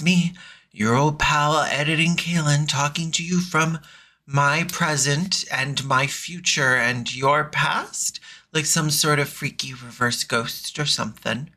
It's me, your old pal Editing Kalen, talking to you from my present and my future and your past, like some sort of freaky reverse ghost or something.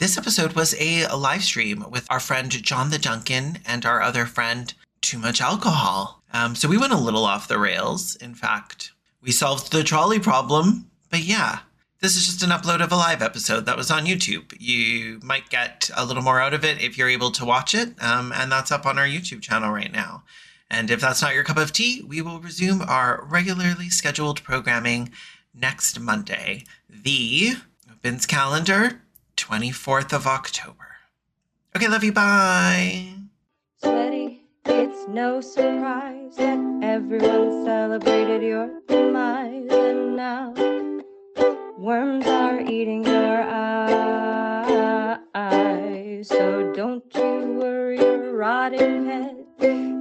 This episode was a live stream with our friend John the Duncan and our other friend Too Much Alcohol. So we went a little off the rails. In fact, we solved the trolley problem. But yeah, this is just an upload of a live episode that was on YouTube. You might get a little more out of it if you're able to watch it. And that's up on our YouTube channel right now. And if that's not your cup of tea, we will resume our regularly scheduled programming next Monday, the Opens Calendar, 24th of October. Okay, love you, bye. Sweaty, it's no surprise that everyone celebrated your demise, and now worms are eating your eyes. So don't you worry your rotting head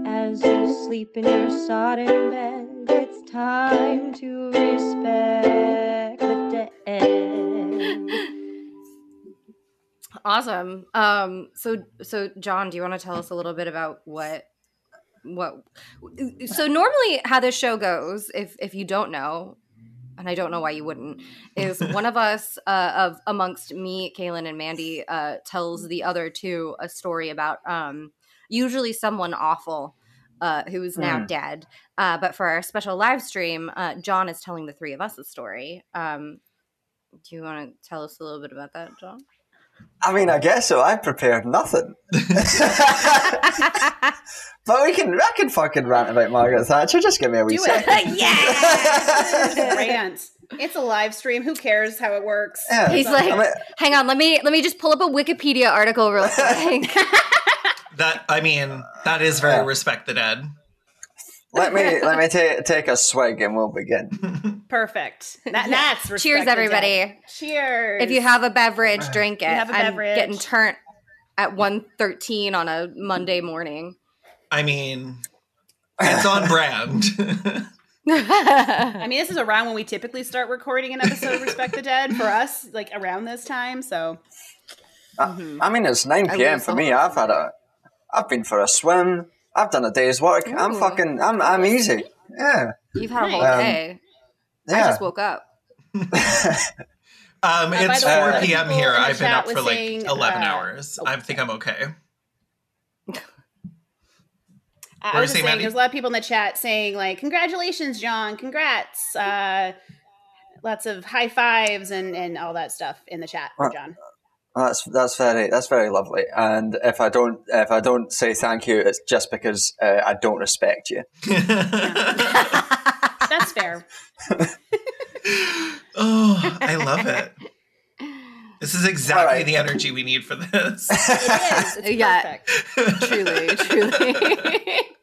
as you sleep in your sodden bed. It's time to respect the dead. Awesome. So John, do you want to tell us a little bit about what? So normally, how this show goes, if you don't know, and I don't know why you wouldn't, is one of us, of amongst me, Kalen, and Mandy, tells the other two a story about usually someone awful who is now dead. But for our special live stream, John is telling the three of us a story. Do you want to tell us a little bit about that, John? I mean, I guess so. I prepared nothing. But I can fucking rant about Margaret Thatcher. Just give me a wee second. Yeah! Rant. It's a live stream. Who cares how it works? Yeah. He's like, I mean, hang on, let me just pull up a Wikipedia article real quick. That is very Respect the Dead. Let me take a swig and we'll begin. Perfect. That's cheers, everybody. Day. Cheers. If you have a beverage, drink it. I'm getting turnt at 1:13 on a Monday morning. I mean, it's on brand. I mean, this is around when we typically start recording an episode of Respect the Dead for us, like around this time. So, I mean, it's 9 p.m. for me. I've been for a swim. I've done a day's work. Ooh. I'm easy. Yeah. You've had a whole day. Yeah. I just woke up. It's 4 p.m. here. I've been up for saying, 11 hours. I think I'm okay. I was saying, there's a lot of people in the chat saying, like, congratulations, John. Congrats. Lots of high fives and all that stuff in the chat for John. That's very lovely. And if I don't say thank you, it's just because I don't respect you. Yeah. That's fair. Oh, I love it. This is exactly the energy we need for this. It is. It's perfect.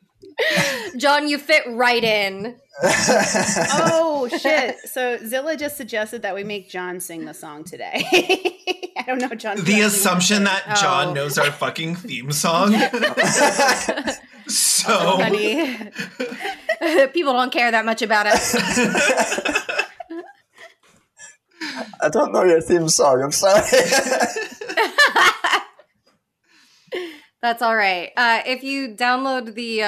Truly. John, you fit right in. Oh, shit. So Zilla just suggested that we make John sing the song today. I don't know, John. The assumption that John knows our fucking theme song. So funny. People don't care that much about us. I don't know your theme song. I'm sorry. That's all right. If you download the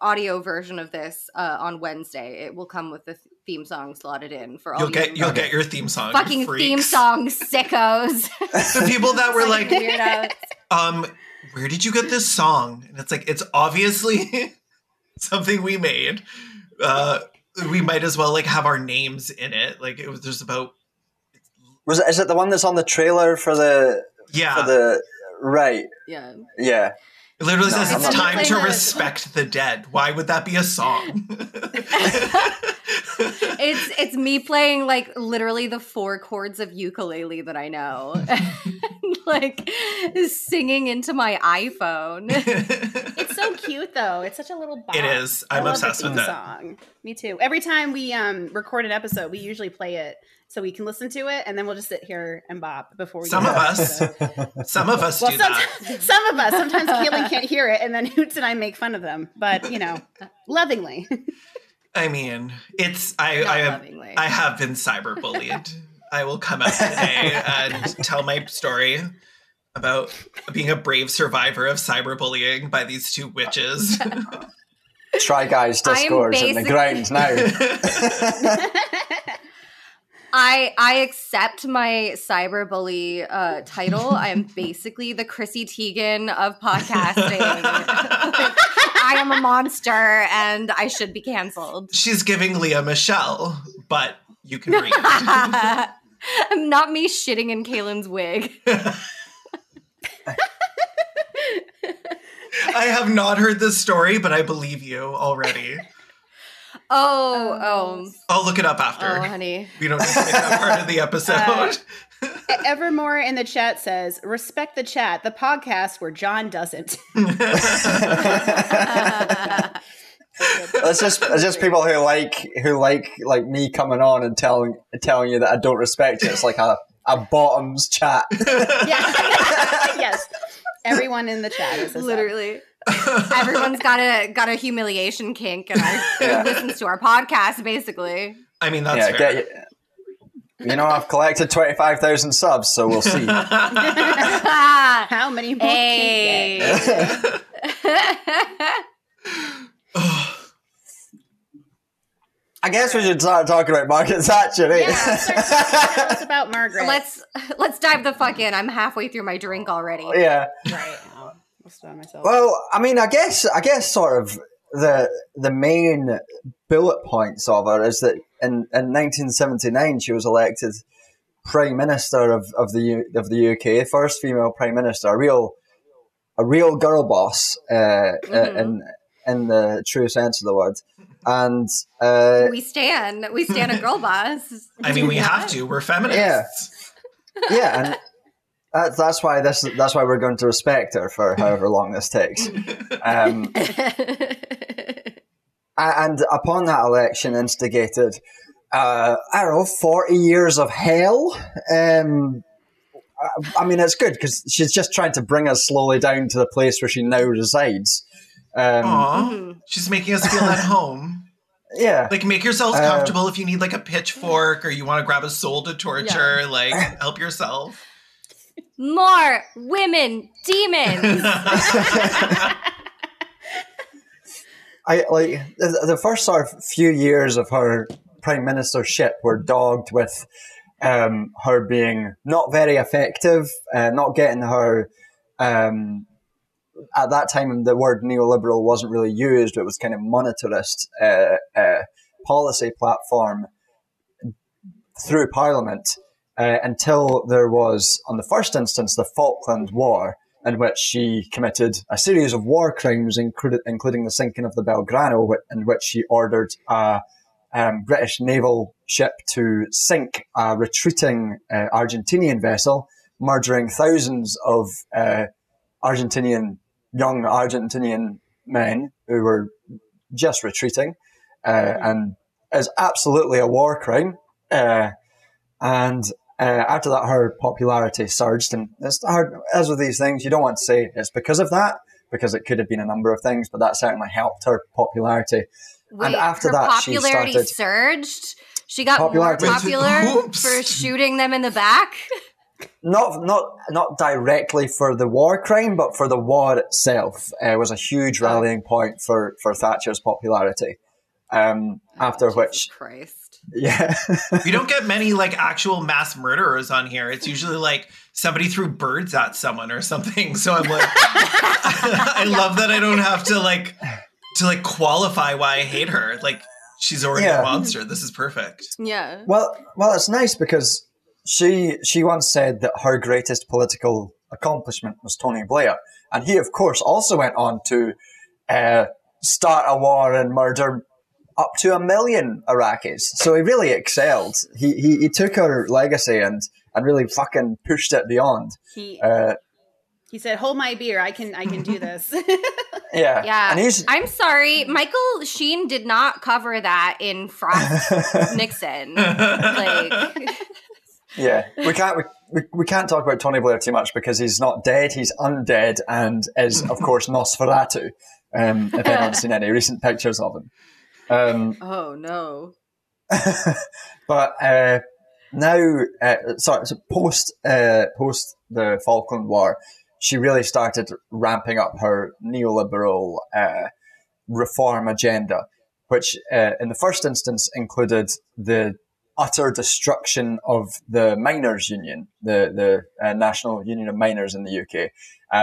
audio version of this on Wednesday, it will come with the theme song slotted in for all. You'll get your theme song. Fucking freaks. Theme song sickos. The people that were like, weirdos. Where did you get this song? And it's like, it's obviously something we made. We might as well like have our names in it. Like it was just about. Is it the one that's on the trailer for the? Yeah. For the, right. Yeah. Yeah. It literally says it's time to respect the dead. Why would that be a song? It's me playing like literally the 4 chords of ukulele that I know. Like singing into my iPhone. It's so cute though. It's such a little bop. It is. I'm obsessed with that song. Me too. Every time we record an episode, we usually play it. So we can listen to it, and then we'll just sit here and bop before we. Some of us do that. Some of us. Sometimes Kalen can't hear it, and then Hoots and I make fun of them, but you know, lovingly. I mean, it's I have been cyberbullied. I will come out today and tell my story. about being a brave survivor of cyberbullying by these two witches. Try guys discords in the ground now. I accept my cyberbully title. I am basically the Chrissy Teigen of podcasting. I am a monster and I should be canceled. She's giving Leah Michelle, but you can read. Not me shitting in Kaylin's wig. I have not heard this story, but I believe you already. Oh. I'll look it up after. Oh, honey. We don't need to make that part of the episode. Evermore in the chat says, respect the chat, the podcast where John doesn't. It's just people who like me coming on and telling you that I don't respect it. It's like a bottoms chat. Yes. Everyone in the chat is literally. Everyone's got a humiliation kink and listens to our podcast, basically. I mean, that's fair. I've collected 25,000 subs, so we'll see. How many more can you get? I guess we should start talking about Margaret Thatcher, eh? Yeah, tell us about Margaret. Let's dive the fuck in. I'm halfway through my drink already. Yeah. Right. Myself. Well, I mean, I guess sort of the main bullet points of her is that in 1979 she was elected Prime Minister of the UK, first female Prime Minister, a real girl boss, in the true sense of the word. And we stand a girl boss. I mean, we have to. We're feminists. Yeah. And, That's why we're going to respect her for however long this takes. And upon that election, instigated, 40 years of hell. I mean, it's good because she's just trying to bring us slowly down to the place where she now resides. She's making us feel at home. Yeah. Like, make yourselves comfortable if you need, like, a pitchfork or you want to grab a soul to torture. Yeah. Like, help yourself. More women demons. I like the first sort of few years of her prime ministership were dogged with her being not very effective, not getting her. At that time, the word neoliberal wasn't really used; it was kind of monetarist policy platform through Parliament. Until there was, on the first instance, the Falkland War, in which she committed a series of war crimes, including the sinking of the Belgrano, in which she ordered a British naval ship to sink a retreating Argentinian vessel, murdering thousands of young Argentinian men who were just retreating, and is absolutely a war crime. After that, her popularity surged, and it's hard, as with these things, you don't want to say it's because of that, because it could have been a number of things, but that certainly helped her popularity. Wait, and after that, popularity surged? She got more popular for shooting them in the back? Not directly for the war crime, but for the war itself. It was a huge rallying point for Thatcher's popularity. After Jesus which... Christ. Yeah. We don't get many like actual mass murderers on here. It's usually like somebody threw birds at someone or something. So I'm like, I love that I don't have to like qualify why I hate her. Like, she's already a monster. This is perfect. Yeah. Well, it's nice because she once said that her greatest political accomplishment was Tony Blair, and he of course also went on to start a war and murder up to 1 million Iraqis. So he really excelled. He took her legacy and really fucking pushed it beyond. He said, hold my beer. I can do this. Yeah. And I'm sorry. Michael Sheen did not cover that in Frost Nixon. Yeah. We can't talk about Tony Blair too much because he's not dead. He's undead and is, of course, Nosferatu. If anyone's seen any recent pictures of him. Oh no! But Now, post the Falkland War, she really started ramping up her neoliberal reform agenda, which in the first instance included the utter destruction of the miners' union, the National Union of Miners in the UK,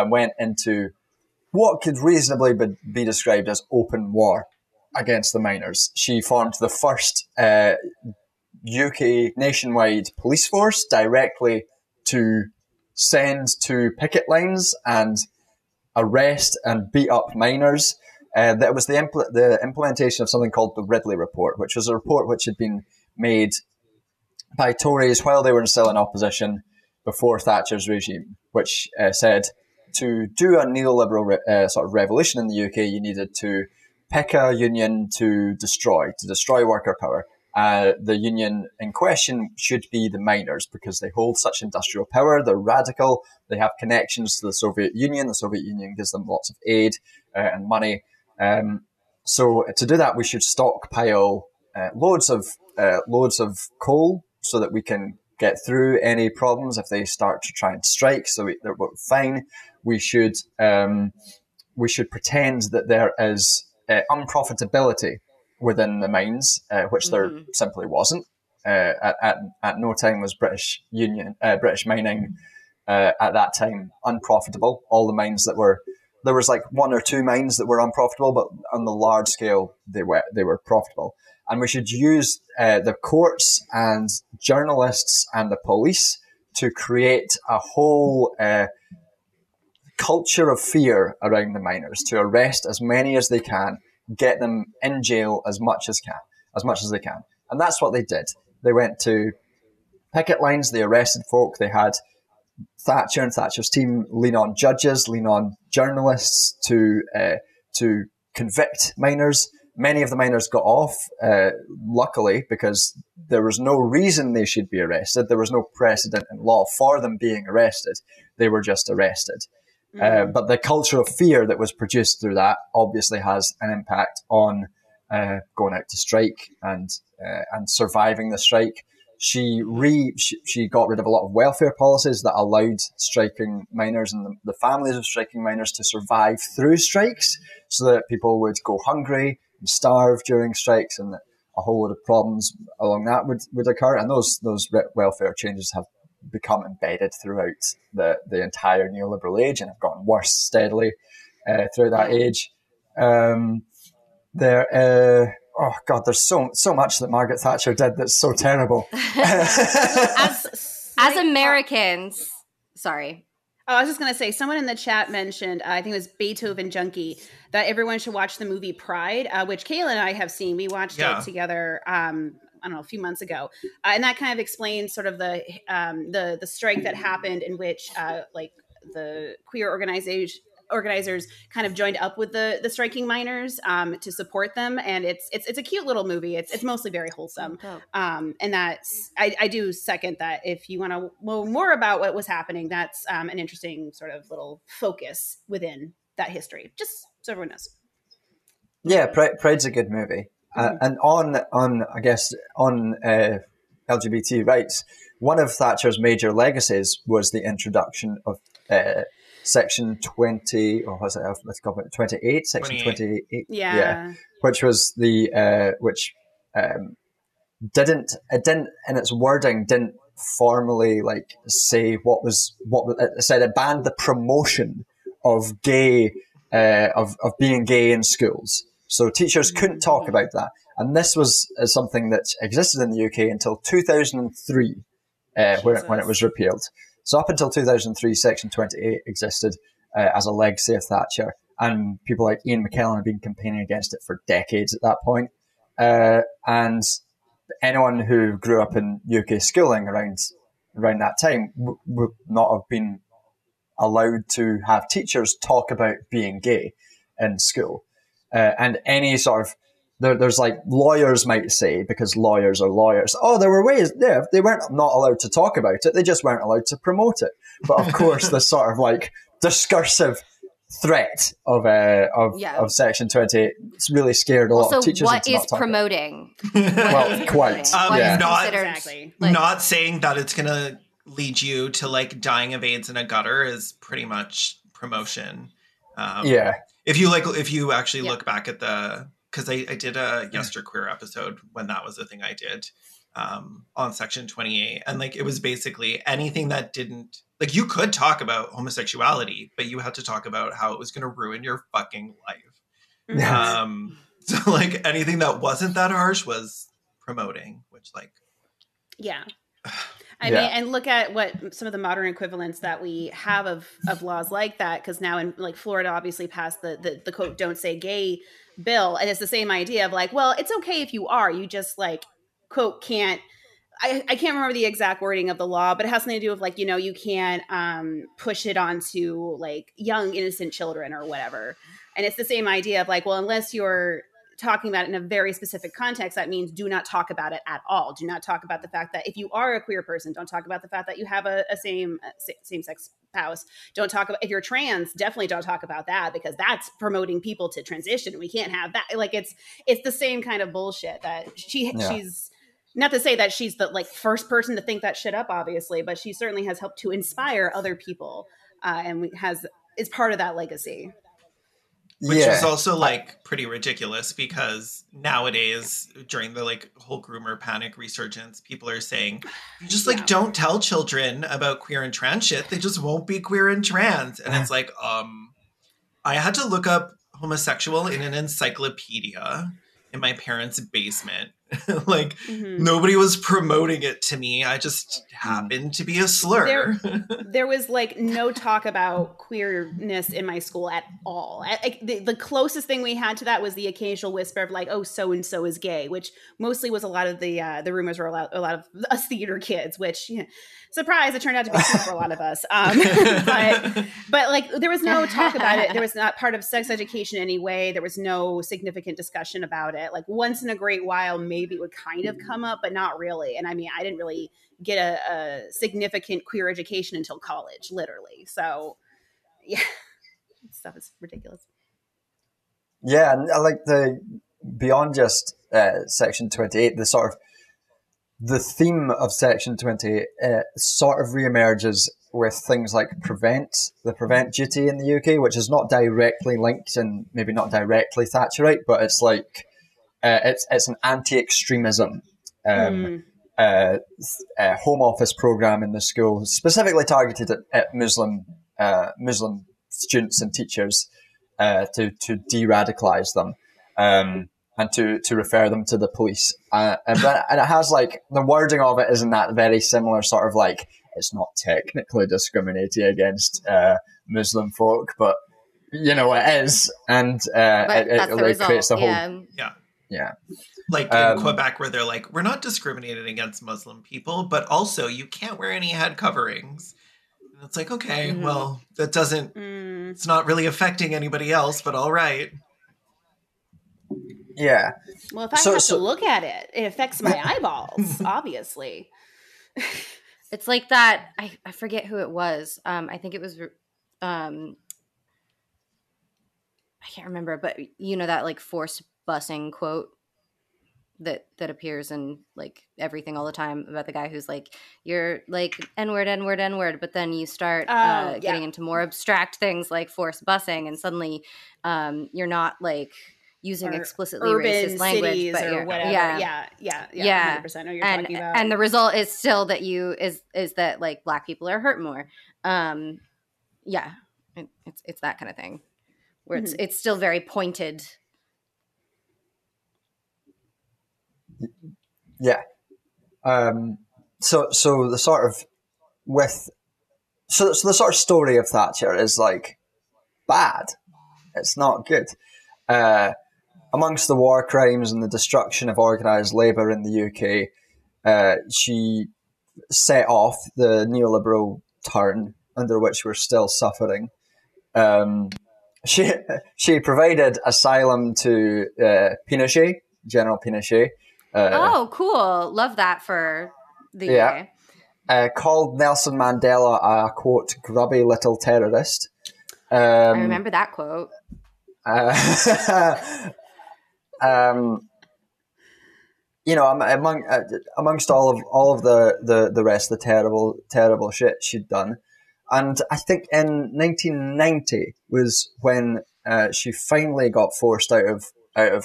went into what could reasonably be described as open war against the miners. She formed the first UK nationwide police force directly to send to picket lines and arrest and beat up miners. That was the implementation of something called the Ridley Report, which was a report which had been made by Tories while they were still in opposition before Thatcher's regime, which said to do a neoliberal sort of revolution in the UK, you needed to pick a union to destroy worker power. The union in question should be the miners because they hold such industrial power, they're radical, they have connections to the Soviet Union. The Soviet Union gives them lots of aid and money. So to do that, we should stockpile loads of coal so that we can get through any problems if they start to try and strike. So they're fine. We should pretend that there is unprofitability within the mines, which there simply wasn't. At no time was British mining at that time unprofitable. All the mines that were there was like one or two mines that were unprofitable, but on the large scale they were profitable. And we should use the courts and journalists and the police to create a whole culture of fear around the miners, to arrest as many as they can, get them in jail as much as they can. And that's what they did. They went to picket lines, they arrested folk, they had Thatcher and Thatcher's team lean on judges, lean on journalists to convict miners. Many of the miners got off, luckily, because there was no reason they should be arrested. There was no precedent in law for them being arrested. They were just arrested. Mm-hmm. But the culture of fear that was produced through that obviously has an impact on going out to strike and surviving the strike. She got rid of a lot of welfare policies that allowed striking miners and the families of striking miners to survive through strikes so that people would go hungry and starve during strikes, and that a whole lot of problems along that would occur. And those welfare changes have become embedded throughout the entire neoliberal age and have gotten worse steadily through that age. Oh God, there's so much that Margaret Thatcher did that's so terrible. as Americans, sorry. Oh, I was just going to say, someone in the chat mentioned, I think it was Beethoven Junkie, that everyone should watch the movie Pride, which Kayla and I have seen. We watched it together, I don't know, a few months ago. And that kind of explains sort of the strike that happened in which the queer organizers kind of joined up with the striking miners to support them, and it's a cute little movie. It's mostly very wholesome, and that's I do second that. If you want to know more about what was happening, that's an interesting sort of little focus within that history. Just so everyone knows. Yeah, Pride's a good movie, and on LGBT rights, one of Thatcher's major legacies was the introduction of Section 20, or was it? Let's call it 28. Section 28. Yeah. Which was the which didn't in its wording didn't formally like say what it said. It banned the promotion of of being gay in schools. So teachers couldn't talk about that. And this was something that existed in the UK until 2003, when it was repealed. So up until 2003, Section 28 existed as a legacy of Thatcher, and people like Ian McKellen had been campaigning against it for decades at that point. And anyone who grew up in UK schooling around that time would not have been allowed to have teachers talk about being gay in school. And any sort of there's like lawyers might say, because lawyers are lawyers, oh, there were ways there. They weren't not allowed to talk about it. They just weren't allowed to promote it. But of course, the sort of like discursive threat of Section 28 really scared a lot of teachers. Also, what is promoting? Well, quite. Not saying that it's going to lead you to like dying of AIDS in a gutter is pretty much promotion. If you look back at the, because I did a Yesterqueer episode when that was the thing I did on Section 28, and like it was basically anything that didn't, like you could talk about homosexuality, but you had to talk about how it was going to ruin your fucking life. Yes. So like anything that wasn't that harsh was promoting, which like. Yeah. I mean, and look at what some of the modern equivalents that we have of laws like that. Cause now in like Florida obviously passed the quote, don't say gay bill. And it's the same idea of like, well, it's okay if you are, you just like quote, can't, I can't remember the exact wording of the law, but it has something to do with like, you know, you can't push it onto like young, innocent children or whatever. And it's the same idea of like, well, unless you're talking about it in a very specific context, that means do not talk about it at all. Do not talk about the fact that if you are a queer person, don't talk about the fact that you have a same-sex spouse. Don't talk about, if you're trans, definitely don't talk about that because that's promoting people to transition. We can't have that. Like it's the same kind of bullshit that she's, not to say that she's the like first person to think that shit up, obviously, but she certainly has helped to inspire other people and is part of that legacy. Which is also like pretty ridiculous because nowadays during the like whole groomer panic resurgence, people are saying, just like don't tell children about queer and trans shit. They just won't be queer and trans. And it's like, I had to look up homosexual in an encyclopedia in my parents' basement. Like nobody was promoting it to me. I just happened to be a slur. There was like no talk about queerness in my school at all. The closest thing we had to that was the occasional whisper of like, oh, so-and-so is gay, which mostly was a lot of the rumors were a lot of us theater kids, which, you know, surprise, it turned out to be true for a lot of us. But like there was no talk about it. There was not part of sex education in any way. There was no significant discussion about it. Like once in a great while, maybe it would kind of come up, but not really. And I mean, I didn't really get a significant queer education until college, literally. So yeah, stuff is ridiculous. Yeah. And I like beyond just Section 28, the sort of, the theme of Section 28 sort of reemerges with things like the prevent duty in the UK, which is not directly linked and maybe not directly Thatcherite, but it's like, it's an anti-extremism home office program in the school, specifically targeted at Muslim students and teachers to de-radicalize them and to refer them to the police. And it has like the wording of it is in that very similar sort of like it's not technically discriminating against Muslim folk, but you know it is, and it creates the whole . Yeah. Like in Quebec where they're like, we're not discriminated against Muslim people, but also you can't wear any head coverings. And it's like, okay, well, that doesn't, it's not really affecting anybody else, but all right. Yeah. Well, if I have to look at it, it affects my eyeballs, obviously. It's like that, I forget who it was. I think it was, I can't remember, but you know that like forced busing quote that appears in like everything all the time about the guy who's like, you're like n-word, n-word, n-word, but then you start getting into more abstract things like forced busing, and suddenly you're not like using or explicitly racist language, but or whatever. Yeah. 100% know you're talking about. And the result is still that that like Black people are hurt more. It's that kind of thing where it's still very pointed. Yeah. So the sort of story of Thatcher is like bad. It's not good. Amongst the war crimes and the destruction of organised labour in the UK, she set off the neoliberal turn under which we're still suffering. She provided asylum to Pinochet, General Pinochet. Cool. Love that for the UK. Called Nelson Mandela a, quote, grubby little terrorist. I remember that quote. You know, amongst all of the rest of the terrible shit she'd done, and I think in 1990 was when she finally got forced out of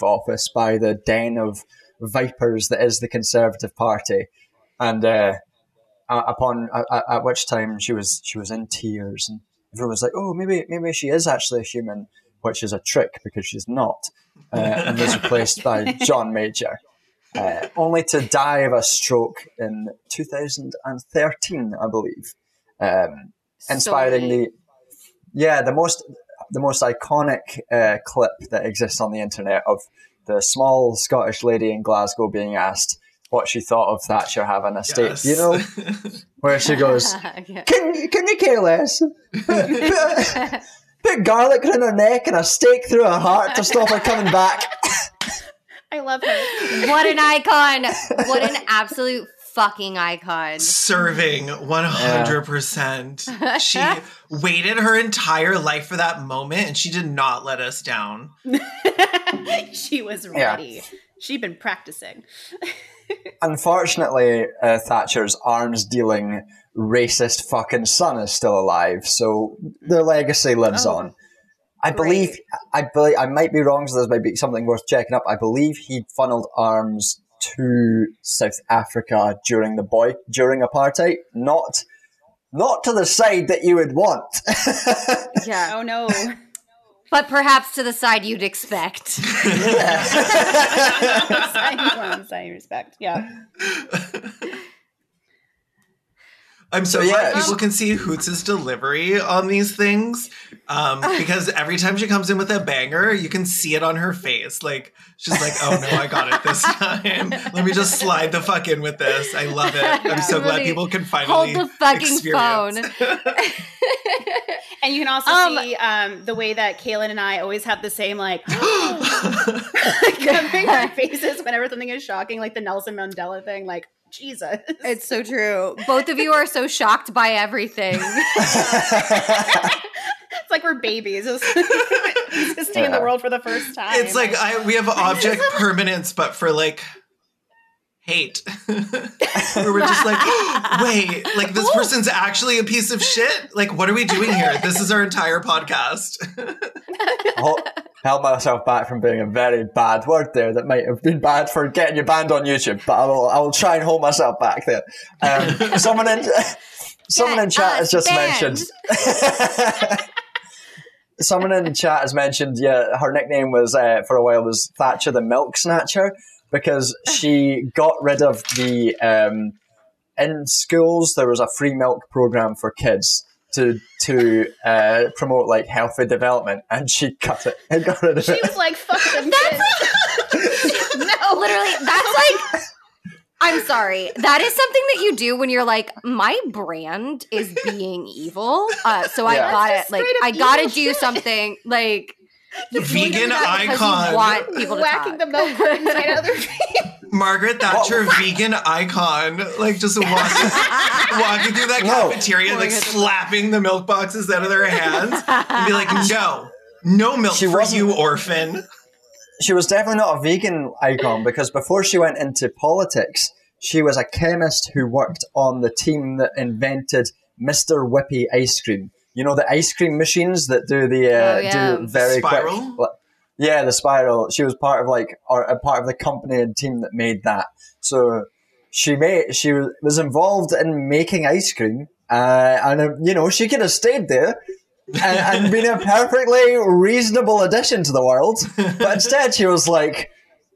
office by the den of vipers that is the Conservative Party, and at which time she was in tears, and everyone was like, "Oh, maybe she is actually human," which is a trick because she's not, and was replaced by John Major. Only to die of a stroke in 2013, I believe, inspiring the most iconic clip that exists on the internet of the small Scottish lady in Glasgow being asked what she thought of Thatcher having a steak, you know, where she goes, "Can you care less? Put garlic around her neck and a steak through her heart to stop her coming back." I love her. What an icon. What an absolute fucking icon. Serving 100%. Yeah. She waited her entire life for that moment, and she did not let us down. She was ready. Yeah. She'd been practicing. Unfortunately, Thatcher's arms dealing racist fucking son is still alive, so their legacy lives on. I believe I might be wrong, so this might be something worth checking up. I believe he funneled arms to South Africa during apartheid, not to the side that you would want. Yeah. Oh no. But perhaps to the side you'd expect. Yeah. The side you respect. Yeah. I'm so glad people can see Hoots' delivery on these things, because every time she comes in with a banger, you can see it on her face. Like, she's like, "Oh no, I got it this time. Let me just slide the fuck in with this." I love it. I'm so glad people can finally hold the fucking phone. And you can also see the way that Kaylin and I always have the same, like, covering our faces whenever something is shocking, like the Nelson Mandela thing, like, Jesus. It's so true. Both of you are so shocked by everything. It's like we're babies existing in the world for the first time. It's like we have object permanence, but for like hate. Where we're just like, wait, like this person's actually a piece of shit? Like, what are we doing here? This is our entire podcast. Held myself back from being a very bad word there that might have been bad for getting you banned on YouTube, but I will try and hold myself back there. Someone in chat has mentioned, yeah, her nickname was for a while was Thatcher the Milk Snatcher, because she got rid of the in schools there was a free milk program for kids to promote like healthy development, and she cut it and got rid of it. She was like, "Fuck them kids." No, literally, that's like, I'm sorry, that is something that you do when you're like, my brand is being evil, so I got it. Like, I gotta do something. Like, the vegan icon. You want people to whacking the milk inside other people. Margaret Thatcher, vegan icon, like just walking through that cafeteria, like slapping the milk boxes out of their hands, and be like, no milk for you, orphan. She was definitely not a vegan icon, because before she went into politics, she was a chemist who worked on the team that invented Mr. Whippy ice cream. You know, the ice cream machines that do the do very spiral? Quick. Yeah, the spiral. She was part of the company and team that made that. So she was involved in making ice cream, and you know, she could have stayed there and been a perfectly reasonable addition to the world. But instead, she was like,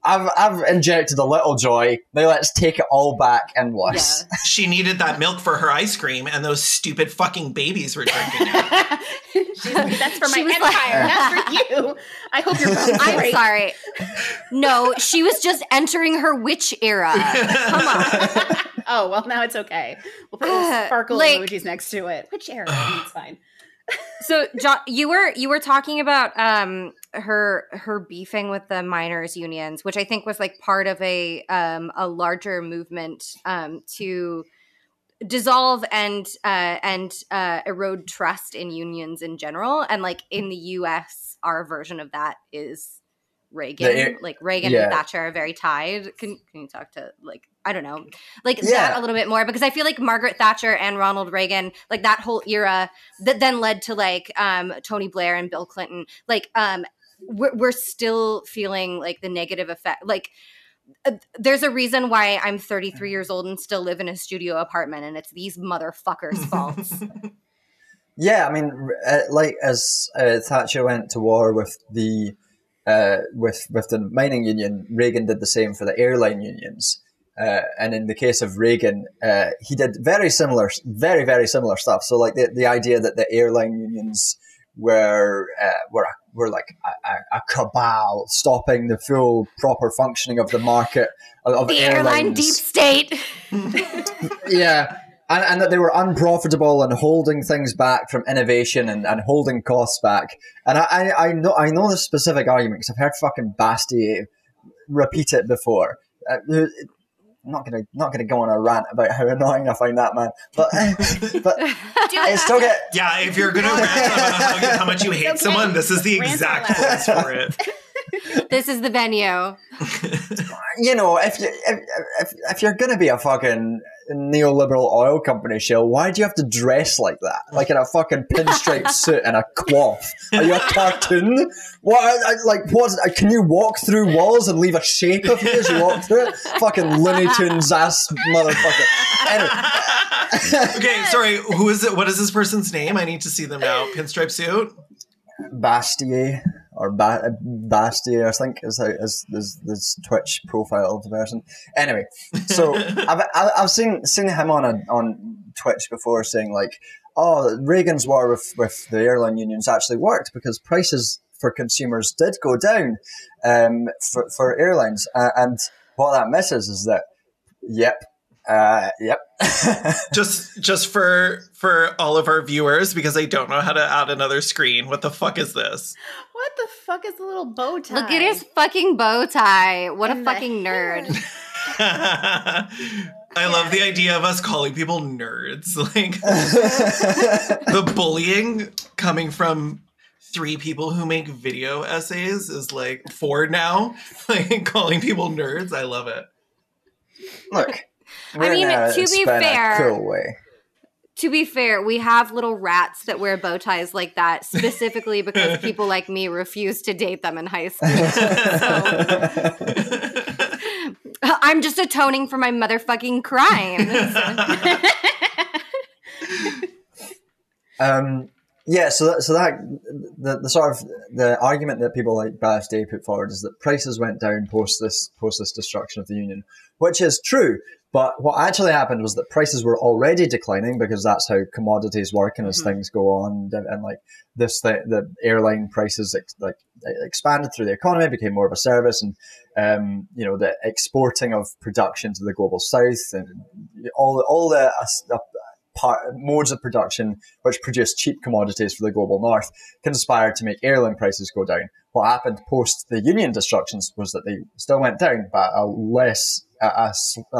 I've injected a little joy. Now let's take it all back and worse. Yeah. She needed that milk for her ice cream, and those stupid fucking babies were drinking it. She's like, that's for my empire, not for you. I hope you're both I'm sorry. No, she was just entering her witch era. Come on. Oh, well, now it's okay. We'll put sparkle emojis next to it. Witch era, it's fine. So, John, you were talking about her beefing with the miners' unions, which I think was like part of a larger movement to dissolve and erode trust in unions in general. And like in the US, our version of that is Reagan. Like Reagan and Thatcher are very tied. Can you talk to like, I don't know, like that a little bit more? Because I feel like Margaret Thatcher and Ronald Reagan, like that whole era that then led to like Tony Blair and Bill Clinton, like we're still feeling like the negative effect. Like there's a reason why I'm 33 years old and still live in a studio apartment, and it's these motherfuckers' faults. Yeah, I mean, like as Thatcher went to war with the with the mining union, Reagan did the same for the airline unions. And in the case of Reagan, he did very, very similar stuff. So like the idea that the airline unions were like a cabal stopping the full proper functioning of the market of the airline deep state. Yeah. And that they were unprofitable and holding things back from innovation and holding costs back. And I know this specific argument because I've heard fucking Bastiat repeat it before. I'm not gonna go on a rant about how annoying I find that man, but I still get if you're gonna rant about how much you hate someone, this is the exact place for it. This is the venue. You know, if you're gonna be a fucking neoliberal oil company shill, why do you have to dress like that? Like in a fucking pinstripe suit and a cloth? Are you a cartoon? Can you walk through walls and leave a shape of you as you walk through it? Fucking Looney Tunes ass motherfucker. Anyway. Okay, sorry, who is it? What is this person's name? I need to see them now. Pinstripe suit? Bastiat. Or Bastiat, I think, is this Twitch profile of the person. Anyway, so I've seen him on Twitch before saying like, oh, Reagan's war with the airline unions actually worked because prices for consumers did go down for airlines. And what that misses is that, yep. just for all of our viewers, because I don't know how to add another screen. What the fuck is this? What the fuck is the little bow tie? Look at his fucking bow tie. What a fucking nerd. I love the idea of us calling people nerds. Like the bullying coming from three people who make video essays is like four now. Like calling people nerds. I love it. Look. We're I mean, to be fair, we have little rats that wear bow ties like that specifically because people like me refuse to date them in high school. So, I'm just atoning for my motherfucking crime. So the sort of the argument that people like Bastiat put forward is that prices went down post this destruction of the union, which is true. But what actually happened was that prices were already declining because that's how commodities work, and as things go on, and like this, the airline prices like expanded through the economy, became more of a service, and the exporting of production to the global south and all the modes of production which produce cheap commodities for the global north conspired to make airline prices go down. What happened post the union destructions was that they still went down, but a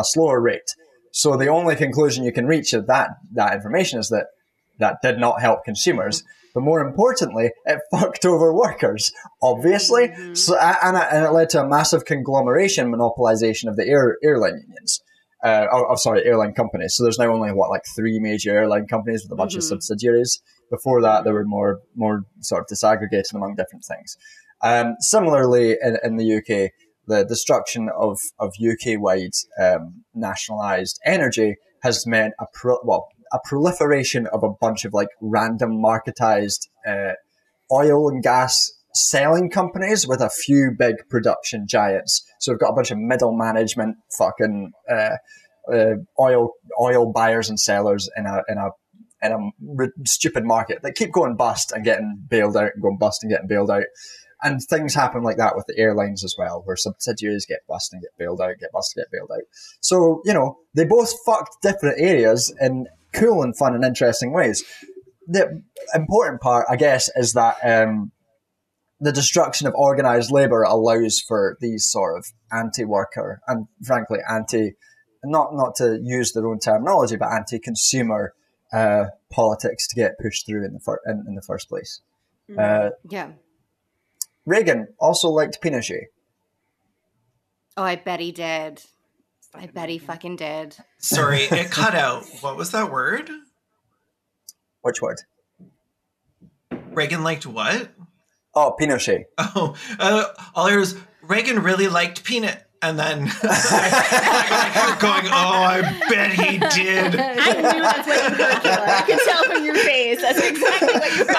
slower rate. So the only conclusion you can reach of that information is that did not help consumers, but more importantly, it fucked over workers, obviously. So and it led to a massive conglomeration monopolization of the airline unions. Airline companies. So there's now only three major airline companies with a bunch of subsidiaries. Before that, there were more sort of disaggregated among different things. Similarly, in the UK, the destruction of UK-wide nationalised energy has meant a proliferation of a bunch of random marketised oil and gas selling companies with a few big production giants. So we've got a bunch of middle management fucking oil buyers and sellers in a stupid market that keep going bust and getting bailed out and going bust and getting bailed out. And things happen like that with the airlines as well, where subsidiaries get bust and get bailed out, get bust and get bailed out. So, they both fucked different areas in cool and fun and interesting ways. The important part, I guess, is that the destruction of organised labour allows for these sort of anti-worker and, frankly, anti not to use their own terminology, but anti-consumer politics to get pushed through in the first place. Reagan also liked Pinochet. Oh, I bet he did. I bet he fucking did. Sorry, it cut out. What was that word? Which word? Reagan liked what? Oh, Pinochet. Oh, all I heard was, Reagan really liked peanut. And then I kept going, oh, I bet he did. I knew that's what you thought. I could tell from your face. That's exactly what you thought.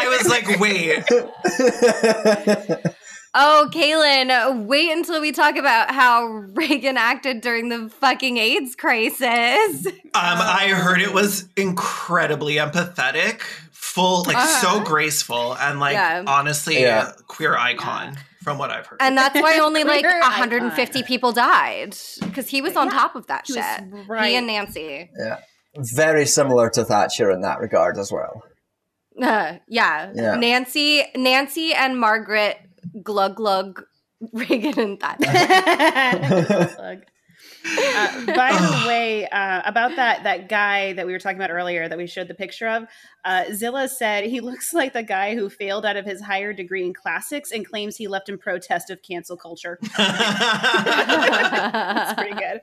I was like, wait. Oh, Kaylin, wait until we talk about how Reagan acted during the fucking AIDS crisis. I heard it was incredibly empathetic, full, like so graceful, and like honestly a queer icon from what I've heard. And that's why only like 150 people died, because he was on top of that shit. Right. He and Nancy. Yeah, very similar to Thatcher in that regard as well. Nancy and Margaret. Glug glug, Reagan and Thatcher. By the way, about that guy that we were talking about earlier that we showed the picture of, Zilla said he looks like the guy who failed out of his higher degree in classics and claims he left in protest of cancel culture. That's pretty good.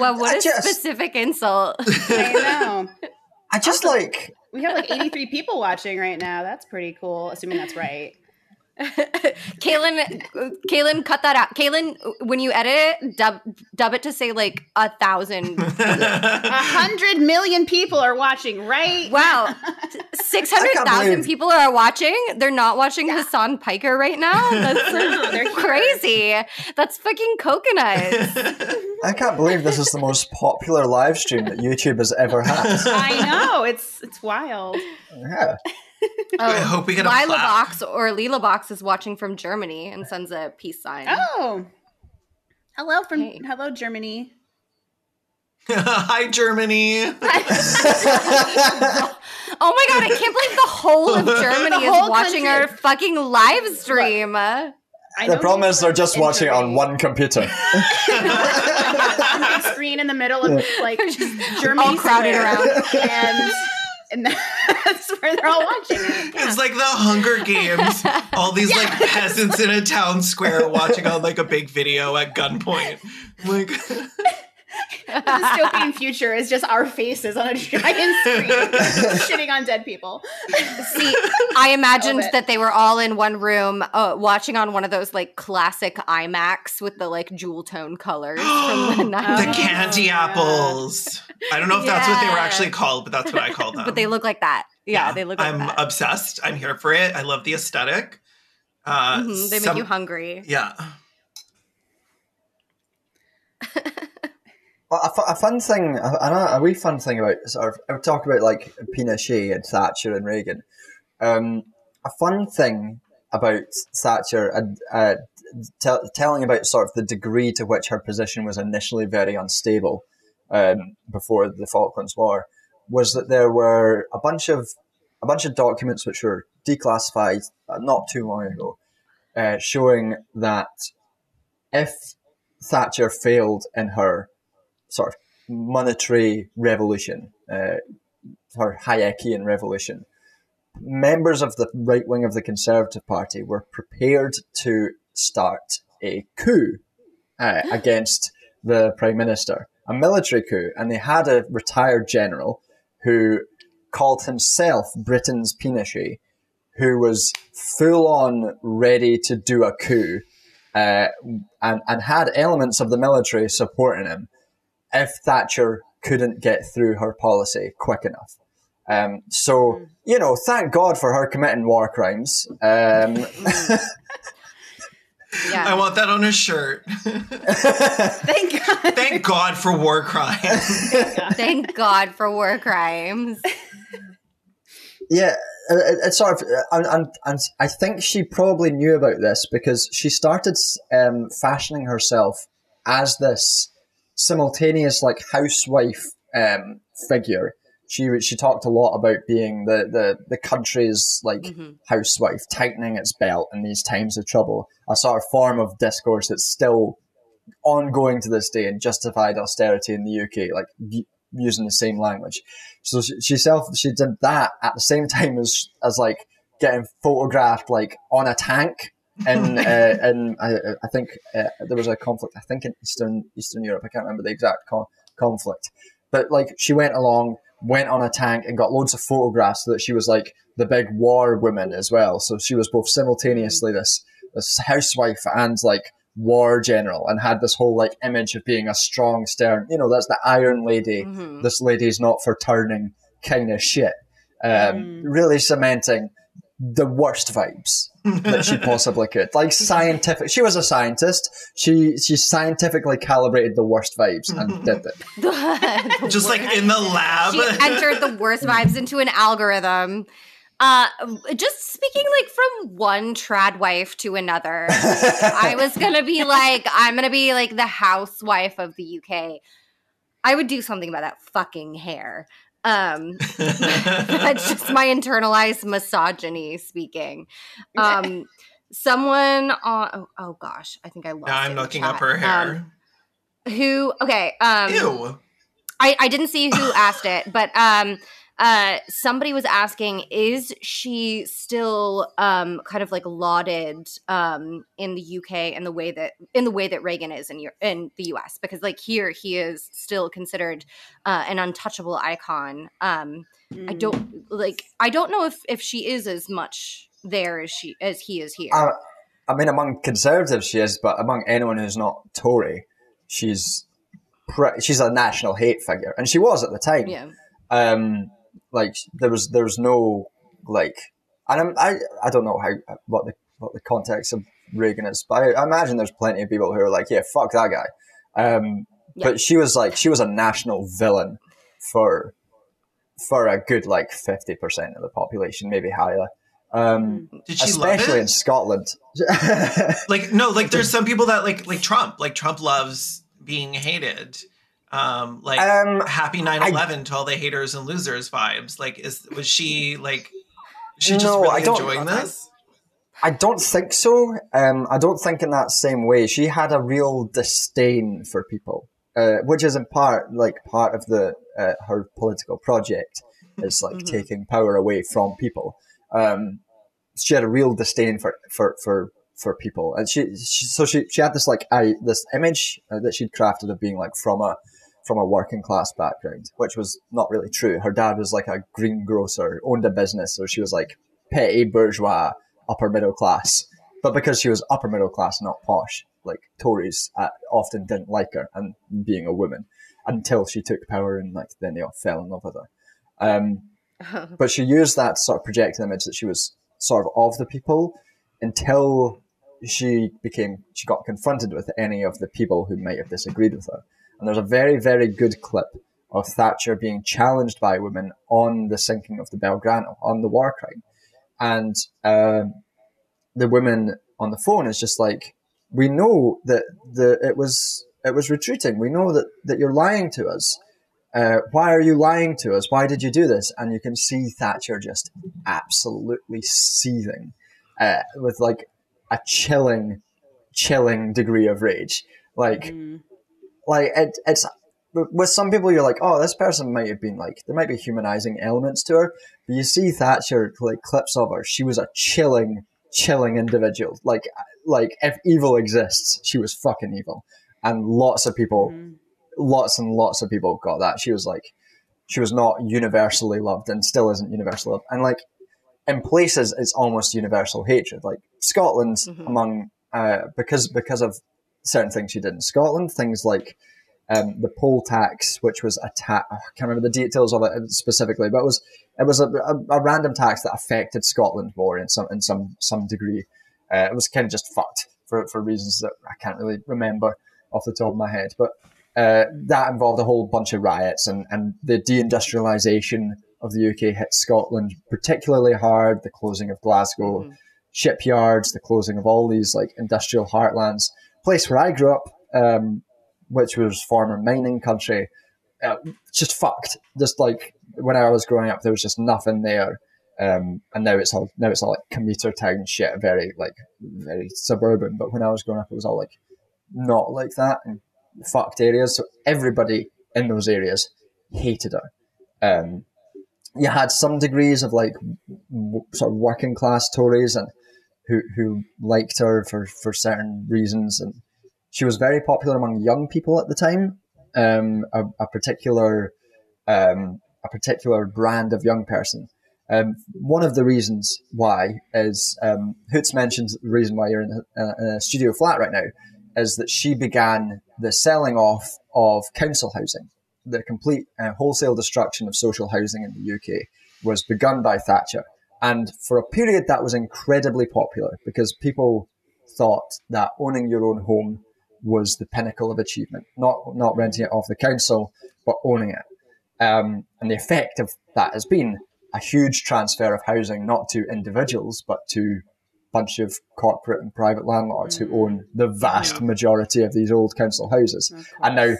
Well, what a specific insult. I know. I just also, like... We have like 83 people watching right now. That's pretty cool, assuming that's right. Kaylin, cut that out. Kaylin, when you edit it, dub it to say like 1,000. 100 million people are watching, right? Wow. 600,000 people are watching. They're not watching Hassan Piker right now. They're crazy. That's fucking coconuts. I can't believe this is the most popular live stream that YouTube has ever had. I know. It's wild. Yeah. I hope we get a Lila Box or Lila Box is watching from Germany and sends a peace sign. Oh, hello from hello Germany. Hi Germany. Oh my god, I can't believe the whole of Germany is watching our fucking live stream. Look, the problem is they're just watching it on one computer. On screen in the middle of like Germany, all crowded around and that's where they're all watching it. Yeah. It's like the Hunger Games. All these like peasants in a town square watching on like a big video at gunpoint. Like the dystopian future is just our faces on a giant screen shitting on dead people. See, I imagined that they were all in one room watching on one of those like classic IMAX with the like jewel tone colors from the 90s. The candy apples. I don't know if that's what they were actually called, but that's what I called them. But they look like that. Yeah. They look like that. I'm obsessed. I'm here for it. I love the aesthetic. They make you hungry. Yeah. Well, a fun thing, a wee fun thing about sort of, I would talk about like Pinochet and Thatcher and Reagan. A fun thing about Thatcher and telling about sort of the degree to which her position was initially very unstable before the Falklands War was that there were a bunch of documents which were declassified not too long ago, showing that if Thatcher failed in her sort of monetary revolution, her Hayekian revolution, members of the right wing of the Conservative Party were prepared to start a coup against the Prime Minister, a military coup. And they had a retired general who called himself Britain's Pinochet, who was full on ready to do a coup and had elements of the military supporting him if Thatcher couldn't get through her policy quick enough. So, you know, thank God for her committing war crimes. I want that on a shirt. Thank God. Thank God for war crimes. Thank God for war crimes. Yeah, it's sort of, and I think she probably knew about this because she started fashioning herself as this simultaneous like housewife figure. She talked a lot about being the country's like housewife, tightening its belt in these times of trouble, a sort of form of discourse that's still ongoing to this day and justified austerity in the UK, like using the same language. So she did that at the same time as like getting photographed like on a tank. And I think there was a conflict, I think in Eastern Europe. I can't remember the exact conflict, but like she went along, went on a tank and got loads of photographs so that she was like the big war woman as well. So she was both simultaneously this housewife and like war general, and had this whole like image of being a strong, stern, that's the Iron Lady. Mm-hmm. This lady's not for turning kind of shit. Really cementing the worst vibes that she possibly could. Like scientific, she was a scientist. She scientifically calibrated the worst vibes and did it. Just like in the lab. She entered the worst vibes into an algorithm. Just speaking like from one trad wife to another, I was going to be like, I'm going to be like the housewife of the UK. I would do something about that fucking hair. That's just my internalized misogyny speaking. Someone on oh gosh, I think I lost. Now I'm looking up her hair. Who? Okay. Ew. I didn't see who asked it, but somebody was asking, is she still kind of like lauded in the UK in the way that Reagan is in the US? Because like here he is still considered an untouchable icon. I don't know if she is as much there as he is here. I mean, among conservatives she is, but among anyone who's not Tory, she's a national hate figure, and she was at the time. Yeah. Like there was no like, and I don't know what the context of Reagan is, but I imagine there's plenty of people who are like, yeah, fuck that guy. But she was a national villain for a good like 50% of the population, maybe higher. Did she especially love it? In Scotland? Like no, like there's some people that like Trump. Like Trump loves being hated. Happy 9/11 to all the haters and losers vibes. Like, was she like? She just really enjoying this? I don't think so. I don't think in that same way. She had a real disdain for people, which is in part like part of the her political project is like taking power away from people. She had a real disdain for people, and she had this like this image that she'd crafted of being like from a working class background, which was not really true. Her dad was like a greengrocer, owned a business, so she was like petty bourgeois, upper middle class. But because she was upper middle class, not posh, like Tories often didn't like her and being a woman until she took power and like then they all fell in love with her. But she used that sort of projected image that she was sort of the people until she got confronted with any of the people who might have disagreed with her. And there's a very, very good clip of Thatcher being challenged by women on the sinking of the Belgrano, on the war crime. And the woman on the phone is just like, we know that it was retreating. We know that you're lying to us. Why are you lying to us? Why did you do this? And you can see Thatcher just absolutely seething with like a chilling degree of rage. Like... Like it's with some people you're like, oh, this person might have been like, there might be humanizing elements to her, but you see Thatcher like clips of her, she was a chilling individual. Like if evil exists, she was fucking evil, and lots and lots of people got that. She was like, she was not universally loved and still isn't universally loved, and like in places it's almost universal hatred, like Scotland among because of certain things she did in Scotland, things like the poll tax, which was a tax, I can't remember the details of it specifically, but it was a random tax that affected Scotland more in some degree. It was kind of just fucked for reasons that I can't really remember off the top of my head, but that involved a whole bunch of riots, and the deindustrialization of the UK hit Scotland particularly hard, the closing of Glasgow shipyards, the closing of all these like industrial heartlands. Place where I grew up, which was former mining country, just fucked. Just like when I was growing up, there was just nothing there, and now it's all like commuter town shit, very suburban. But when I was growing up, it was all like not like that and fucked areas. So everybody in those areas hated her. You had some degrees of like sort of working class Tories and who liked her for certain reasons, and she was very popular among young people at the time. A particular brand of young person. One of the reasons why is Hoots mentions the reason why you're in a studio flat right now is that she began the selling off of council housing. The complete wholesale destruction of social housing in the UK was begun by Thatcher. And for a period that was incredibly popular because people thought that owning your own home was the pinnacle of achievement, not renting it off the council, but owning it. And the effect of that has been a huge transfer of housing, not to individuals, but to a bunch of corporate and private landlords who own the vast majority of these old council houses. And now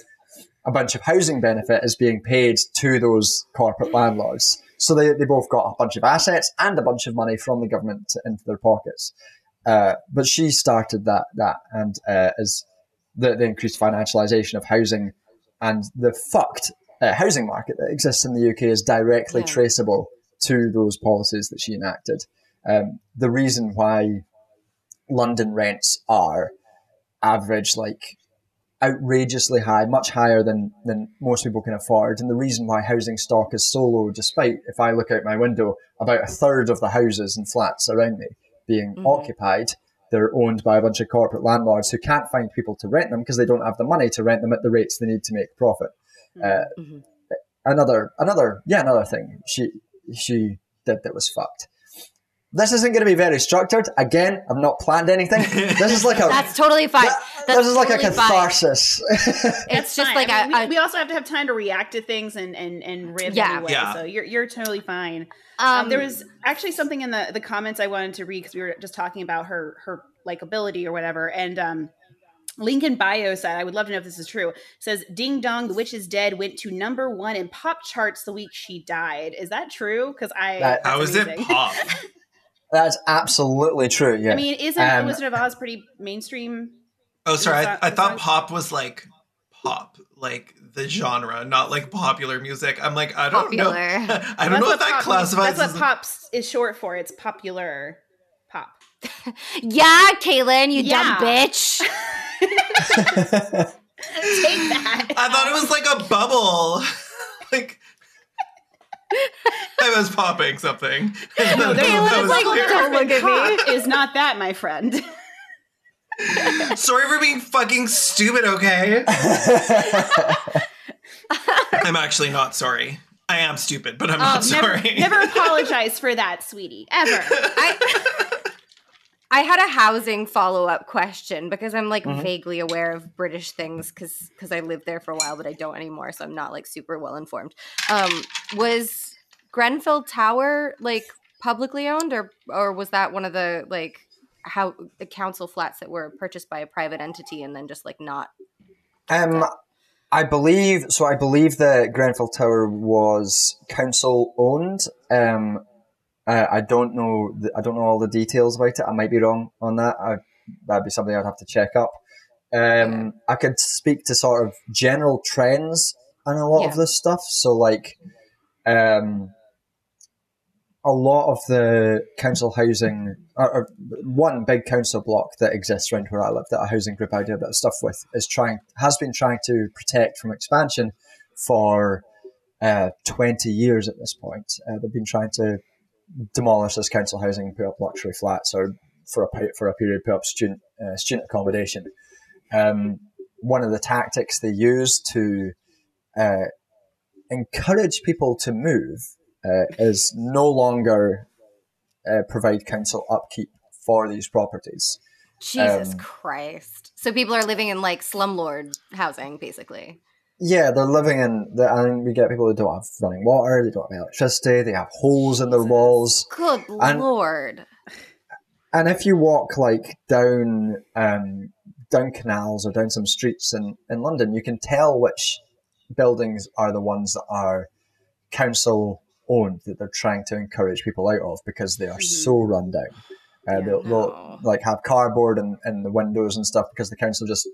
a bunch of housing benefit is being paid to those corporate landlords. So they both got a bunch of assets and a bunch of money from the government into their pockets. But she started that and is... The increased financialisation of housing and the fucked housing market that exists in the UK is directly traceable to those policies that she enacted. The reason why London rents are average, like outrageously high, much higher than most people can afford, and the reason why housing stock is so low, despite, if I look out my window, about a third of the houses and flats around me being occupied. They're owned by a bunch of corporate landlords who can't find people to rent them because they don't have the money to rent them at the rates they need to make profit. Another thing she did that was fucked. This isn't going to be very structured. Again, I've not planned anything. This is like a that's totally fine. This is like totally a catharsis. It's just fine. Like I mean, we also have to have time to react to things and rib anyway. Yeah. So you're totally fine. There was actually something in the comments I wanted to read because we were just talking about her likability or whatever, and Lincoln Bio said, I would love to know if this is true, says, "Ding dong, The Witch is Dead went to #1 in pop charts the week she died." Is that true? Because how is it pop? That's absolutely true. Yeah, I mean, isn't Wizard of Oz pretty mainstream? Oh, sorry, I thought pop was like pop, like the genre, not like popular music. I'm like, I don't know. I don't know if that classifies. That's what pops is short for. It's popular pop. Yeah, Caitlin, you dumb bitch. Take that. I thought it was like a bubble, like. I was popping something. No, that was like, don't look at me. Is not that, my friend. Sorry for being fucking stupid, okay? I'm actually not sorry. I am stupid, but I'm not sorry. Never apologize for that, sweetie. Ever. I had a housing follow-up question because I'm like vaguely aware of British things because I lived there for a while, but I don't anymore, so I'm not like super well informed. Was Grenfell Tower like publicly owned, or was that one of the like how the council flats that were purchased by a private entity and then just like not? I believe that Grenfell Tower was council owned. I don't know all the details about it. I might be wrong on that. That'd be something I'd have to check up. I could speak to sort of general trends and a lot of this stuff. So like, a lot of the council housing, or one big council block that exists around where I live, that a housing group I do a bit of stuff with, has been trying to protect from expansion for 20 years at this point. They've been trying to demolish this council housing and put up luxury flats, or for a period put up student accommodation. One of the tactics they use to encourage people to move is no longer provide council upkeep for these properties. Jesus Christ. So people are living in like slumlord housing basically. Yeah, they're living and we get people who don't have running water, they don't have electricity, they have holes in their walls. Good Lord. And if you walk like down canals or down some streets in London, you can tell which buildings are the ones that are council owned, that they're trying to encourage people out of because they are so run down. They'll like have cardboard in the windows and stuff because the council just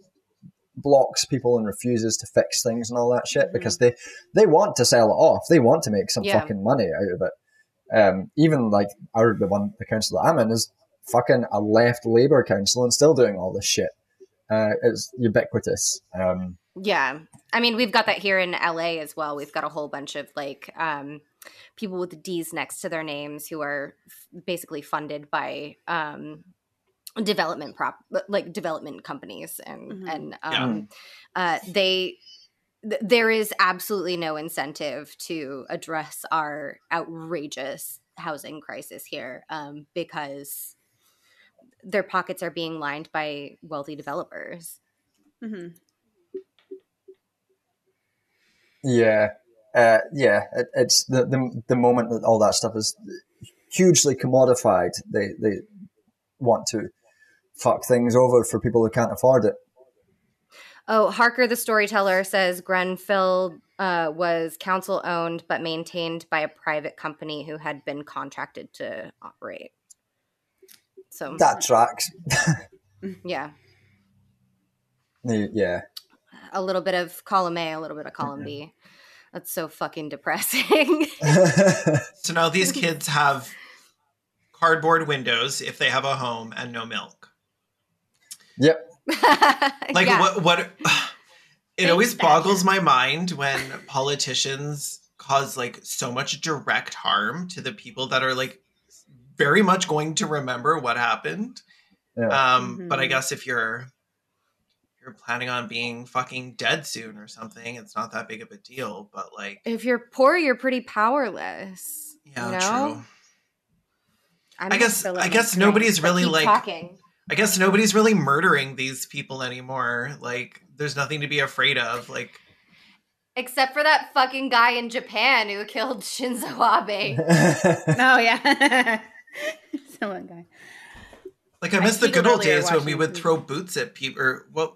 blocks people and refuses to fix things and all that shit, because they want to sell it off. They want to make some fucking money out of it. Even like the council that I'm in is fucking a left Labour council and still doing all this shit. It's ubiquitous. Yeah. I mean, we've got that here in LA as well. We've got a whole bunch of like people with D's next to their names who are basically funded by development companies there is absolutely no incentive to address our outrageous housing crisis here because their pockets are being lined by wealthy developers. Mm-hmm. Yeah. Yeah. It's the moment that all that stuff is hugely commodified. They want to fuck things over for people who can't afford it. Oh, Harker the Storyteller says Grenfell was council-owned but maintained by a private company who had been contracted to operate. So that tracks. Yeah. Yeah. A little bit of column A, a little bit of column B. That's so fucking depressing. So now these kids have cardboard windows if they have a home and no milk. Yep. Like what it always boggles my mind when politicians cause like so much direct harm to the people that are like very much going to remember what happened. Yeah. But I guess if you're planning on being fucking dead soon or something, it's not that big of a deal. But like, if you're poor, you're pretty powerless. Yeah, you know? True. I guess nobody's really like talking. I guess nobody's really murdering these people anymore. Like, there's nothing to be afraid of. Like, except for that fucking guy in Japan who killed Shinzo Abe. Oh yeah, someone guy. Like, I miss the good old days when we would throw boots at people. Or what?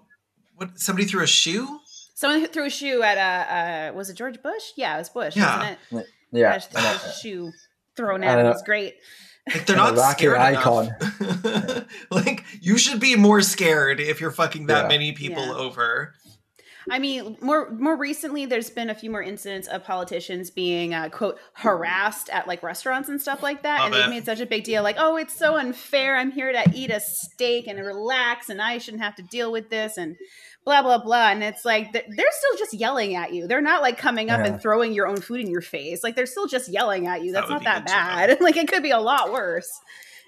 Somebody threw a shoe. Someone threw a shoe at was it George Bush? Yeah, it was Bush. Yeah, wasn't it? Yeah. A shoe thrown at him was great. Like, they're not scared icon. Enough. Like, you should be more scared if you're fucking that many people over. I mean, more recently, there's been a few more incidents of politicians being, quote, harassed at, like, restaurants and stuff like that. They've made such a big deal. Like, oh, it's so unfair. I'm here to eat a steak and relax, and I shouldn't have to deal with this, and blah, blah, blah. And it's like, they're still just yelling at you. They're not, like, coming up and throwing your own food in your face. Like, they're still just yelling at you. That's not that bad. Like, it could be a lot worse.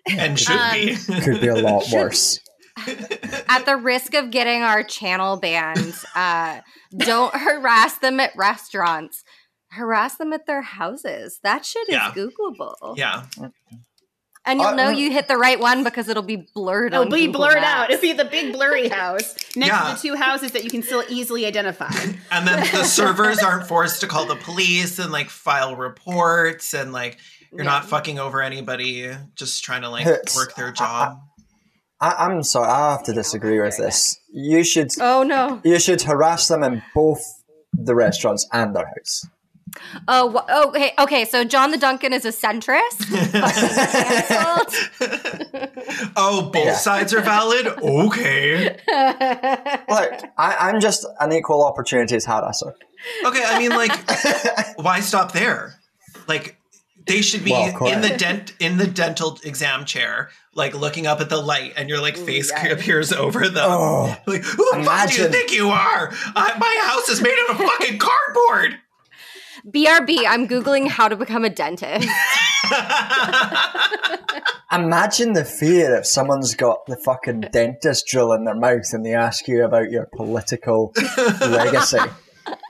And should be. Could be a lot worse. At the risk of getting our channel banned, don't harass them at restaurants. Harass them at their houses. That shit is Googleable. Yeah. And you'll know you hit the right one because it'll be blurred out. It'll be blurred out. It'll be the big blurry house next to the two houses that you can still easily identify. And then the servers aren't forced to call the police and, like, file reports. And, like, you're not fucking over anybody just trying to, like, work their job. I'm sorry, I have to disagree with this. You should. Oh no! You should harass them in both the restaurants and their house. Oh, okay. So John the Duncan is a centrist. Oh, both sides are valid. Okay. Look, I'm just an equal opportunities harasser. Okay, I mean, like, why stop there? Like, they should be in the dental exam chair, like looking up at the light, and your like face appears over them. Oh, like, who the fuck do you think you are? My house is made out of fucking cardboard. BRB, I'm Googling how to become a dentist. Imagine the fear if someone's got the fucking dentist drill in their mouth and they ask you about your political legacy.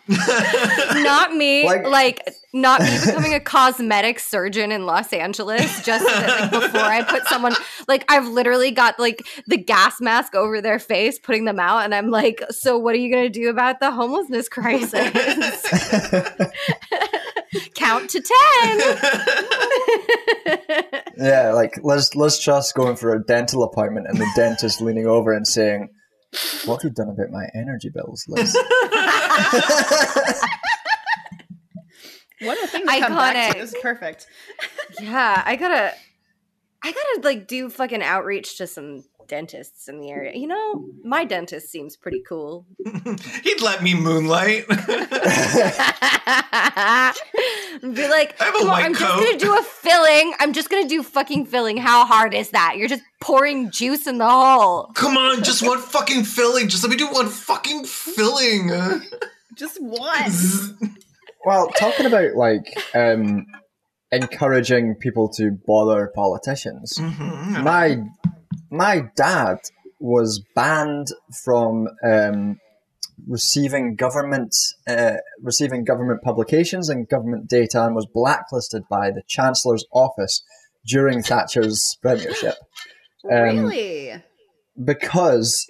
Not me, like not me becoming a cosmetic surgeon in Los Angeles just that, like, before I put someone, like, I've literally got like the gas mask over their face putting them out, and I'm like, so what are you gonna do about the homelessness crisis? Count to 10. Yeah, like let's just go in for a dental appointment and the dentist leaning over and saying, what have you done about my energy bills, Liz? One of the things I come back to is perfect. Yeah, I gotta like do fucking outreach to some dentists in the area. You know, my dentist seems pretty cool. He'd let me moonlight. Be like, I'm just going to do a filling. I'm just going to do fucking filling. How hard is that? You're just pouring juice in the hole. Come on, just one fucking filling. Just let me do one fucking filling. Just one. Well, talking about, like, encouraging people to bother politicians. Mm-hmm. My dad was banned from receiving government publications and government data, and was blacklisted by the Chancellor's office during Thatcher's premiership. Really? Because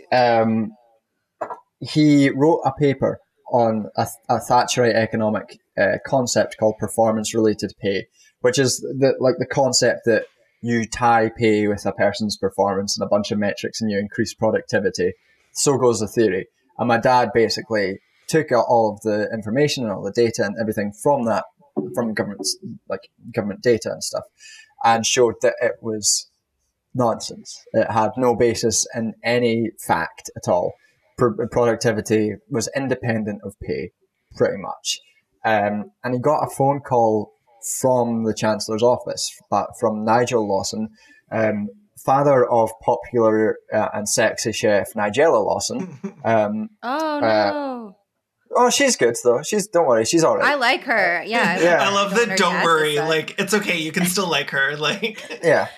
he wrote a paper on a Thatcherite economic concept called performance-related pay, which is the concept that you tie pay with a person's performance and a bunch of metrics, and you increase productivity. So goes the theory. And my dad basically took out all of the information and all the data and everything from that, from government data and stuff, and showed that it was nonsense. It had no basis in any fact at all. Productivity was independent of pay, pretty much. And he got a phone call from the Chancellor's office, but from Nigel Lawson, father of popular and sexy chef Nigella Lawson. Oh, she's good though. Don't worry, she's all right. I like her. Yeah, I love that. Don't worry, like it's okay. You can still like her. Like yeah.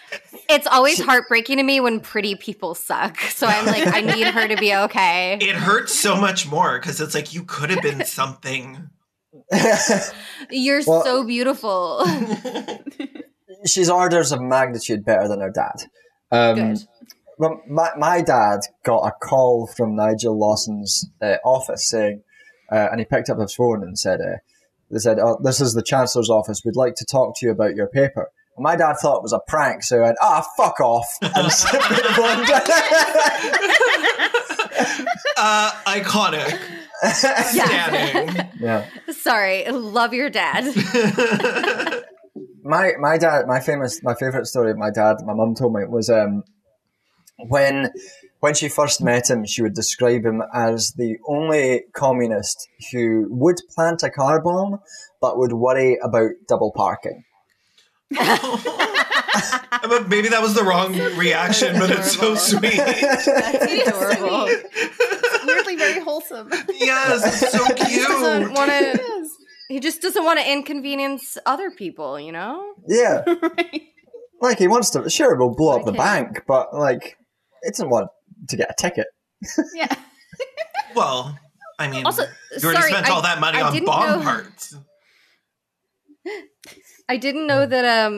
It's always heartbreaking to me when pretty people suck. So I'm like, I need her to be okay. It hurts so much more because it's like, you could have been something. You're so beautiful. She's orders of magnitude better than her dad. Good. Well, my dad got a call from Nigel Lawson's office saying, and he picked up his phone and said, "They said, this is the Chancellor's office. We'd like to talk to you about your paper." My dad thought it was a prank, so he went, fuck off. And slipped the phone down. Iconic. Stunning. Yeah. Sorry, love your dad. My favorite story of my dad, my mum told me, was when she first met him, she would describe him as the only communist who would plant a car bomb, but would worry about double parking. But maybe that was the wrong reaction, but it's so sweet. That's adorable. It's weirdly very wholesome. Yes, it's so cute. He just doesn't want to inconvenience other people, you know? Yeah. Right. Like he wants to, sure, we'll blow up the bank, but like, he doesn't want to get a ticket. Yeah. Well, I mean, also, you already spent all that money on bomb parts. I didn't know that,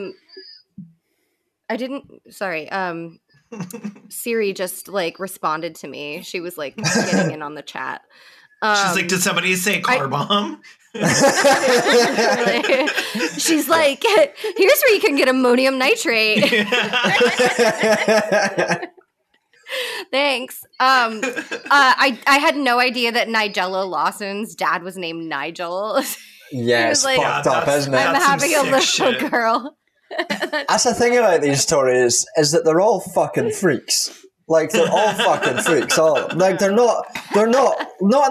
Siri just, like, responded to me. She was, like, getting in on the chat. She's like, did somebody say car bomb? She's like, here's where you can get ammonium nitrate. Yeah. Thanks. I had no idea that Nigella Lawson's dad was named Nigel. Yes, like, fucked up, isn't it? I'm having a little girl. That's the thing about these stories, is that they're all fucking freaks. Like, they're all fucking freaks. Like, they're not in,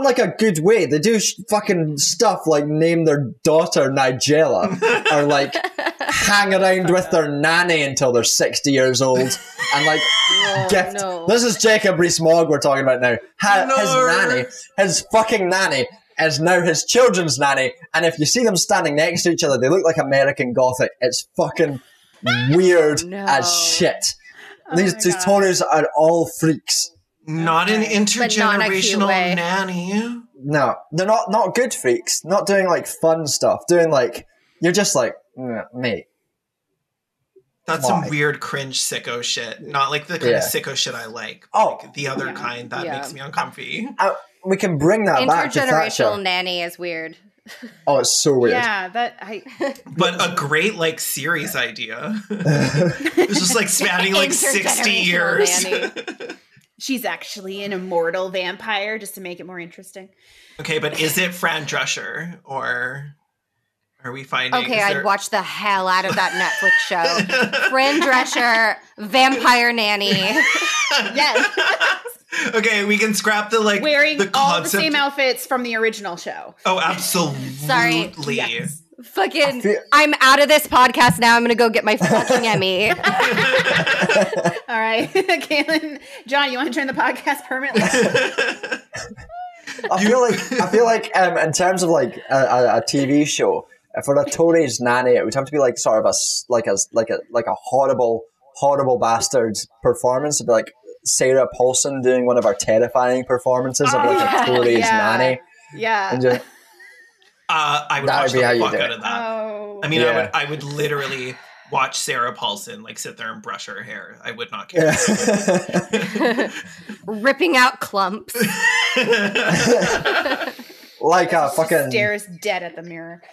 like, a good way. They do fucking stuff like name their daughter Nigella, or, like, hang around with their nanny until they're 60 years old, and, like, gift. No. This is Jacob Rees-Mogg we're talking about now. His fucking nanny is now his children's nanny, and if you see them standing next to each other, they look like American Gothic. It's fucking weird as shit. These Tories are all freaks. Not an intergenerational nanny. No, they're not good freaks. Not doing like fun stuff. Doing like, you're just like, mate. That's some weird cringe sicko shit. Not like the kind of sicko shit I like. Oh, like the other kind that makes me uncomfy. We can bring that back to Thatcher. Intergenerational nanny is weird. Oh, it's so weird. Yeah, but a great like series idea. It's just like spanning like 60 years. She's actually an immortal vampire, just to make it more interesting. Okay, but is it Fran Drescher or Are we finding? Okay, I'd watch the hell out of that Netflix show. Fran Drescher, Vampire Nanny. Yes. Okay, we can scrap the like wearing the all the same outfits from the original show. Oh, absolutely. Sorry. Yes. Fucking, I'm out of this podcast now. I'm going to go get my fucking Emmy. All right. Caitlin, John, you want to turn the podcast permanently? I feel like in terms of like a TV show, for a Tory's nanny, it would have to be like sort of a horrible bastard performance. It'd be like Sarah Paulson doing one of her terrifying performances of like a Tory's nanny. Yeah. And just, I would watch the fuck out of that. Oh. I mean, yeah. I would literally watch Sarah Paulson like sit there and brush her hair. I would not care. Yeah. Ripping out clumps. Like a fucking... stares dead at the mirror.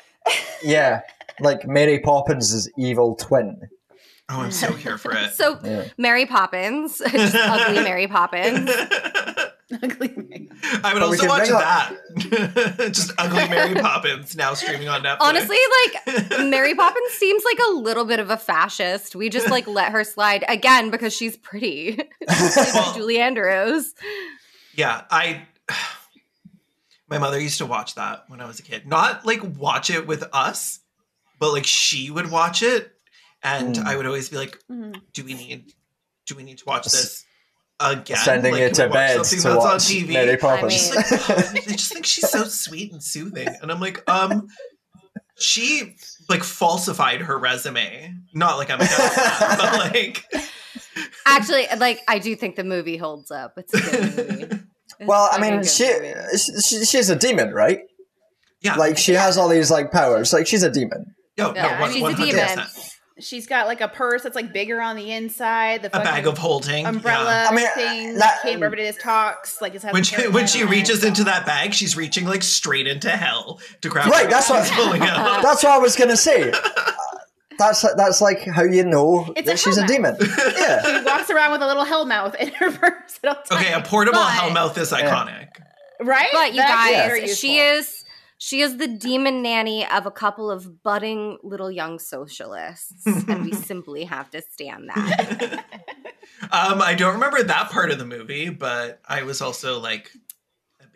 Yeah. Like Mary Poppins' evil twin. Oh, I'm so here for it. So, yeah. Mary Poppins. Just ugly Mary Poppins. Ugly Mary. I would also watch that. Just ugly Mary Poppins now streaming on Netflix. Honestly, like Mary Poppins seems like a little bit of a fascist. We just like let her slide again because she's pretty. Well, Julie Andrews. Yeah, my mother used to watch that when I was a kid. Not like watch it with us, but like she would watch it, and I would always be like, "Do we need to watch this?" Again, sending like, it to bed to that's watch on TV. Mary Poppins. I mean, I just think she's so sweet and soothing, and I'm like, she like falsified her resume. Not like I'm against that, but like, actually, like I do think the movie holds up. It's a good movie. Well, I mean, she's a demon, right? Yeah, like she has all these like powers. Like she's a demon. No, she's 100%. A demon. She's got like a purse that's like bigger on the inside. The a bag of holding, umbrella thing. Kate Riverdale talks like it's when she reaches into that bag, she's reaching like straight into hell to grab. Right, that's what I was gonna say. That's like how you know that she's a demon. Yeah, she walks around with a little hell mouth in her purse. Okay, a portable hell mouth is iconic, right? But you guys, she is the demon nanny of a couple of budding little young socialists, and we simply have to stand that. I don't remember that part of the movie, but I was also like.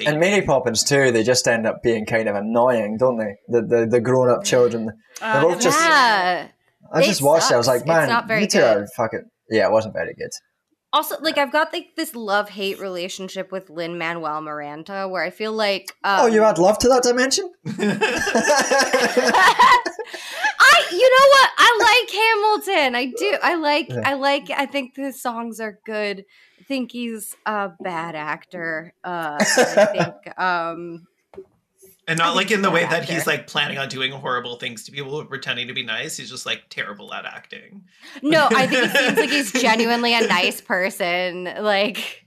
And Mary Poppins too, they just end up being kind of annoying, don't they? The grown-up children. They're all just, I just watched it. I was like, man, you two are fucking... Yeah, it wasn't very good. Also, like, I've got like this love-hate relationship with Lin-Manuel Miranda where I feel like... you add love to that dimension? I like Hamilton. I do. I think the songs are good. I think he's a bad actor. I think, and not like in the way that he's like planning on doing horrible things to people, pretending to be nice. He's just like terrible at acting. No, I think he seems like he's genuinely a nice person. Like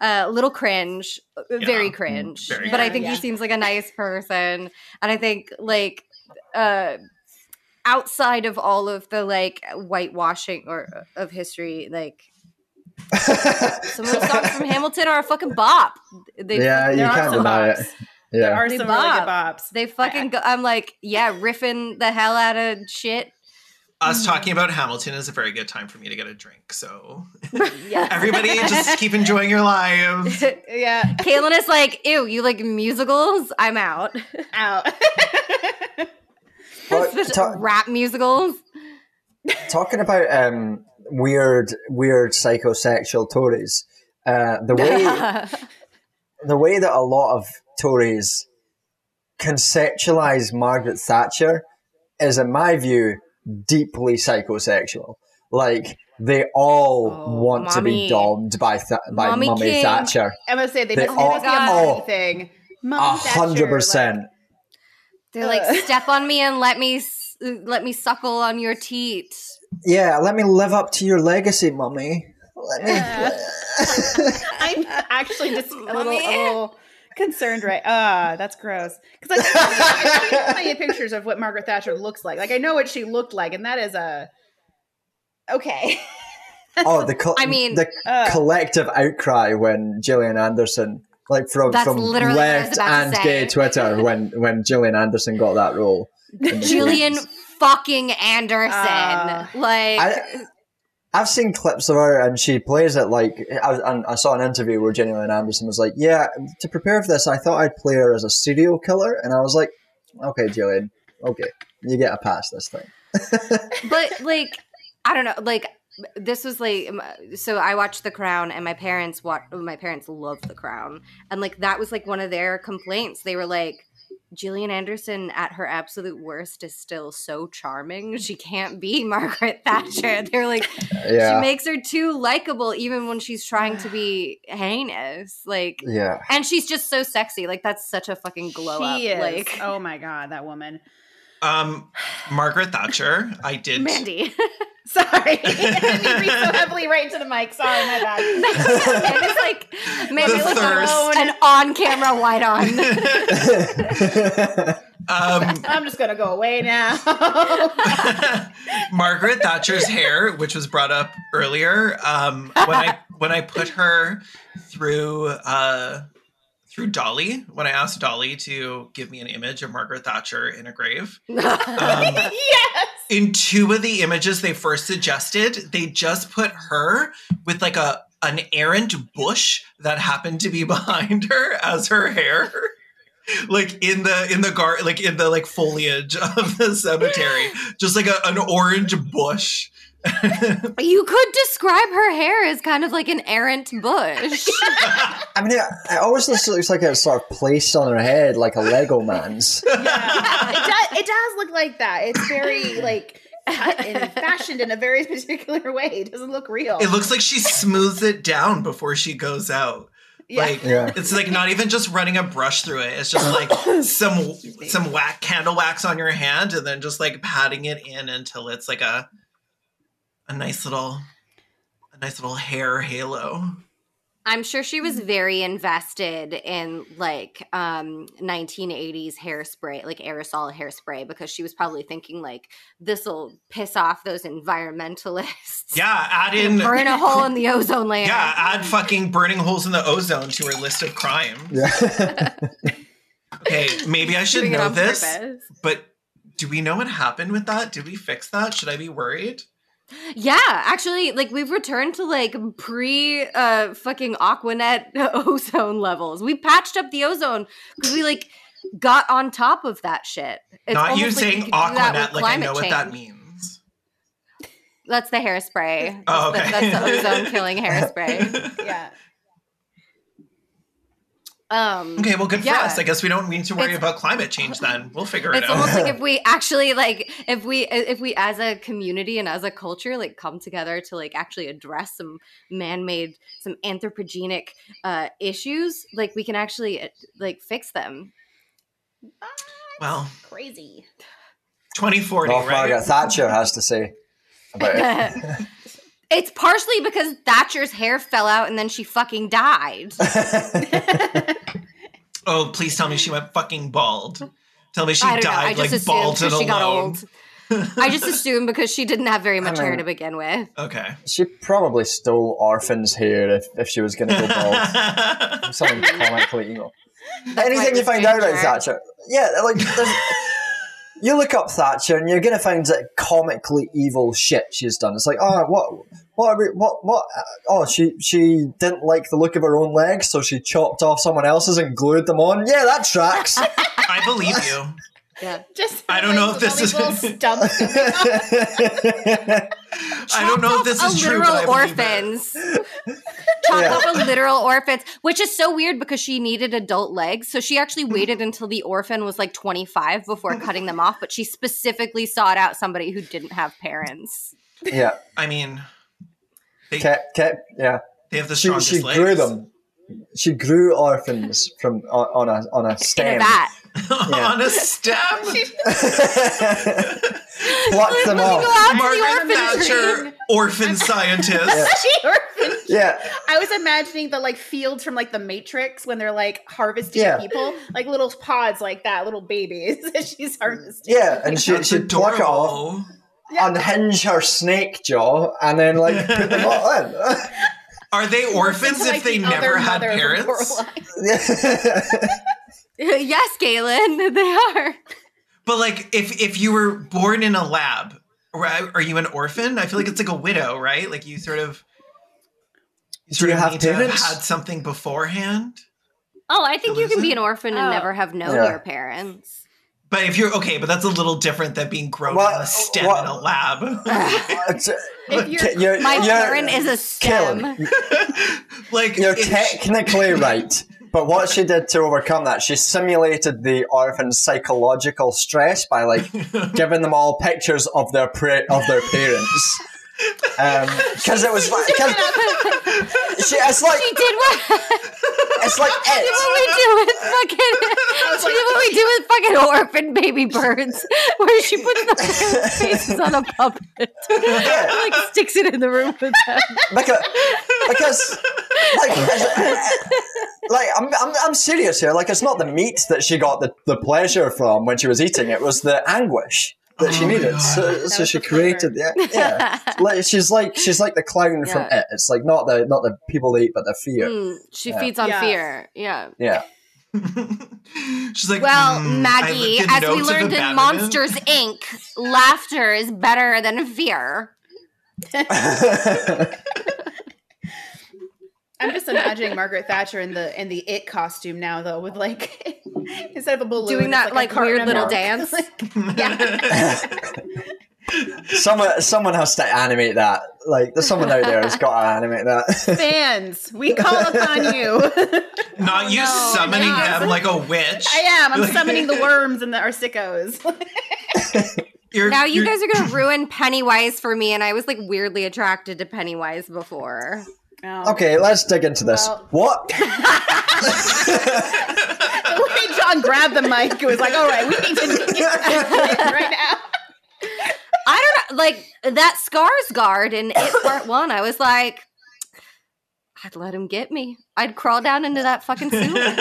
a little cringe, very cringe. Very but I think he seems like a nice person, and I think like. Outside of all of the like whitewashing or of history, like some of the songs from Hamilton are a fucking bop. You can't deny it. Yeah. There are some really good bops. They fucking go, I'm like, riffing the hell out of shit. Us talking about Hamilton is a very good time for me to get a drink. So everybody just keep enjoying your lives. Yeah. Caitlin is like, ew, you like musicals? I'm out. Out. Rap musicals. Talking about weird psychosexual Tories, the way that a lot of Tories conceptualize Margaret Thatcher is, in my view, deeply psychosexual. Like they all want to be domed by Mummy Thatcher. I'm gonna say they must be a Mummy thing. 100%. They're like, step on me and let me suckle on your teat. Yeah, let me live up to your legacy, Mummy. Let me. I'm actually just a little concerned, right? That's gross. Because I've seen plenty of pictures of what Margaret Thatcher looks like. Like I know what she looked like, and that is okay. the collective outcry when Gillian Anderson. Like from left and gay Twitter when Gillian Anderson got that role. Gillian fucking Anderson. I've seen clips of her, and she plays it like. And I saw an interview where Gillian Anderson was like, "Yeah, to prepare for this, I thought I'd play her as a serial killer," and I was like, "Okay, Gillian, okay, you get a pass this thing." But like, I don't know, like. This was like, so I watched The Crown, and my parents loved The Crown, and like that was like one of their complaints. They were like, Gillian Anderson at her absolute worst is still so charming. She can't be Margaret Thatcher. They're like, yeah. She makes her too likable, even when she's trying to be heinous. Like, yeah, and she's just so sexy. Like, that's such a fucking glow up. She is. Like, oh my god, that woman. Margaret Thatcher. I did. Mandy. Sorry. I didn't reach so heavily right to the mic. Sorry, my bad. It's like, Mandy looks alone and on camera wide on. I'm just going to go away now. Margaret Thatcher's hair, which was brought up earlier, when I put her through Dolly, when I asked Dolly to give me an image of Margaret Thatcher in a grave. Yes! In two of the images they first suggested, they just put her with like an errant bush that happened to be behind her as her hair. Like in the foliage of the cemetery. Just like an orange bush. You could describe her hair as kind of like an errant bush. I mean, it always looks like it's sort of placed on her head like a Lego man's. Yeah. It does look like that. It's very like fashioned in a very particular way. It doesn't look real. It looks like she smooths it down before she goes out. Yeah. Like, yeah. It's like not even just running a brush through it. It's just like some candle wax on your hand and then just like patting it in until it's like a nice little hair halo. I'm sure she was very invested in like 1980s hairspray, like aerosol hairspray, because she was probably thinking like, this will piss off those environmentalists. Yeah, burn a hole in the ozone layer. Yeah, add fucking burning holes in the ozone to her list of crimes. Yeah. Okay, maybe I should know this, purpose. But do we know what happened with that? Did we fix that? Should I be worried? Yeah, actually, like we've returned to like pre-fucking Aquanet ozone levels. We patched up the ozone because we like got on top of that shit. It's not you saying Aquanet, like I know what that means. That's the hairspray. Oh, okay. That's the ozone killing hairspray. Yeah. Okay, well, good for us. I guess we don't need to worry about climate change then. We'll figure it out. It's almost like if we actually, like, if we as a community and as a culture, like, come together to, like, actually address some man-made, some anthropogenic issues, like, we can actually, like, fix them. That's crazy. 2040, right? Margaret Thatcher has to say about it. It's partially because Thatcher's hair fell out and then she fucking died. Oh, please tell me she went fucking bald. Tell me she died like bald and alone. She got old. I just assume because she didn't have very much hair to begin with. Okay. She probably stole Orphan's hair if she was going to go bald. Something comically evil. Anything you find out about Thatcher. Yeah, like there's... You look up Thatcher and you're going to find that comically evil shit she's done. It's like, oh, what? Oh, she didn't like the look of her own legs, so she chopped off someone else's and glued them on. Yeah, that tracks. I believe you. Yeah. Just I don't know if this is true. Literal orphans. Chopped off a literal orphans, which is so weird because she needed adult legs, so she actually waited until the orphan was like 25 before cutting them off. But she specifically sought out somebody who didn't have parents. Yeah, I mean, they have the strongest she legs. Grew them. She grew orphans from on a stem. In a vat. Yeah. On a stem? Plucked them off. Margaret Thatcher, orphan scientist. Yeah. I was imagining the like fields from like the Matrix when they're like harvesting people, like little pods like that, little babies that she's harvesting. Yeah, and she'd pluck it off, unhinge her snake jaw, and then like put them all in. Are they orphans if they never had parents? Yes, Galen, they are. But like, if you were born in a lab, right, are you an orphan? I feel like it's like a widow, right? Like you sort of need to have had something beforehand. Oh, I think you can be an orphan and never have known your parents. But if you're okay, but that's a little different than being grown in a STEM in a lab. Parent is a STEM. Like you're technically right. But what she did to overcome that, she simulated the orphan's psychological stress by like giving them all pictures of their parents. Because it was like she did what we do with fucking orphan baby birds, where she puts the parents' faces on a puppet and like sticks it in the room with them. Because I'm serious here. Like, it's not the meat that she got the pleasure from when she was eating; it was the anguish that she needed. So she created like, she's like the clown from It. It's like not the people they eat, but the fear. She feeds on fear. Yeah. She's like, well, Maggie, as we learned in Monsters Inc., laughter is better than fear. I'm just imagining Margaret Thatcher in the It costume now, though, with like instead of a balloon, doing that like weird little dance. Someone has to animate that. Like, there's someone out there who's got to animate that. Fans, we call upon you. Not you summoning them like a witch. I am. I'm summoning the worms and our sickos. You guys are gonna ruin Pennywise for me, and I was like weirdly attracted to Pennywise before. Okay, let's dig into this. What? The way John grabbed the mic, it was like, all right, we need to get right now. I don't know, like, that Skarsgård in It Part 1, I was like, I'd let him get me. I'd crawl down into that fucking sewer.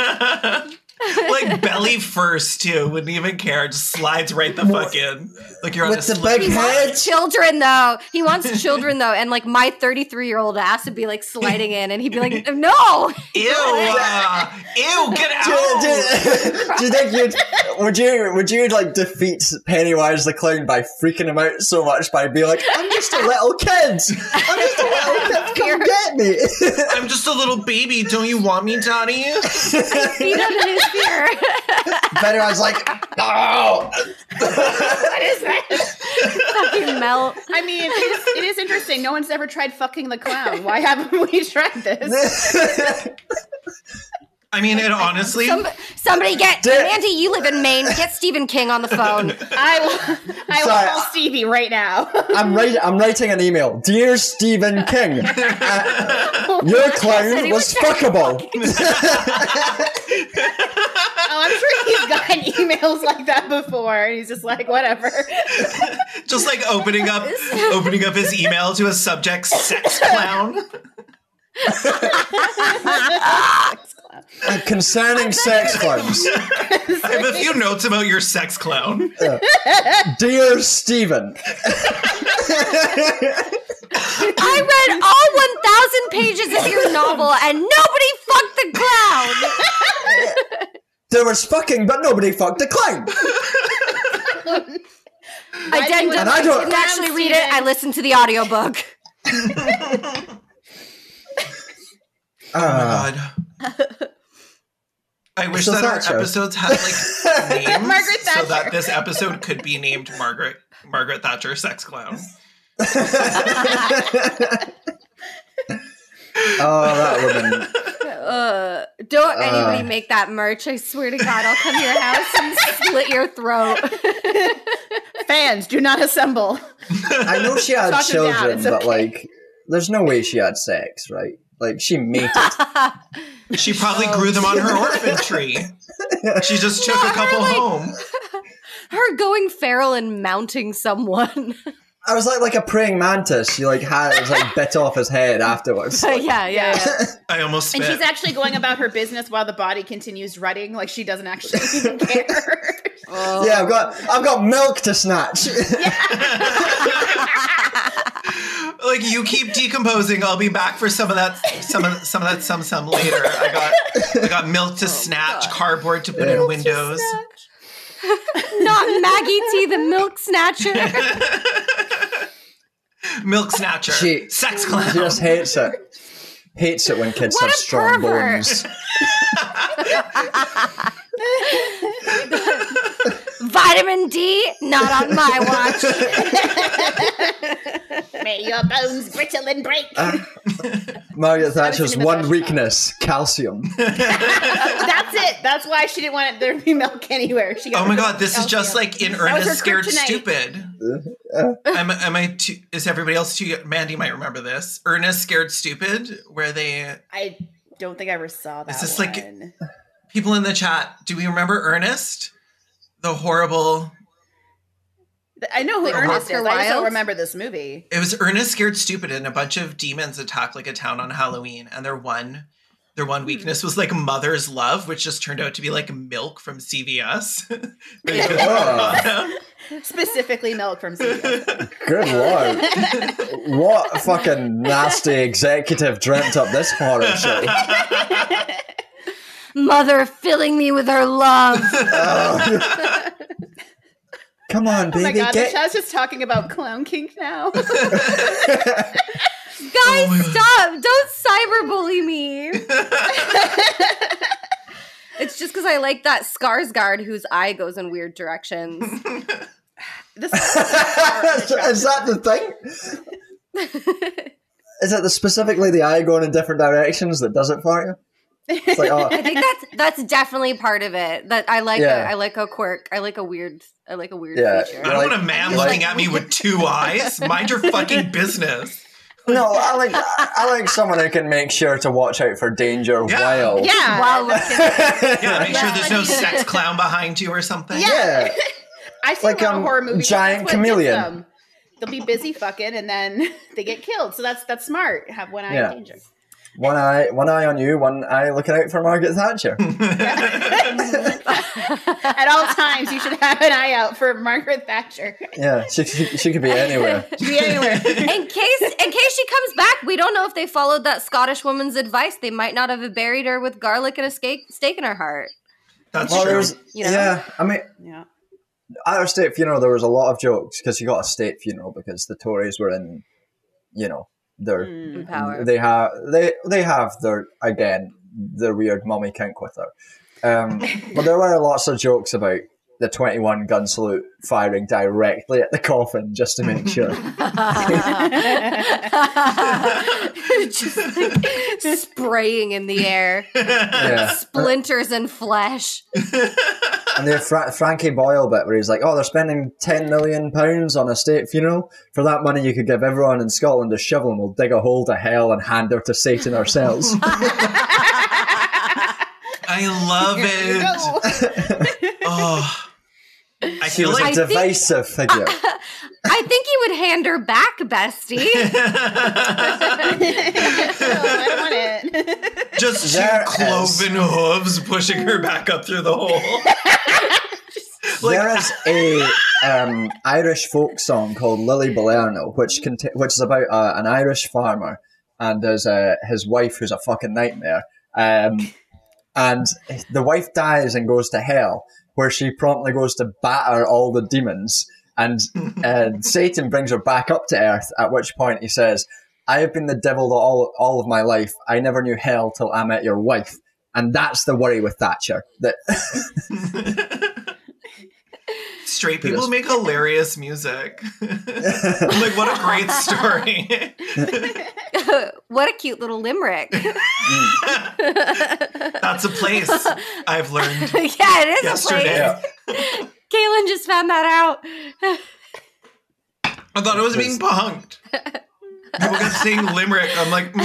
Like, belly first, too. Wouldn't even care. Just slides right the fuck in. Like, you're on with the big head. He wants children, though. And, like, my 33-year-old ass would be, like, sliding in. And he'd be like, no! Ew! Ew, get out! Do you think would you like, defeat Pennywise the Clown by freaking him out so much by being like, I'm just a little kid! I'm just a little kid! Come get me! I'm just a little baby. Don't you want me, Daddy? Fear. Pennywise like, oh, what is that? Fucking melt. I mean, it is interesting. No one's ever tried fucking the clown. Why haven't we tried this? I mean, it honestly. Somebody get Andy. You live in Maine. Get Stephen King on the phone. I will call Stevie right now. I'm writing an email. Dear Stephen King, your clown was fuckable. I'm sure he's gotten emails like that before, and he's just like, whatever. Just like opening up his email to a subject, sex clown. Concerning sex clowns. I have a few notes about your sex clown. Dear Stephen. I read all 1,000 pages of your novel and nobody fucked the clown. There was fucking, but nobody fucked the clown. I didn't actually read it. I listened to the audiobook. Oh my god. I wish that our episodes had like names Margaret Thatcher, so that this episode could be named Margaret Thatcher Sex Clown. That woman. Don't anybody make that merch. I swear to God, I'll come to your house and slit your throat. Fans, do not assemble. I know she had children, but like, there's no way she had sex, right? Like, she made it. She probably grew them on her orphan tree. She just took a couple home. Her going feral and mounting someone. I was like a praying mantis. She like had bit off his head afterwards. Like, yeah. I almost spit. And she's actually going about her business while the body continues rutting. Like, she doesn't actually even care. Yeah, I've got milk to snatch. Like, you keep decomposing. I'll be back for some of that later. I got milk to snatch, cardboard to put in windows. Not Maggie T, the milk snatcher. Milk snatcher. She, sex clown. She just hates it. Hates it when kids have strong bones. Vitamin D, not on my watch. May your bones brittle and break. Margaret Thatcher's one weakness, calcium. That's it. That's why she didn't want there to be milk anywhere. She got this calcium. Is just like in Ernest Scared Stupid. Is everybody else too? Mandy might remember this. Ernest Scared Stupid, where they... I don't think I ever saw that. Is this like... People in the chat, do we remember Ernest? The horrible... I know who Ernest is. I don't remember this movie. It was Ernest Scared Stupid, and a bunch of demons attack like a town on Halloween, and their one weakness was like mother's love, which just turned out to be like milk from CVS. Specifically milk from CVS. Good lord. What fucking nasty executive dreamt up this horror shit? Mother filling me with her love. Oh. Come on, baby. Oh my God, the chat's just talking about clown kink now. Guys, stop. Don't cyberbully me. It's just because I like that Skarsgård whose eye goes in weird directions. Is that the thing? Is that specifically the eye going in different directions that does it for you? It's like, oh. I think that's definitely part of it. That I like a quirk. I like a weird feature. I don't want a man looking at me with two eyes. Mind your fucking business. No, I like someone who can make sure to watch out for danger while looking at you. Yeah, make sure there's no sex clown behind you or something. Yeah. I've seen a horror movie. Giant chameleon. They'll be busy fucking and then they get killed. So that's smart. Have one eye in danger. One eye on you, one eye looking out for Margaret Thatcher. At all times, you should have an eye out for Margaret Thatcher. Yeah, she could be anywhere. In case she comes back, we don't know if they followed that Scottish woman's advice. They might not have buried her with garlic and a steak in her heart. That's true. At her state funeral, there was a lot of jokes because she got a state funeral because the Tories were in, power. They have their weird mummy kink with her. But there were lots of jokes about the 21 gun salute firing directly at the coffin just to make sure. Just like spraying in the air. Yeah. Splinters and flesh. And the Frankie Boyle bit where he's like, oh, they're spending £10 million on a state funeral. For that money, you could give everyone in Scotland a shovel and we'll dig a hole to hell and hand her to Satan ourselves. I love it. Oh, I feel like a divisive figure. I think he would hand her back, bestie. I don't want it. Just cloven hooves pushing her back up through the hole. There is a Irish folk song called Lily Balerno, which is about an Irish farmer and his wife, who's a fucking nightmare. And the wife dies and goes to hell, where she promptly goes to batter all the demons. And Satan brings her back up to earth, at which point he says, I have been the devil all of my life. I never knew hell till I met your wife. And that's the worry with Thatcher. Straight people make hilarious music. Like, what a great story. What a cute little limerick. That's a place I've learned. Yeah, it is yesterday. A place. Yeah. Caitlin just found that out. I thought I was being punked. People got saying limerick. I'm like,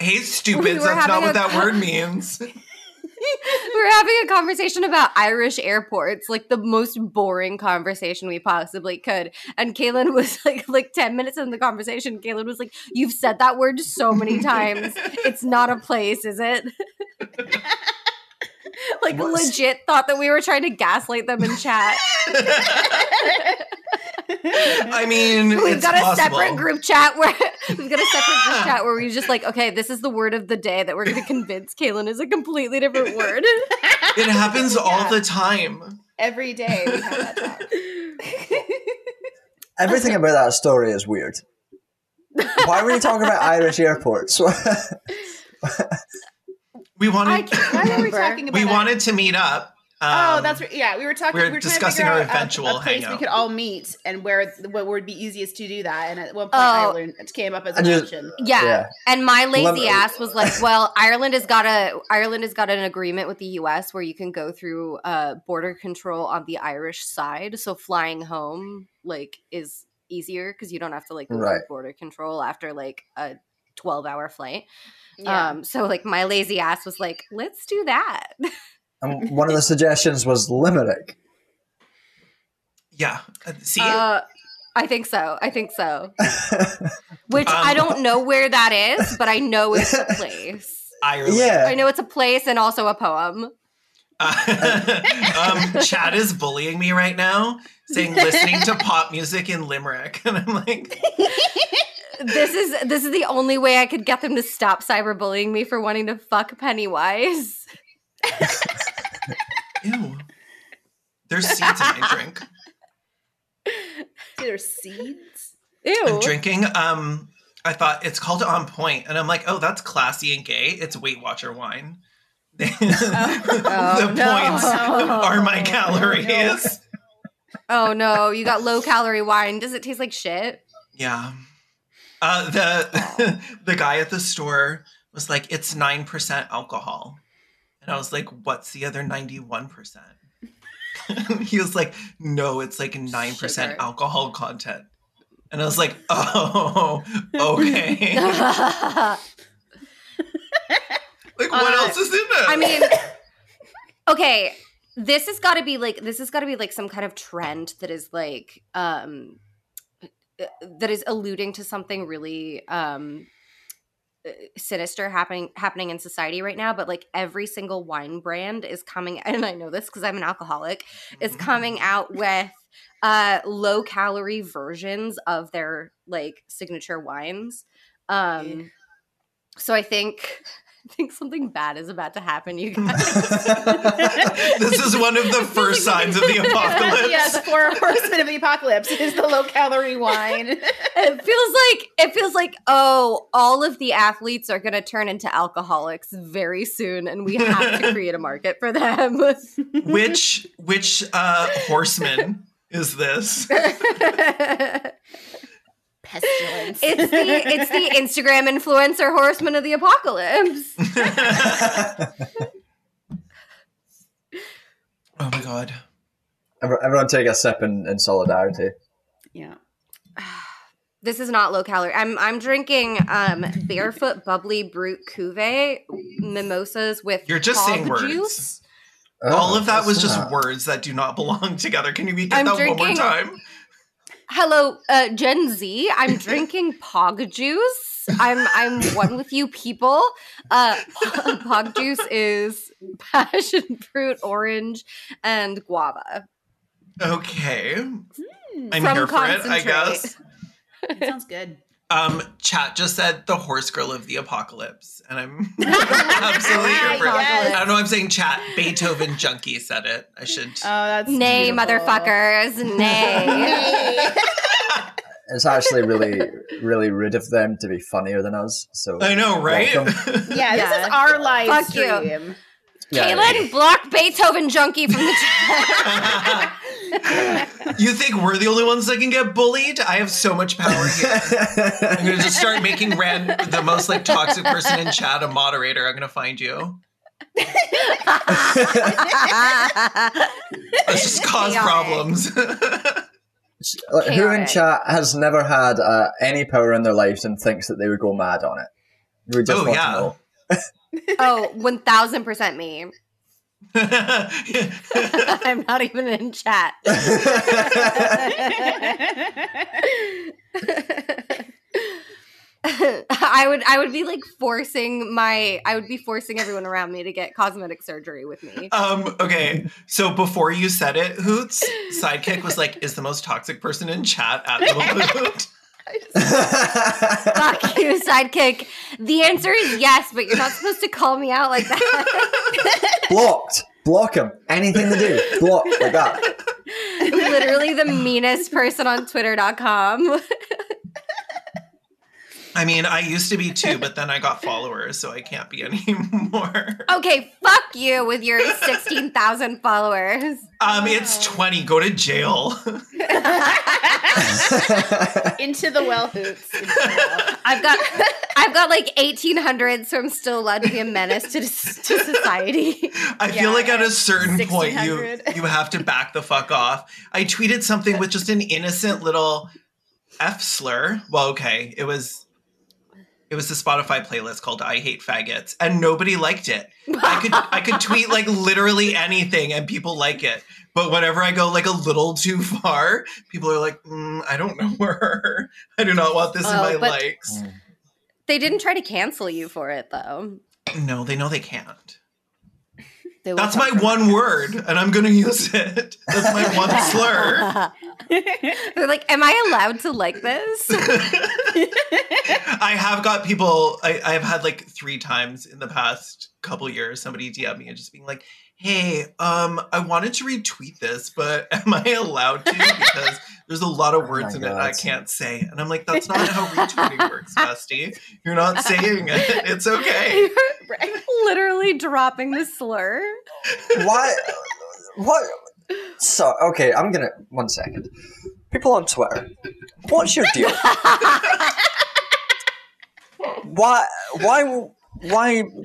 hey, stupids, that's not what that word means. We were having a conversation about Irish airports, like the most boring conversation we possibly could. And Caitlin was like 10 minutes into the conversation, Caitlin was like, you've said that word so many times. It's not a place, is it? Like, legit thought that we were trying to gaslight them in chat. I mean, we've got a separate group chat where we're just like, okay, this is the word of the day that we're going to convince Kaylin is a completely different word. It happens all the time. Every day we have that talk. Everything about that story is weird. Why were you talking about Irish airports? We wanted to meet up. That's right. Yeah, we were talking. We were discussing our eventual hangout. We could all meet, and what would be easiest to do that. And at one point, Ireland came up as an option. Yeah, and my lazy ass was like, "Well, Ireland has got an agreement with the U.S. where you can go through border control on the Irish side, so flying home like is easier because you don't have to like go through border control after like a 12-hour flight." Yeah. So like my lazy ass was like, "Let's do that." And one of the suggestions was Limerick. Yeah. See? I think so. Which I don't know where that is, but I know it's a place. Ireland. Yeah. I know it's a place and also a poem. Chad is bullying me right now, saying listening to pop music in Limerick. And I'm like... This is the only way I could get them to stop cyberbullying me for wanting to fuck Pennywise. Ew. There's seeds in my drink. There's seeds? Ew. I'm drinking, I thought it's called On Point, and I'm like, oh, that's classy and gay. It's Weight Watcher wine. Points are my calories. Oh no, you got low calorie wine. Does it taste like shit? Yeah. The guy at the store was like, it's 9% alcohol. And I was like, what's the other 91%? He was like, no, it's like 9% alcohol content. And I was like, oh, okay. Like, what else is in it? I mean, okay, this has got to be like some kind of trend that is like, that is alluding to something really, sinister happening in society right now, but like every single wine brand is coming, and I know this because I'm an alcoholic, is coming out with low calorie versions of their like signature wines. So I think something bad is about to happen, you guys. This is one of the first signs of the apocalypse. Yes, for a horseman of the apocalypse is the low-calorie wine. It feels like, oh, all of the athletes are going to turn into alcoholics very soon, and we have to create a market for them. Which horseman is this? Pestilence. It's the Instagram influencer horseman of the apocalypse. Oh my god. Everyone take a sip in solidarity. Yeah. This is not low calorie. I'm drinking Barefoot Bubbly Brut Cuvée mimosas with hog words. Juice. Oh, all of that was just words that do not belong together. Can you repeat that one more time? Hello, Gen Z. I'm drinking Pog Juice. I'm one with you people. Pog Juice is passion fruit, orange, and guava. Okay. I'm here for it, I guess. That sounds good. Chat just said the horse girl of the apocalypse, and I'm absolutely here for it. Yes. I don't know why I'm saying chat. Beethoven junkie said it. I should. Oh, that's nay, beautiful. Motherfuckers, nay. It's actually really, really rude of them to be funnier than us. So I know, right? Yeah, this is our live Fuck stream. You. Yeah. Kaylin, block Beethoven junkie from the chat. You think we're the only ones that can get bullied? I have so much power here. I'm going to just start making Rand the most like toxic person in chat a moderator. I'm going to find you. Let's just cause problems. Who in chat has never had any power in their lives and thinks that they would go mad on it? We just want to know. Oh, 1000% me. I'm not even in chat. I would be like forcing everyone around me to get cosmetic surgery with me. Okay. So before you said it, Hoot's sidekick was like, is the most toxic person in chat at the moment. Fuck you, sidekick. The answer is yes, but you're not supposed to call me out like that. Blocked. Block him. Anything to do. Block like that. Literally the meanest person on Twitter.com. I mean, I used to be too, but then I got followers, so I can't be anymore. Okay, fuck you with your 16,000 followers. It's 20. Go to jail. Into the well, Hoots. I've got like 1,800, so I'm still allowed to be a menace to society. I feel like at a certain point, you have to back the fuck off. I tweeted something with just an innocent little F slur. Well, okay, It was the Spotify playlist called I Hate Faggots, and nobody liked it. I could tweet like literally anything and people like it. But whenever I go like a little too far, people are like, I don't know her. I do not want this in my likes. They didn't try to cancel you for it, though. No, they know they can't. That's my one word, and I'm going to use it. That's my one slur. They're like, am I allowed to like this? I have got people, I've had like 3 times in the past couple years, somebody DM me and just being like, hey, I wanted to retweet this, but am I allowed to? Because there's a lot of words in it I can't say. And I'm like, that's not how retweeting works, bestie. You're not saying it. It's okay. You're literally dropping the slur. What? So, okay, I'm going to... One second. People on Twitter, what's your deal? Why?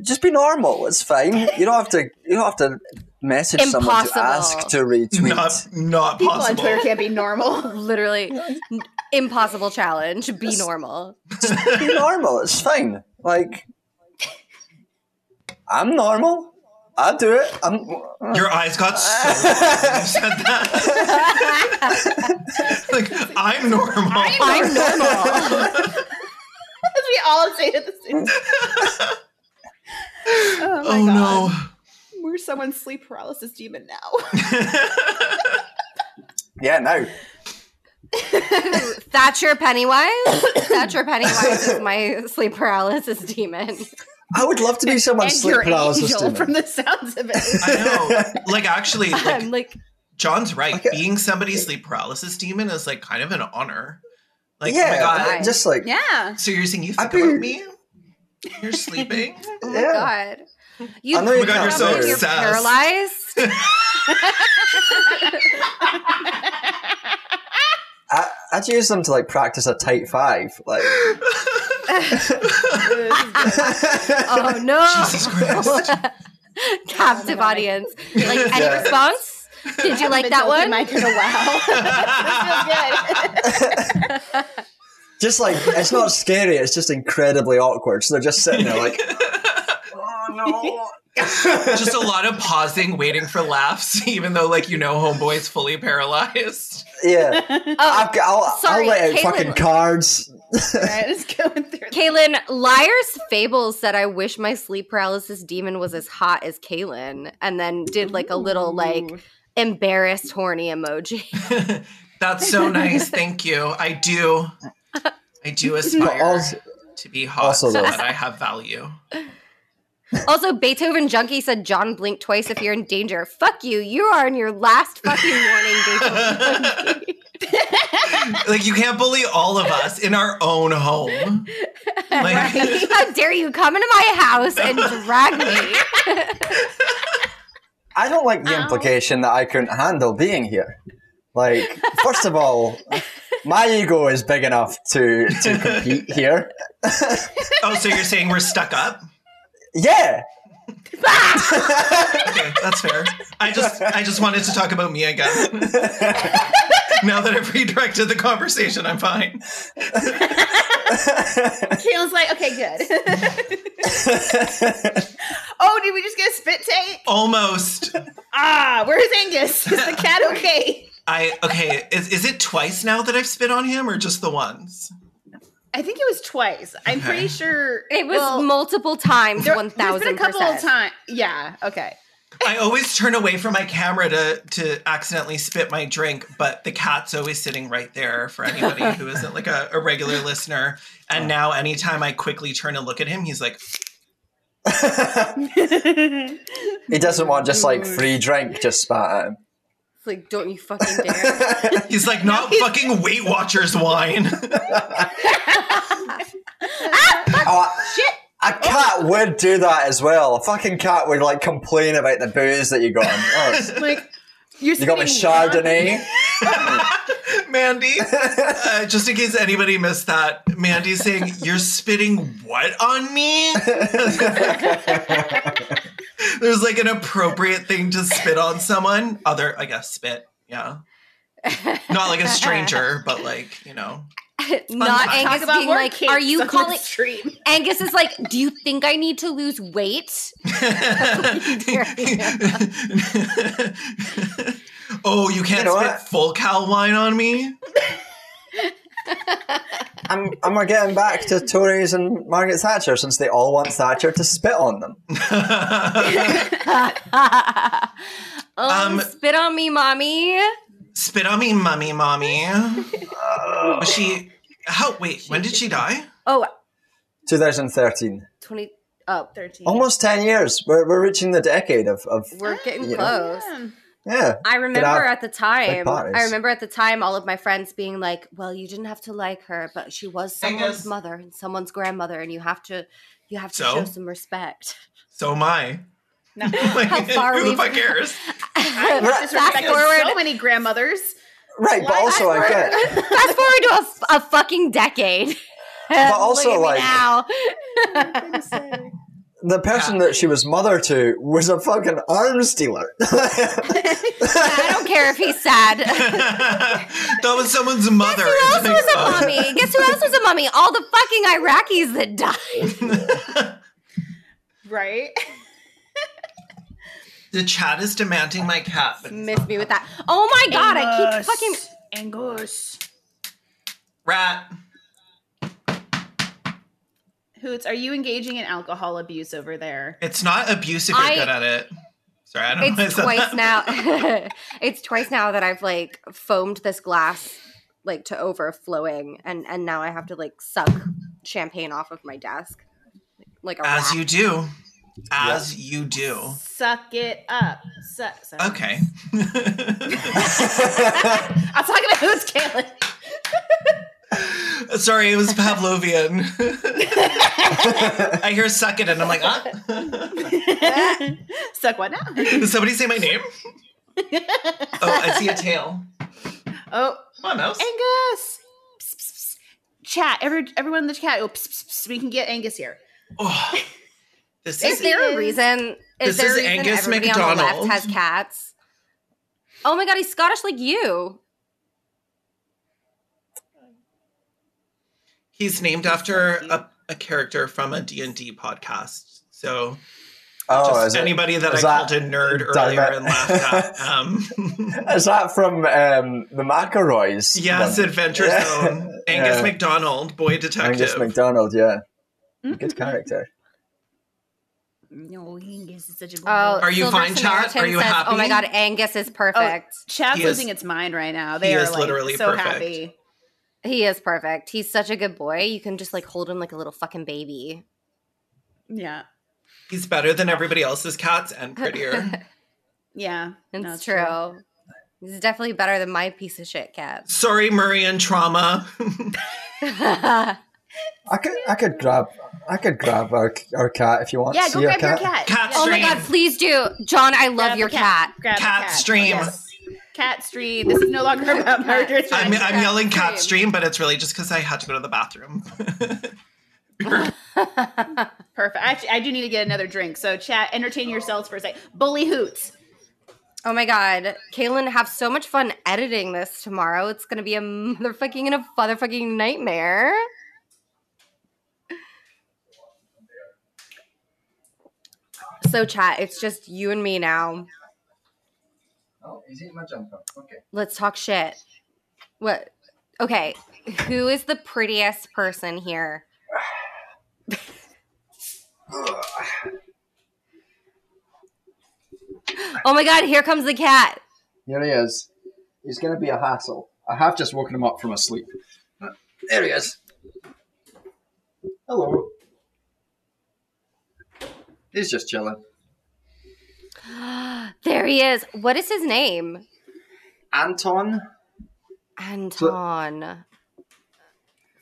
Just be normal. It's fine. You don't have to message someone to ask to retweet. Not people possible. People on Twitter can't be normal. Literally, impossible challenge. Be normal. Just be normal. It's fine. Like, I'm normal. I do it. Your eyes got so when you said that. Like, I'm normal. We all say it the same time. Oh my God. No. We're someone's sleep paralysis demon now. Yeah, no. Thatcher Pennywise is my sleep paralysis demon. I would love to be someone's sleep paralysis demon. From the sounds of it. I know. Like, actually, like John's right. Okay. Being somebody's sleep paralysis demon is like kind of an honor. Like, yeah, oh my God. Just like, yeah. So you're saying you think about me? You're sleeping? Oh my God. Oh my God, you're so obsessed. You're paralyzed. I'd use them to like practice a tight five. Like, oh no. Jesus Christ. Captive audience. Like, any response? Did you like that one? I could wow. Feels good. Just like, it's not scary, it's just incredibly awkward. So they're just sitting there like, oh no. Just a lot of pausing, waiting for laughs, even though, like, you know, homeboy's fully paralyzed. Yeah. Oh, I'll let out Kaylin. Fucking cards. Right, just going through Kaylin, Liar's Fables said I wish my sleep paralysis demon was as hot as Kaylin, and then did like a little like embarrassed horny emoji. That's so nice. Thank you. I do aspire to be hot also, so that I have value. Also, Beethoven Junkie said, John, blink twice if you're in danger. Fuck you. You are in your last fucking warning, Beethoven Junkie. Like, you can't bully all of us in our own home. Like, right? How dare you come into my house and drag me? I don't like the implication that I couldn't handle being here. Like, first of all, my ego is big enough to compete here. Oh, so you're saying we're stuck up? Yeah. Okay, that's fair. I just wanted to talk about me again. Now that I've redirected the conversation, I'm fine. Kayla's like, okay, good. Oh, did we just get a spit take? Almost. Where's Angus? Is the cat okay? Okay, is it twice now that I've spit on him or just the once? I think it was twice. I'm pretty sure. It was multiple times, 1,000%. There's been a couple of times. Yeah, okay. I always turn away from my camera to accidentally spit my drink, but the cat's always sitting right there for anybody who isn't like a regular listener. And now anytime I quickly turn and look at him, he's like... He doesn't want just like free drink just spat at him. It's like, don't you fucking dare. He's like, not fucking Weight Watchers wine. Shit. A cat would do that as well. A fucking cat would like complain about the booze that you got him. Oh, like, you got me Chardonnay. Mandy, just in case anybody missed that, Mandy's saying, you're spitting what on me? There's like an appropriate thing to spit on someone. Other, I guess, spit. Yeah. Not like a stranger, but like, you know. Not Angus being like, are you calling? Angus is like, do you think I need to lose weight? Oh, you can't spit full cow wine on me? And we're getting back to Tories and Margaret Thatcher, since they all want Thatcher to spit on them. Spit on me, mommy. Spit on me, mummy, mommy. When did she die? Oh, 2013. 13. Almost 10 years. We're reaching the decade of. We're getting close. Yeah. I remember at the time all of my friends being like, well, you didn't have to like her, but she was someone's mother and someone's grandmother, and you have to show some respect. So am I. No. Like, how far who the fuck cares? I've disrespected so many grandmothers. Right, but also I get... Fast forward to a fucking decade. But also, like... Now. The person that she was mother to was a fucking arms dealer. I don't care if he's sad. That was someone's mother. Guess who else was a mommy? Guess who else was a mommy? All the fucking Iraqis that died. Right? The chat is demanding my cat. Miss me with that. Oh my god, Angus. I keep fucking... Angus. Rat. Hoots, are you engaging in alcohol abuse over there? It's not abuse if you're good at it. Sorry, I don't know. It's twice now. It's twice now that I've, like, foamed this glass, like, to overflowing. And now I have to, like, suck champagne off of my desk. Like a rat. You do. As you do. Suck it up. Okay. I'm talking about who's Caitlin. Sorry, it was Pavlovian. I hear suck it and I'm like, ah. Suck what now? Did somebody say my name? I see a tail. Oh. Come on, mouse. Angus. Psst, psst, psst. Chat. Everyone in the chat. Oh, psst, psst, psst. We can get Angus here. Oh. Is there a reason Angus McDonald on the left has cats? Oh my god, he's Scottish like you. He's named after a character from a D&D podcast. So anybody that I called a nerd earlier and laughed at. Is that from the McElroys? Yes, Adventure Zone. Angus MacDonald, boy detective. Angus MacDonald, yeah. Good character. No, Angus is such a good boy. Are you fine, chat? Are you happy? Oh my god, Angus is perfect. Chat's losing its mind right now. They are literally so happy. He is perfect. He's such a good boy. You can just like hold him like a little fucking baby. Yeah. He's better than everybody else's cats and prettier. Yeah. That's true. He's definitely better than my piece of shit cat. Sorry, Murray and Trauma. I could grab our cat if you want. Yeah, go grab your cat. Cat stream. Oh my god, please do, John. I love your cat. Cat stream. Cat stream. This is no longer about murder. I'm yelling cat stream, but it's really just because I had to go to the bathroom. Perfect. Actually, I do need to get another drink. So, chat, entertain yourselves for a sec. Bully Hoots. Oh my god, Kaylin, have so much fun editing this tomorrow. It's gonna be a motherfucking nightmare. So, chat, it's just you and me now. Oh, he's eating my jumper. Okay. Let's talk shit. What? Okay, who is the prettiest person here? Oh my god, here comes the cat. Here he is. He's going to be a hassle. I have just woken him up from a sleep. There he is. Hello. He's just chilling. There he is. What is his name? Anton. Anton.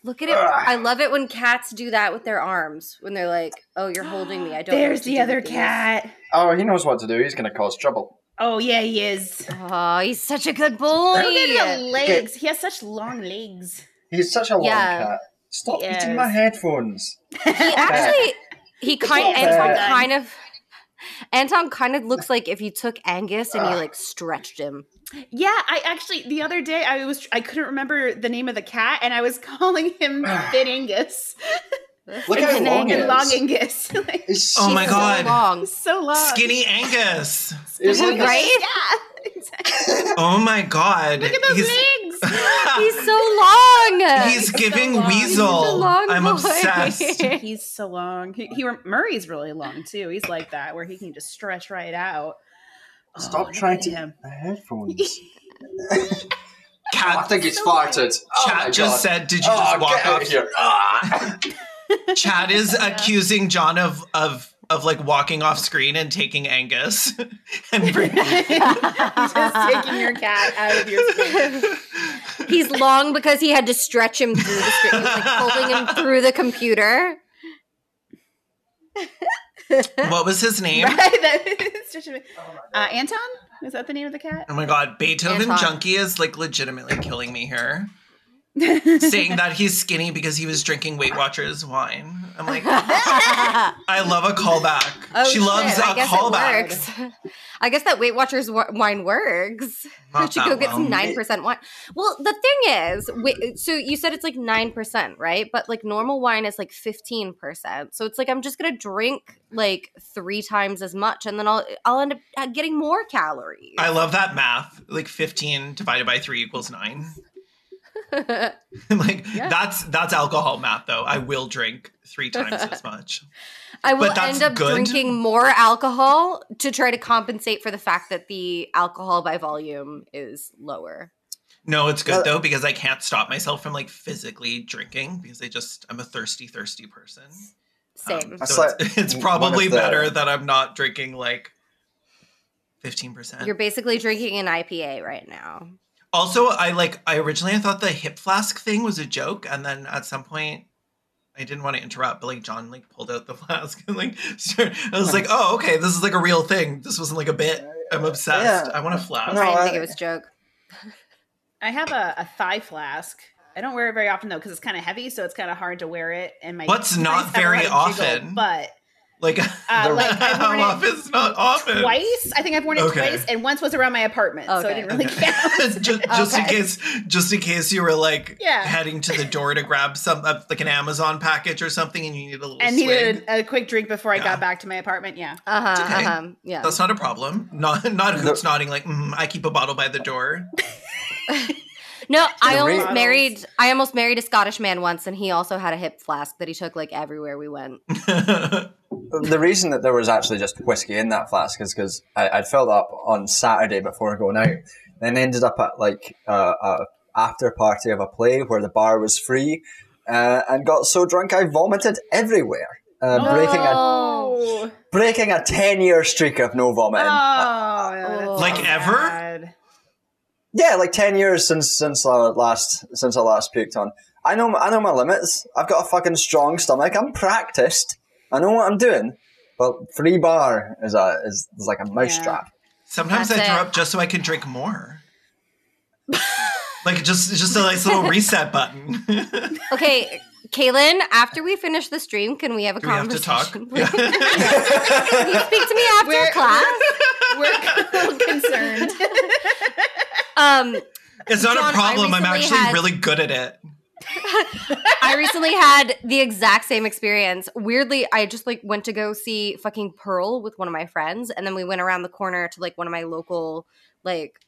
Look at it. I love it when cats do that with their arms. When they're like, oh, you're holding me. I don't. There's the other cat. Oh, he knows what to do. He's going to cause trouble. Oh, yeah, he is. Oh, he's such a good boy. Look at the legs. He has such long legs. He's such a long cat. Stop eating my headphones. He actually, Anton kind of looks like if you took Angus and you like stretched him. Yeah, I actually the other day I couldn't remember the name of the cat and I was calling him Thin Angus. Look how long it is. Long Angus. Like, oh my god! So long, so long. Skinny Angus. Is it right? Yeah. Exactly. Oh my god! Look at those legs. He's so long. He's giving so long. Weasel. He's a long I'm boy. Obsessed. He's so long. He Murray's really long too. He's like that where he can just stretch right out. Stop trying to him. The headphones. Cat, I think it's farted. Oh Chat just said, "Did you just walk out here?" Chad is accusing John of like walking off screen and taking Angus and bringing just taking your cat out of your screen. He's long because he had to stretch him through the screen. He's like holding him through the computer. What was his name? Anton? Is that the name of the cat? Oh my god, Beethoven Anton. Junkie is like legitimately killing me here. Saying that he's skinny because he was drinking Weight Watchers wine. I'm like, I love a callback. Oh, she loves a callback. I guess that Weight Watchers wine works. Not so you should go get some 9% wine. Well, the thing is, so you said it's like 9%, right? But like normal wine is like 15%. So it's like I'm just gonna drink like 3 times as much, and then I'll end up getting more calories. I love that math. Like 15 divided by 3 equals 9. Like that's alcohol math though. I will drink 3 times as much. I will end up drinking more alcohol to try to compensate for the fact that the alcohol by volume is lower. No, it's good though because I can't stop myself from like physically drinking because I'm a thirsty person. Same. So it's probably better that I'm not drinking like 15%. You're basically drinking an IPA right now. Also, I originally thought the hip flask thing was a joke, and then at some point I didn't want to interrupt, but like John like pulled out the flask and like started, I was like, oh okay, this is like a real thing. This wasn't like a bit. I'm obsessed. Yeah. I want a flask. No, I didn't think it was a joke. I have a thigh flask. I don't wear it very often though because it's kind of heavy, so it's kind of hard to wear it. And my what's not very often, jiggle, but. Like I've worn it is not often. Twice. I think I've worn it twice, and once was around my apartment, so I didn't really count. just in case you were like heading to the door to grab some like an Amazon package or something, and you need a little. And needed a quick drink before I got back to my apartment. Yeah. Yeah. That's not a problem. Not hoops nodding like I keep a bottle by the door. No, I almost married a Scottish man once, and he also had a hip flask that he took like everywhere we went. The reason that there was actually just whiskey in that flask is because I'd filled up on Saturday before going out, then ended up at like a after party of a play where the bar was free, and got so drunk I vomited everywhere, breaking a 10-year streak of no vomiting. Ever. God. Yeah, like 10 years since I last puked on. I know my limits. I've got a fucking strong stomach. I'm practiced. I know what I'm doing. But 3 bar is like a mousetrap. Yeah. Sometimes I throw up just so I can drink more. Like just a nice little reset button. Okay, Kaylin, after we finish the stream, can we have a conversation? We have to talk? Can you speak to me after class? We're concerned. It's not John, a problem. I'm actually really good at it. I recently had the exact same experience. Weirdly, I just like went to go see fucking Pearl with one of my friends, and then we went around the corner to like one of my local like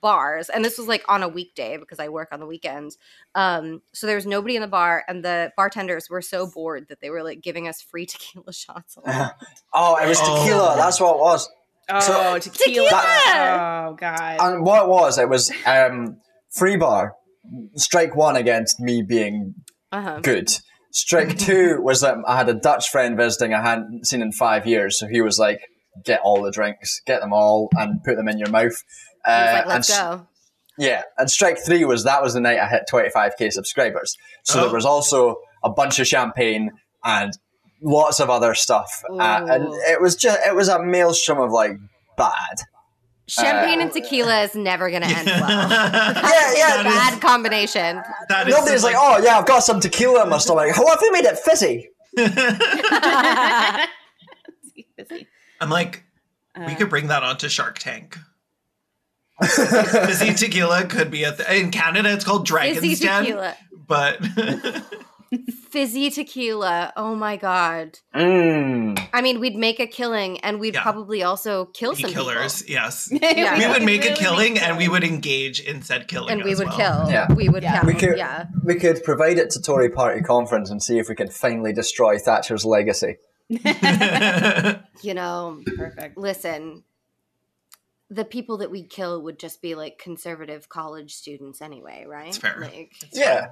bars, and this was like on a weekday because I work on the weekends, so there was nobody in the bar, and the bartenders were so bored that they were like giving us free tequila shots. Oh, it was tequila. That's what it was. Oh, so, tequila. That, oh, God. And what it was free bar. Strike one against me being good. Strike two was that I had a Dutch friend visiting I hadn't seen in 5 years, so he was like, get all the drinks, get them all, and put them in your mouth. Like, let's go. Yeah, and strike three was that was the night I hit 25,000 subscribers. So there was also a bunch of champagne and lots of other stuff, and it was a maelstrom of like bad. Champagne and tequila is never going to end well. That's a bad combination. Nobody's like, oh yeah, I've got some tequila in my stomach. How have you made it fizzy? I'm like, we could bring that onto Shark Tank. Fizzy tequila could be a thing. In Canada, it's called Dragon's Den. But fizzy tequila. Oh my God. Mm. I mean, we'd make a killing, and we'd probably also kill some killers. People. Yes. Yeah. We would make a killing, and we would engage in said killing. And we would kill. Yeah. We would kill. We could provide it to Tory Party conference and see if we could finally destroy Thatcher's legacy. You know, perfect. Listen, the people that we'd kill would just be like conservative college students anyway, right? It's fair. Like, yeah.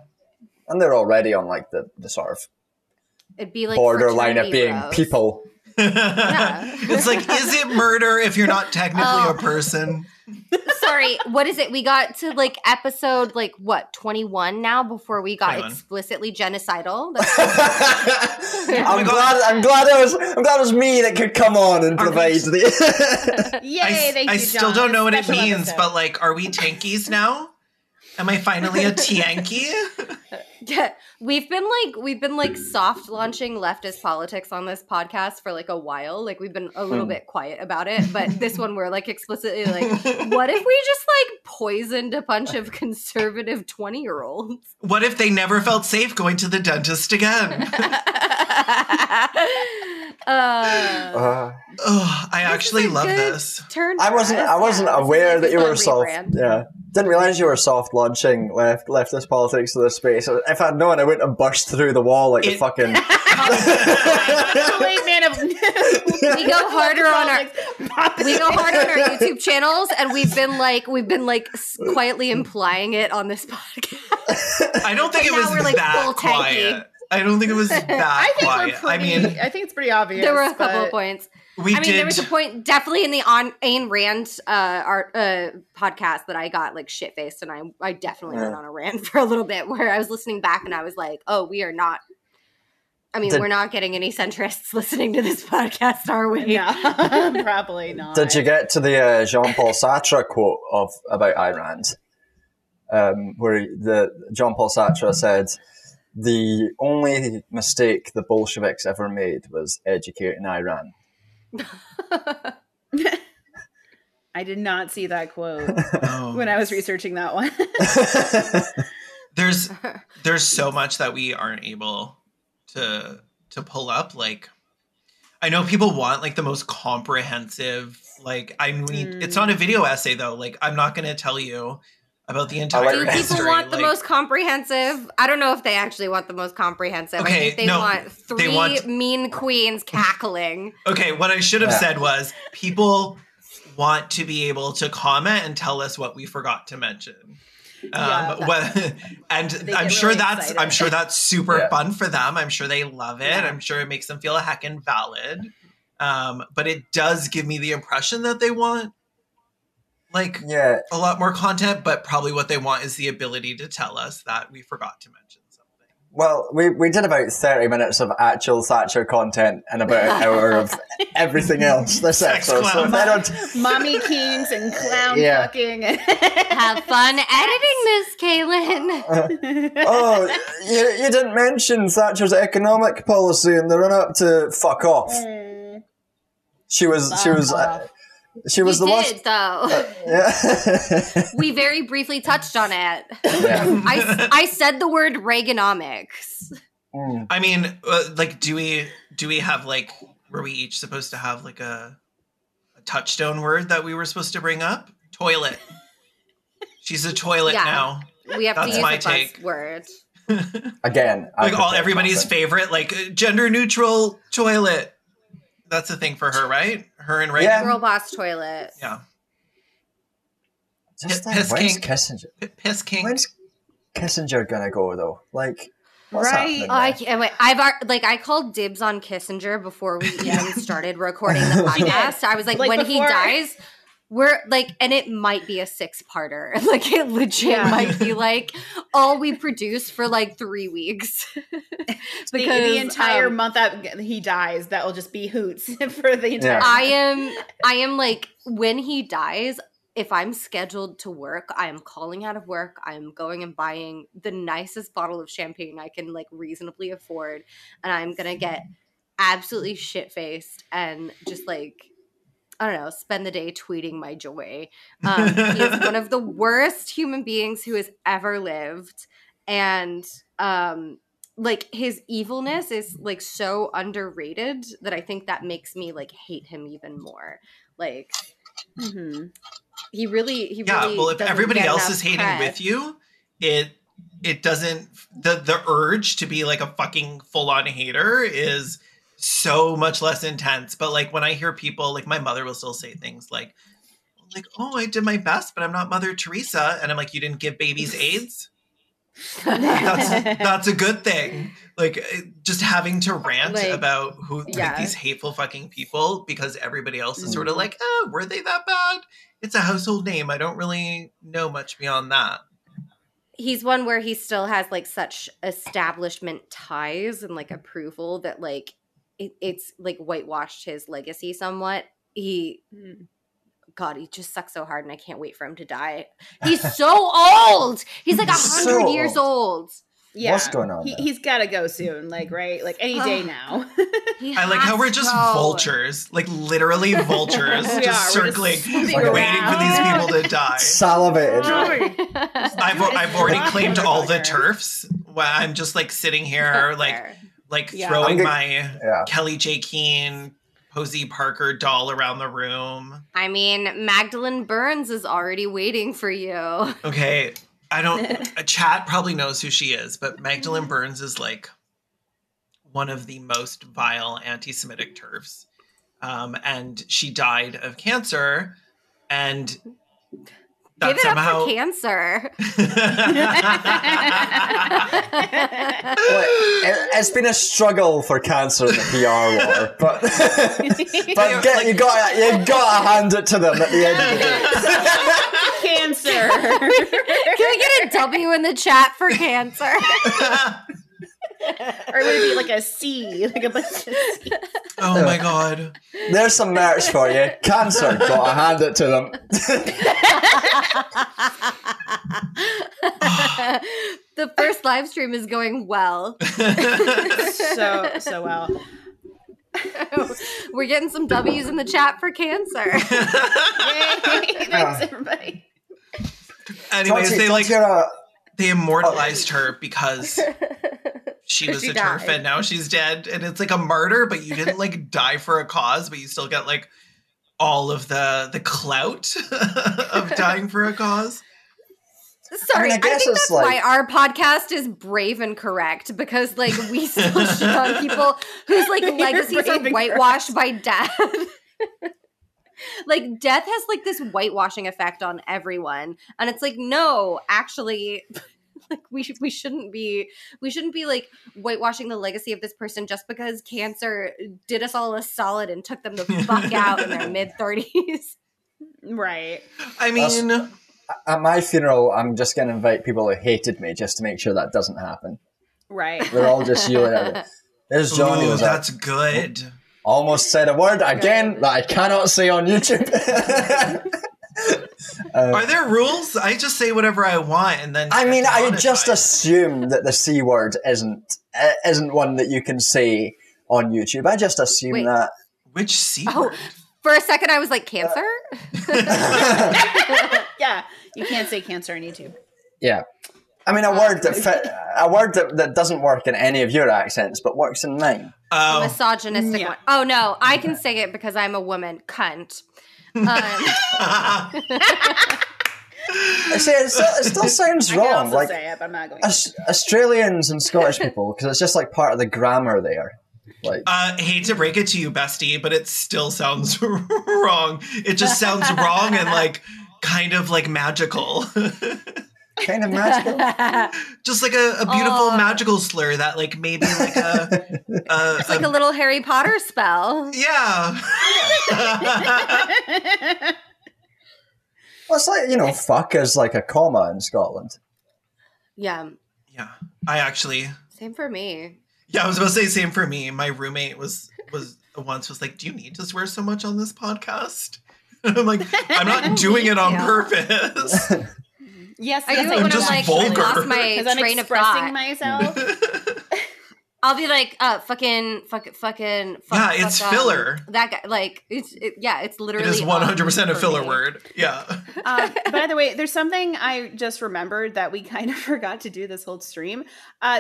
And they're already on like the sort of it'd be like borderline of being people. Yeah. It's like, is it murder if you're not technically a person? Sorry, what is it? We got to like episode like what 21 now before we got 21. Explicitly genocidal. I'm glad it was me that could come on and provide the. Yay! Thank you, John. I still don't know what it means, but like, are we tankies now? Am I finally a Tianki? Yeah, we've been like soft launching leftist politics on this podcast for like a while. Like we've been a little bit quiet about it, but this one we're like explicitly like, what if we just like poisoned a bunch of conservative 20-year-olds? What if they never felt safe going to the dentist again? I actually love this. I wasn't aware that you were soft. Yeah, didn't realize you were soft launching leftist politics to this space. If I'd known, I wouldn't have burst through the wall like the fucking. We go harder on our YouTube channels, and we've been like quietly implying it on this podcast. I don't think it was like that quiet. I don't think it was that quiet. I think it's pretty obvious. There were a couple of points. There was a point definitely in the Ayn Rand podcast that I got like shit faced, and I definitely went on a rant for a little bit where I was listening back and I was like, oh, we are not. I mean, we're not getting any centrists listening to this podcast, are we? Yeah, probably not. Did you get to the Jean-Paul Sartre quote about Ayn Rand, where Jean-Paul Sartre said? The only mistake the Bolsheviks ever made was educating Iran. I did not see that quote when I was researching that one. There's so much that we aren't able to pull up. Like, I know people want like the most comprehensive. Like, I need. It's not a video essay though. Like, I'm not going to tell you. About the entire history. People want the most comprehensive? I don't know if they actually want the most comprehensive. Okay, I think they want three mean queens cackling. Okay, what I should have said was people want to be able to comment and tell us what we forgot to mention. And I'm sure that's super fun for them. I'm sure they love it. Yeah. I'm sure it makes them feel heckin' valid. But it does give me the impression that they want a lot more content, but probably what they want is the ability to tell us that we forgot to mention something. Well, we did about 30 minutes of actual Thatcher content and about an hour of everything else this episode. So mommy kings and clown fucking. Have fun editing this, Kaylin. You didn't mention Thatcher's economic policy in the run-up to fuck off. She was the last, though. We very briefly touched on it. Yeah. I said the word Reaganomics. I mean, like, do we have like, were we each supposed to have like a touchstone word that we were supposed to bring up? Toilet. She's a toilet now. We have to use my take. Word. Again, like all everybody's favorite, like gender neutral toilet. That's a thing for her, right? Her and Reagan. Yeah. Girl boss toilet. Yeah. Just piss king. Kissinger? Piss king. When's Kissinger gonna go though? Like, what's happening there? I called dibs on Kissinger before we even started recording the podcast. I was like when he dies. We're like, and it might be a six-parter. Like, it legit might be like all we produce for like 3 weeks. Because the entire month that he dies, that will just be hoots for the entire. Yeah. I am like, when he dies, if I'm scheduled to work, I am calling out of work. I'm going and buying the nicest bottle of champagne I can like reasonably afford, and I'm gonna get absolutely shit-faced and just like. I don't know, spend the day tweeting my joy. He is one of the worst human beings who has ever lived. And like his evilness is like so underrated that I think that makes me like hate him even more. Like he really well, if everybody else is hating with you, it doesn't the urge to be like a fucking full-on hater is so much less intense. But like when I hear people, like my mother will still say things like, oh, I did my best, but I'm not Mother Teresa. And I'm like, you didn't give babies AIDS? That's a good thing. Like just having to rant about who like, these hateful fucking people because everybody else is sort of like, oh, were they that bad? It's a household name. I don't really know much beyond that. He's one where he still has like such establishment ties and like approval that like, it's like whitewashed his legacy somewhat. He just sucks so hard, and I can't wait for him to die. He's so old. He's like 100 years old. Yeah, what's going on? He's got to go soon. Like any day now. I like how we're just vultures, like literally vultures, just circling, just waiting for these people to die. Salivated. I've already claimed all the turfs. While I'm just like sitting here, like. Like throwing my Kelly J. Keene, Posey Parker doll around the room. I mean, Magdalene Burns is already waiting for you. Okay. I don't, a chat probably knows who she is, but Magdalene Burns is like one of the most vile anti-Semitic TERFs. And she died of cancer and... Give it up for cancer. It's been a struggle for cancer in the PR war, but you got to hand it to them at the end of the day. Cancer. Can we get a W in the chat for cancer? Or would it be like a C, like a bunch of C's? Oh my God. There's some merch for you. Cancer, gotta hand it to them. The first live stream is going well. so well. We're getting some W's in the chat for cancer. Yay. Thanks, everybody. Anyways, they immortalized her because... She was a TERF and now she's dead. And it's like a martyr, but you didn't like die for a cause, but you still get like all of the clout of dying for a cause. Sorry, I think that's why our podcast is brave and correct, because like we still shit on people whose like legacies are whitewashed by death. Like death has like this whitewashing effect on everyone. And it's like, no, actually... Like we shouldn't be like whitewashing the legacy of this person just because cancer did us all a solid and took them the fuck out in their mid-30s. Right. I mean, at my funeral, I'm just going to invite people who hated me just to make sure that doesn't happen. Right. We're all just yelling at it. There's Johnny. Ooh, that's good. Almost said a word again that I cannot say on YouTube. Are there rules? I just say whatever I want, and then I mean, I just assume that the C word isn't one that you can say on YouTube. I just assume that. Which C word? For a second, I was like, cancer. Yeah, you can't say cancer on YouTube. Yeah, I mean, a word that doesn't work in any of your accents, but works in mine. Oh, a misogynistic one. Oh no, I can say it because I'm a woman. Cunt. See, it still sounds wrong. I can also like, say it, but I'm not going to. Australians and Scottish people, because it's just like part of the grammar there. Like, hate to break it to you, bestie, but it still sounds wrong. It just sounds wrong and like kind of like magical. Kind of magical, just like a beautiful magical slur that like maybe like it's like a little Harry Potter spell. Yeah. Well, it's like, you know, fuck is like a comma in Scotland. Yeah. Yeah. I actually. Same for me. Yeah, I was about to say same for me. My roommate was once like, "Do you need to swear so much on this podcast?" And I'm like, "I'm not doing it on purpose." Yes, I do. When I'm just like, vulgar. I lost my train of thought. Myself. I'll be like, fucking. Fuck, yeah, it's filler. That guy, like, it's literally. It is 100% a filler word. Yeah. By the way, there's something I just remembered that we kind of forgot to do this whole stream.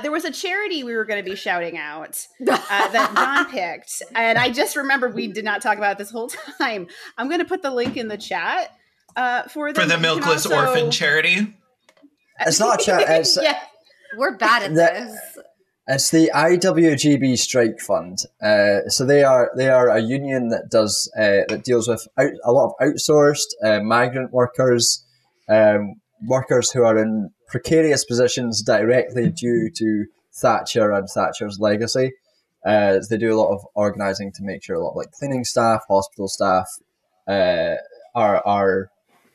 There was a charity we were going to be shouting out that John picked, and I just remembered we did not talk about it this whole time. I'm going to put the link in the chat for the Milkless Orphan Charity. It's not a charity. Yeah. We're bad at this. It's the IWGB Strike Fund. So they are a union that does that deals with a lot of outsourced migrant workers, workers who are in precarious positions directly due to Thatcher and Thatcher's legacy. So they do a lot of organising to make sure a lot of like cleaning staff, hospital staff, are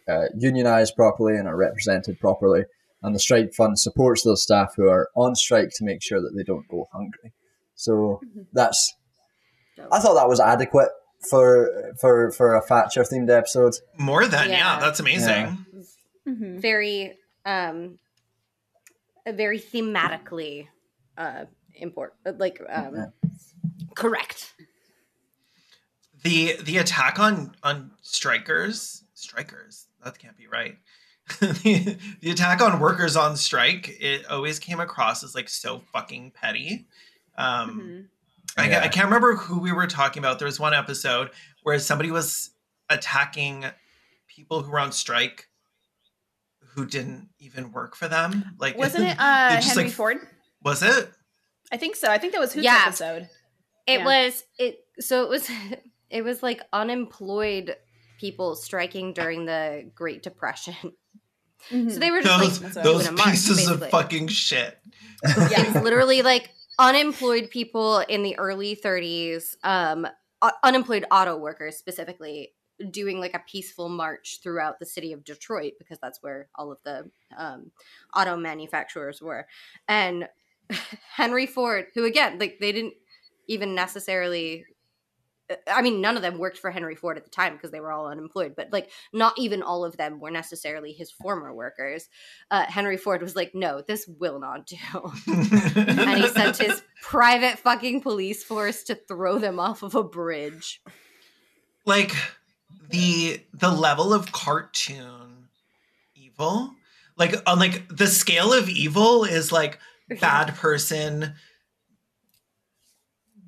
unionised properly and are represented properly. And the Strike Fund supports those staff who are on strike to make sure that they don't go hungry. So that's... I thought that was adequate for a Thatcher-themed episode. More than, yeah. That's amazing. Yeah. Mm-hmm. Very thematically important. Like, correct. The attack on strikers, that can't be right. The attack on workers on strike, it always came across as like so fucking petty. I can't remember who we were talking about. There was one episode where somebody was attacking people who were on strike who didn't even work for them. Like, wasn't it Henry Ford? Was it? I think so. I think that was whose episode. It was like unemployed people striking during the Great Depression. Mm-hmm. So they were just those pieces of fucking shit. Yeah, it's literally like unemployed people in the early 30s, unemployed auto workers specifically, doing like a peaceful march throughout the city of Detroit because that's where all of the auto manufacturers were. And Henry Ford, who again, like they didn't even necessarily... I mean, none of them worked for Henry Ford at the time because they were all unemployed, but like not even all of them were necessarily his former workers. Henry Ford was like, no, this will not do. And he sent his private fucking police force to throw them off of a bridge. Like the level of cartoon evil, like on like the scale of evil is like bad person,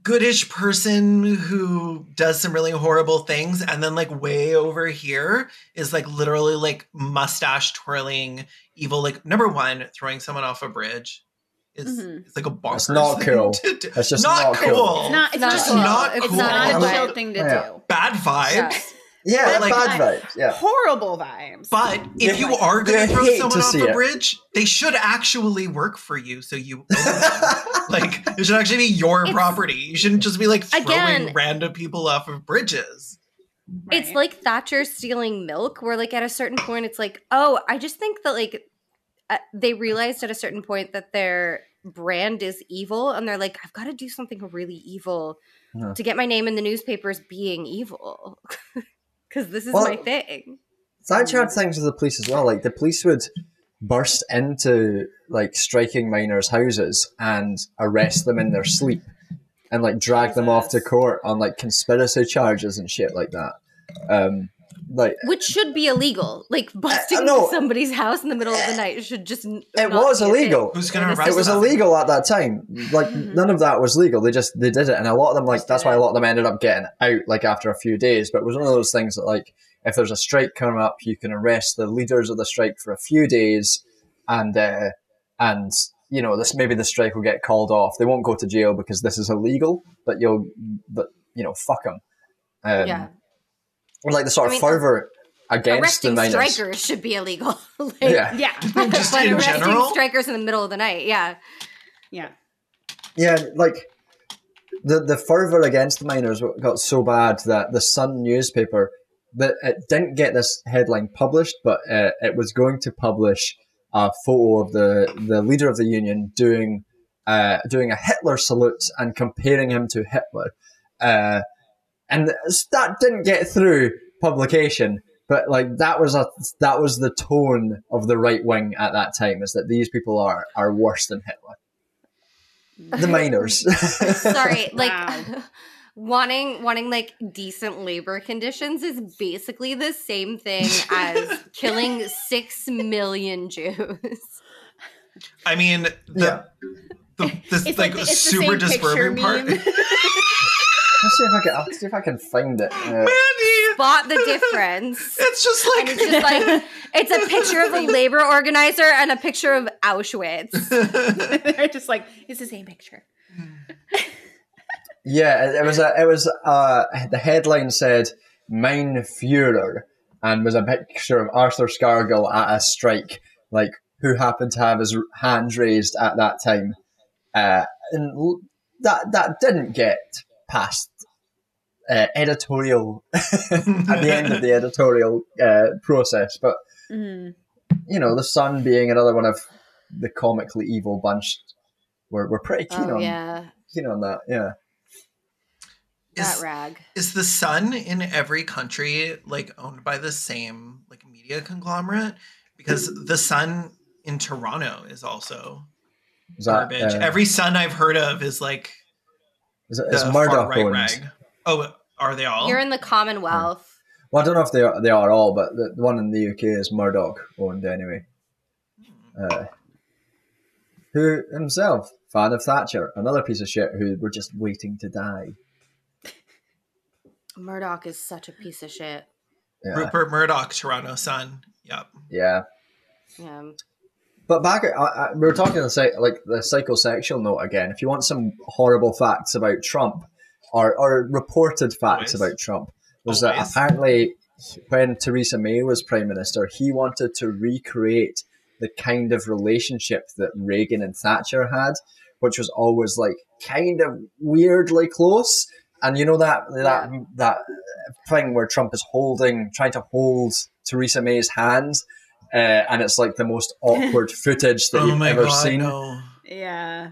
goodish person who does some really horrible things, and then like way over here is like literally like mustache twirling evil. Like number one, throwing someone off a bridge is it's like a bonkers. It's not cool. It's just not cool. It's not cool. It's not a chill thing to do. Bad vibes. Yeah, like, bad vibes. Yeah. Horrible vibes. But if you are going to throw someone off a bridge, they should actually work for you. So you like it should actually be your property. You shouldn't just be like throwing random people off of bridges. Right. It's like Thatcher stealing milk, where like at a certain point, it's like, oh, I just think that like they realized at a certain point that their brand is evil, and they're like, I've got to do something really evil to get my name in the newspapers being evil. Because this is my thing. Thatcher had things with the police as well. Like the police would burst into like striking miners' houses and arrest them in their sleep, and like drag them off to court on like conspiracy charges and shit like that. Which should be illegal. Like busting somebody's house in the middle of the night should just. It was illegal. Who's going to arrest? It was illegal at that time. Like none of that was legal. They did it, and a lot of them like that's why a lot of them ended up getting out like after a few days. But it was one of those things that like if there's a strike coming up, you can arrest the leaders of the strike for a few days, and you know, this, maybe the strike will get called off. They won't go to jail because this is illegal, but you'll, but you know, fuck them. Yeah. Like the sort of fervor against the miners. Arresting strikers should be illegal. Like, yeah. Just in general, strikers in the middle of the night. Yeah. Like the fervor against the miners got so bad that the Sun newspaper, that it didn't get this headline published, but it was going to publish a photo of the leader of the union doing a Hitler salute and comparing him to Hitler. And that didn't get through publication, but like that was the tone of the right wing at that time, is that these people are worse than Hitler. The miners. Sorry, like wow. wanting like decent labor conditions is basically the same thing as killing 6 million Jews. I mean, it's like the super disturbing part. Let's see if I can find it. Mandy! Spot the difference. It's just like... And it's just like... It's a picture of a labor organizer and a picture of Auschwitz. They're just like, it's the same picture. Yeah, it was the headline said, Mein Führer, and was a picture of Arthur Scargill at a strike, like, who happened to have his hands raised at that time. And that didn't get past editorial at the end of the editorial process, but you know, the Sun being another one of the comically evil bunch, we're pretty keen on that. Yeah, that rag is the Sun in every country like owned by the same like media conglomerate, because the Sun in Toronto is also garbage. Every Sun I've heard of is like. It's Murdoch right owned. Oh, are they all? You're in the Commonwealth. Yeah. Well, I don't know if they are all, but the one in the UK is Murdoch owned anyway. Who himself, fan of Thatcher, another piece of shit who were just waiting to die. Murdoch is such a piece of shit. Yeah. Rupert Murdoch, Toronto Sun. Yep. Yeah. But back, we were talking like the psychosexual note again. If you want some horrible facts about Trump, or reported facts about Trump, was that apparently when Theresa May was prime minister, he wanted to recreate the kind of relationship that Reagan and Thatcher had, which was always like kind of weirdly close. And you know that thing where Trump is trying to hold Theresa May's hand. And it's like the most awkward footage that you've ever seen. No. Yeah.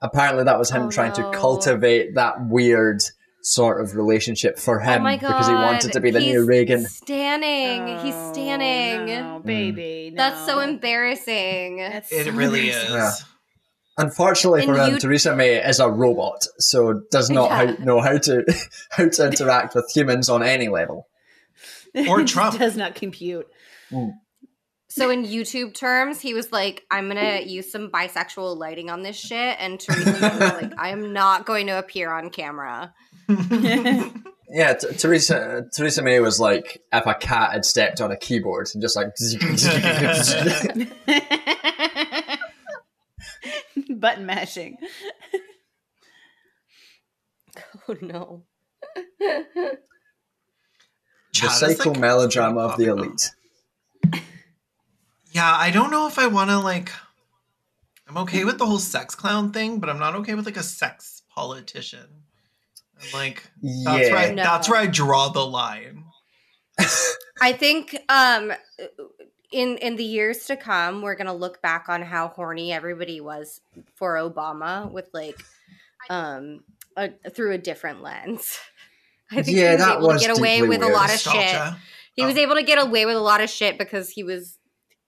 Apparently that was him trying to cultivate that weird sort of relationship for him because he wanted to be the new Reagan. He's standing. No, baby. No. That's so embarrassing. It really is. Yeah. Unfortunately for him, Theresa May is a robot, so does not know how to interact with humans on any level. Or Trump. Does not compute. Mm. So in YouTube terms, he was like, I'm going to use some bisexual lighting on this shit. And Theresa was like, I am not going to appear on camera. Yeah, Theresa May was like, if a cat had stepped on a keyboard and just like... Button mashing. Oh, no. The psycho melodrama of the elite. Yeah, I don't know if I want to, like, I'm okay with the whole sex clown thing, but I'm not okay with, like, a sex politician. I'm like, that's where I draw the line. I think in the years to come, we're going to look back on how horny everybody was for Obama with, like, through a different lens. I think he was able to get away with a lot of shit. He was able to get away with a lot of shit because he was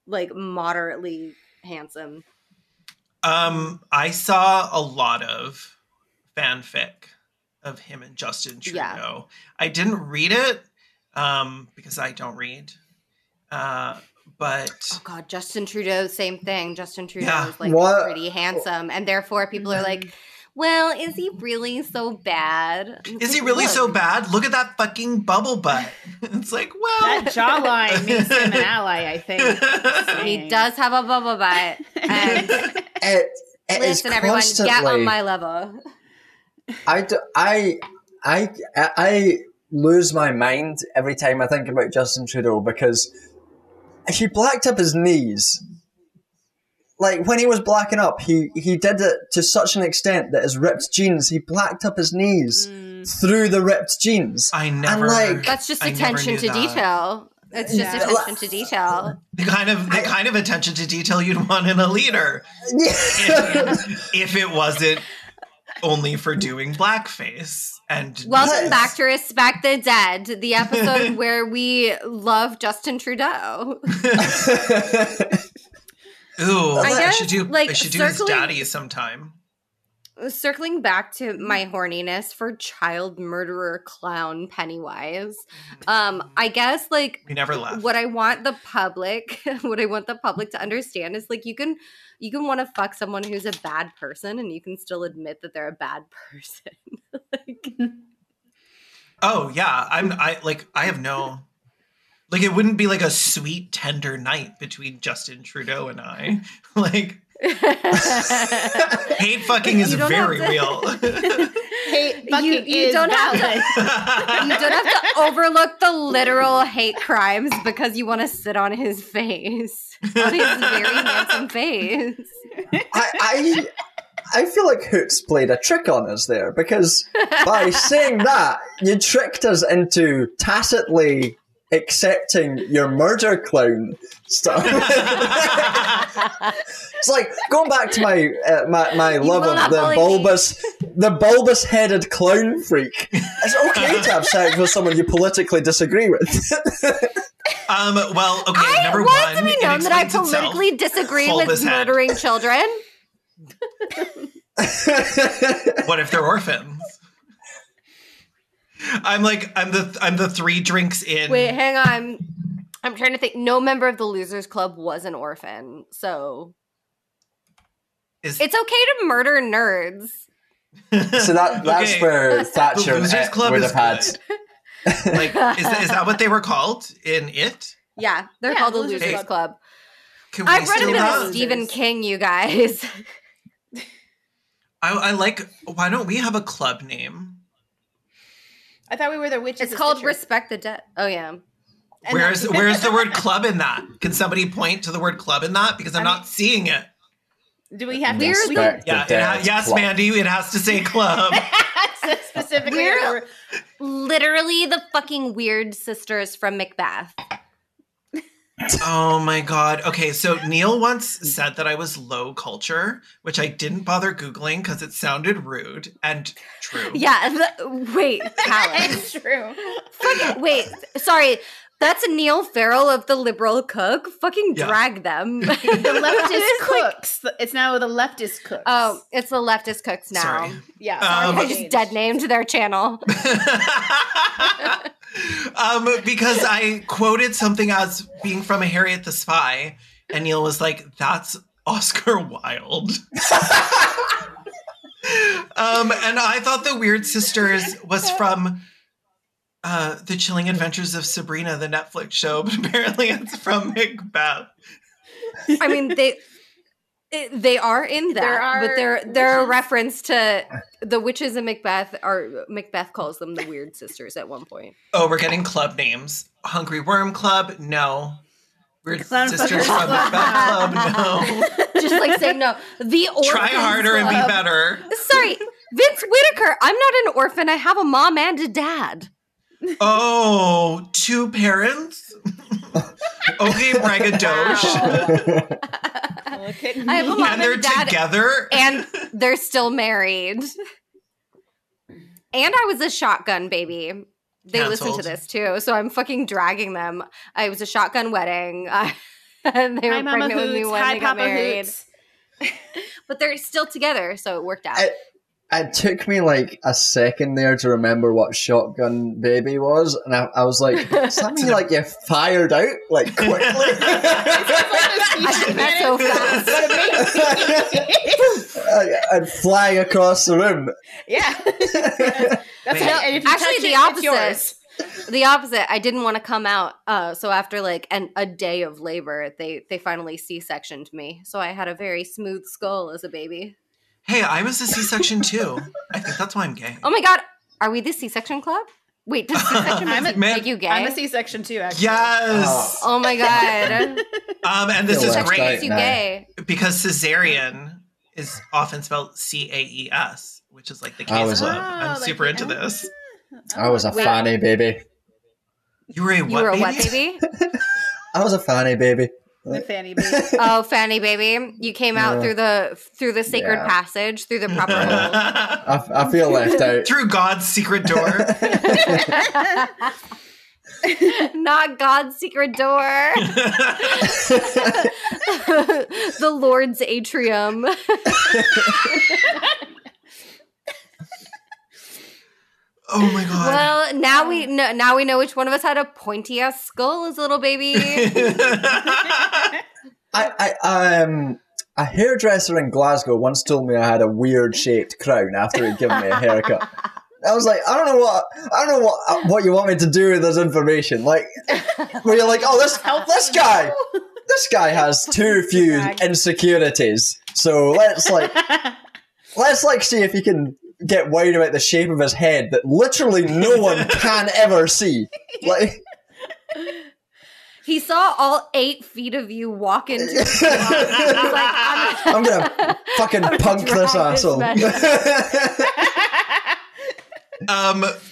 like moderately handsome. I saw a lot of fanfic of him and Justin Trudeau. Yeah. I didn't read it because I don't read. But oh god, Justin Trudeau, same thing. Justin Trudeau is like pretty handsome, and therefore people are like, well, is he really so bad? Is he really so bad? Look at that fucking bubble butt. It's like, well. That jawline makes him an ally, I think. He does have a bubble butt. And listen, everyone, get on my level. I lose my mind every time I think about Justin Trudeau, because he blacked up his knees. Like, when he was blacking up, he did it to such an extent that his ripped jeans, he blacked up his knees through the ripped jeans. I never. And like, that's just attention to detail. It's just attention to detail. The kind of attention to detail you'd want in a leader. Yeah. If it wasn't only for doing blackface. And welcome back to Respect the Dead, the episode where we love Justin Trudeau. Ooh, I should do his daddy sometime. Circling back to my horniness for child murderer clown Pennywise, I guess, like, we never left. What I want the public to understand is, like, you can want to fuck someone who's a bad person, and you can still admit that they're a bad person. Like, oh yeah, I it wouldn't be like a sweet, tender night between Justin Trudeau and I. Like, hate fucking is very real. Hate fucking is valid. You don't have to overlook the literal hate crimes because you want to sit on his face. On his very handsome face. I feel like Hoots played a trick on us there, because by saying that, you tricked us into tacitly accepting your murder clown stuff. It's like going back to my love of the bulbous headed clown freak. It's okay to have sex with someone you politically disagree with. Well, okay. Number one, I want to be known that I politically disagree with murdering children. What if they're orphans? I'm the three drinks in. Wait, hang on. I'm trying to think. No member of the Losers Club was an orphan, so it's okay to murder nerds. So that's okay. Where Thatcher and Losers Club would have had. Like, is that what they were called in it? Yeah, they're called the Losers Club. I've read a bit of Stephen King, you guys. I like. Why don't we have a club name? I thought we were the witches. It's called Respect the Dead. Oh, yeah. Where's the word club in that? Can somebody point to the word club in that? Because I'm not seeing it. Do we have to? Yes, Mandy, it has to say club. So specifically. We're literally the fucking Weird Sisters from Macbeth. Oh, my God. Okay, so Neil once said that I was low culture, which I didn't bother Googling because it sounded rude and true. Yeah, wait, Alex. It's true. Fucking, wait, sorry. That's Neil Farrell of The Liberal Cook. Fucking drag them. The Leftist Cooks. It's now The Leftist Cooks. Oh, it's The Leftist Cooks now. Sorry. Yeah, sorry, I just dead-named their channel. Because I quoted something as being from Harriet the Spy, and Neil was like, that's Oscar Wilde. And I thought The Weird Sisters was from The Chilling Adventures of Sabrina, the Netflix show, but apparently it's from Macbeth. I mean, they are in that, but they're a reference to the witches in Macbeth, or Macbeth calls them the Weird Sisters at one point. Oh, we're getting club names. Hungry Worm Club? No. Weird Sisters from Macbeth Club? No. Just like saying no. The Orphans Try harder club. And be better. Sorry, Vince Whitaker, I'm not an orphan. I have a mom and a dad. Oh, two parents? Okay, braggadoche. I have a mom and they're dad together, and they're still married. And I was a shotgun baby. They listen to this too, so I'm fucking dragging them. I was a shotgun wedding, and they were pregnant with me when they got married. But they're still together, so it worked out. It took me like a second there to remember what Shotgun Baby was, and I was like, something like you fired out like quickly. So fast. I'd fly across the room. Yeah, that's how, and if you actually the opposite. The opposite. I didn't want to come out, so after like a day of labor, they finally C-sectioned me. So I had a very smooth skull as a baby. Hey, I was a C-section too. I think that's why I'm gay. Oh my god, are we the C-section club? Wait, does C-section make you gay? I'm a C-section too, actually. Yes. Oh my god. And this is great. Makes you gay. Because cesarean is often spelled C-A-E-S, which is like the gay club. I'm like super into this. I was a fanny baby. You were a what? You were a what baby? I was a fanny baby. The fanny baby. Oh, fanny baby! You came out through the sacred passage, through the proper hole. I feel left out. Through God's secret door. Not God's secret door. The Lord's atrium. Oh my god! Well, now we know. Now we know which one of us had a pointy ass skull as a little baby. A hairdresser in Glasgow once told me I had a weird shaped crown after he'd given me a haircut. I was like, I don't know what you want me to do with this information. Like, where you're like, oh, this guy has too few insecurities. So let's see if he can get worried about the shape of his head that literally no one can ever see. Like, he saw all 8 feet of you walk into the He's like, I'm gonna fucking punk this asshole.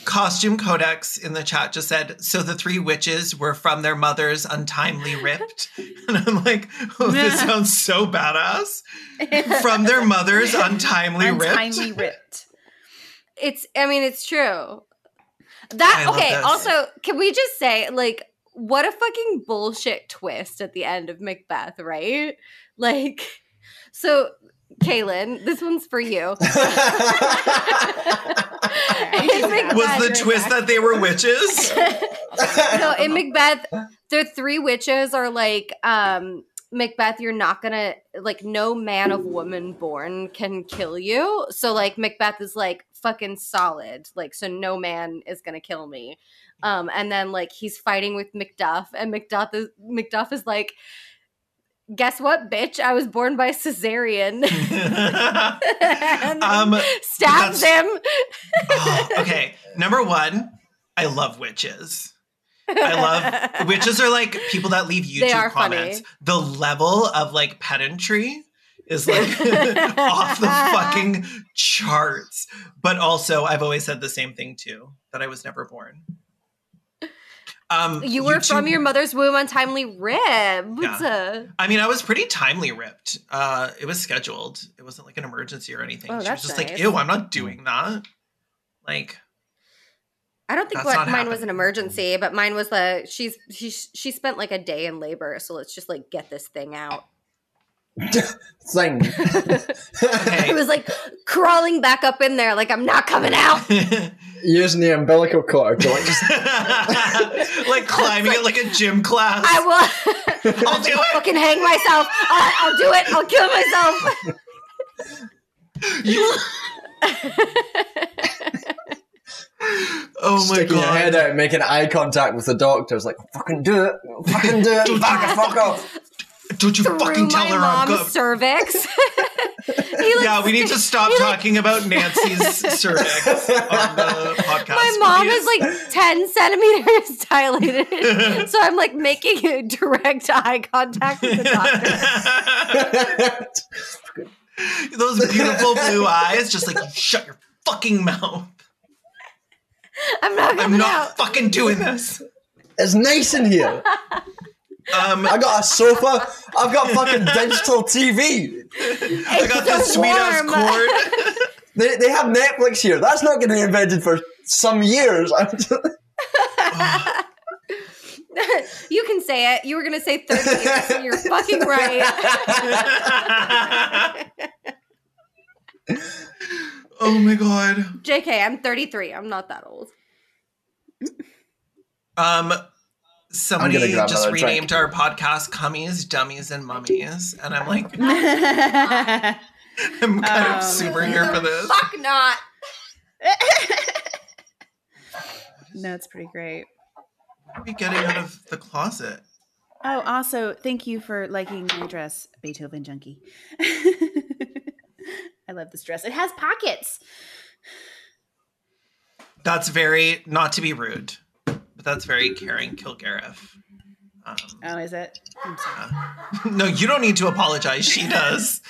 Costume Codex in the chat just said, so the three witches were from their mother's untimely ripped. And I'm like, oh, this sounds so badass. From their mother's untimely ripped. It's true. That. Also, can we just say, like, what a fucking bullshit twist at the end of Macbeth, right? Like, so, Kaylin, this one's for you. Was the twist that they were witches? So in Macbeth, the three witches are like, Macbeth, you're not gonna, like, no man of woman born can kill you. So like Macbeth is like fucking solid, like, so no man is gonna kill me. And then like he's fighting with Macduff, and Macduff is like, guess what, bitch? I was born by cesarean. Stabs him. Okay, number one, I love witches. Witches are like people that leave YouTube comments. Funny. The level of like pedantry is like off the fucking charts. But also, I've always said the same thing too, that I was never born. You were from your mother's womb untimely ripped. Yeah. I was pretty timely ripped. It was scheduled. It wasn't like an emergency or anything. Oh, she was just nice. Like, ew, I'm not doing that. Like, I don't think mine was an emergency, but mine was the she spent like a day in labor, so let's just like get this thing out. Thing. It was like crawling back up in there, like I'm not coming out. Using the umbilical cord to like just like climbing it like a gym class. I will. I'll do it. Fucking hang myself. I'll do it. I'll kill myself. Oh my god! Sticking your head out, making eye contact with the doctors, like fucking do it, fuck off. Don't you fucking tell her I'm good. Cervix. Yeah, we need to stop talking about Nancy's cervix on the podcast. My mom is like 10 centimeters dilated. So I'm like making direct eye contact with the doctor. Those beautiful blue eyes, just like, shut your fucking mouth. I'm not fucking doing this. It's nice in here. I got a sofa. I've got fucking digital TV. I got this sweet ass cord. They have Netflix here. That's not going to be invented for some years. You can say it. You were going to say 30 years, and you're fucking right. Oh Oh my god. JK, I'm 33. I'm not that old. Somebody just renamed our podcast Cummies, Dummies, and Mummies. And I'm like, I'm kind of super here for this. Fuck not. No, it's pretty great. How are we getting out of the closet? Oh, also, thank you for liking my dress, Beethoven Junkie. I love this dress. It has pockets. That's very, not to be rude, but that's very Karen Kilgariff. Oh, is it? I'm sorry. No, you don't need to apologize. She does.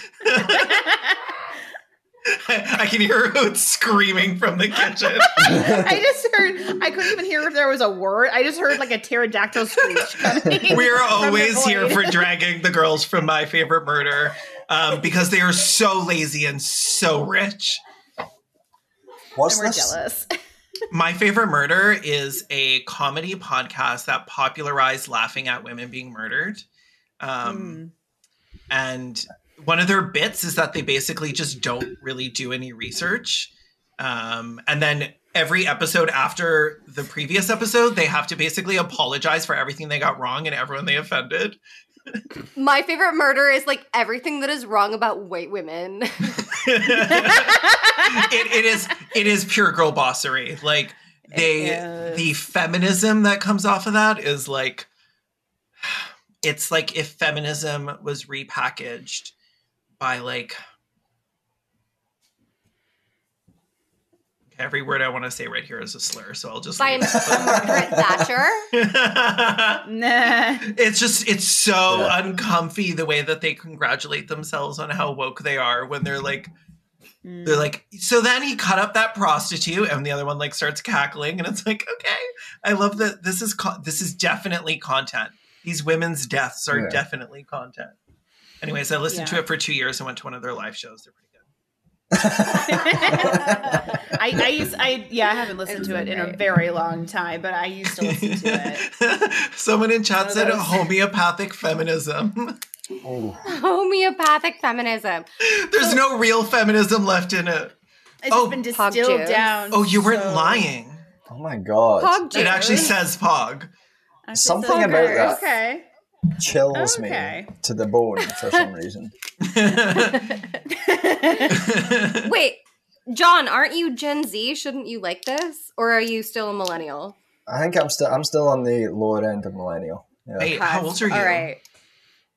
I can hear her screaming from the kitchen. I just heard, I couldn't even hear if there was a word. I just heard like a pterodactyl screech coming. We're always here for dragging the girls from My Favorite Murder because they are so lazy and so rich. What's this? We're jealous. My Favorite Murder is a comedy podcast that popularized laughing at women being murdered. And one of their bits is that they basically just don't really do any research. And then every episode after the previous episode, they have to basically apologize for everything they got wrong and everyone they offended. My Favorite Murder is like everything that is wrong about white women. It is pure girl bossery. Like the feminism that comes off of that is like, it's like if feminism was repackaged by like every word I want to say right here is a slur, so I'll just by Margaret Thatcher. Nah, it's so uncomfy the way that they congratulate themselves on how woke they are when they're like they're like, so then he cut up that prostitute, and the other one like starts cackling, and it's like, okay, I love that this is definitely content. These women's deaths are definitely content. Anyways, I listened to it for 2 years and went to one of their live shows. They're pretty good. I haven't listened to it in a very long time, but I used to listen to it. Someone in chat said homeopathic feminism. Homeopathic feminism. There's no real feminism left in it. It's just been distilled down. Oh, you weren't lying. Oh my god. Pog it actually says pog. Something about that. Okay. Chills me to the bone for some reason. Wait, John, aren't you Gen Z? Shouldn't you like this, or are you still a millennial? I think I'm still on the lower end of millennial. Yeah. Wait, how old are you? All right.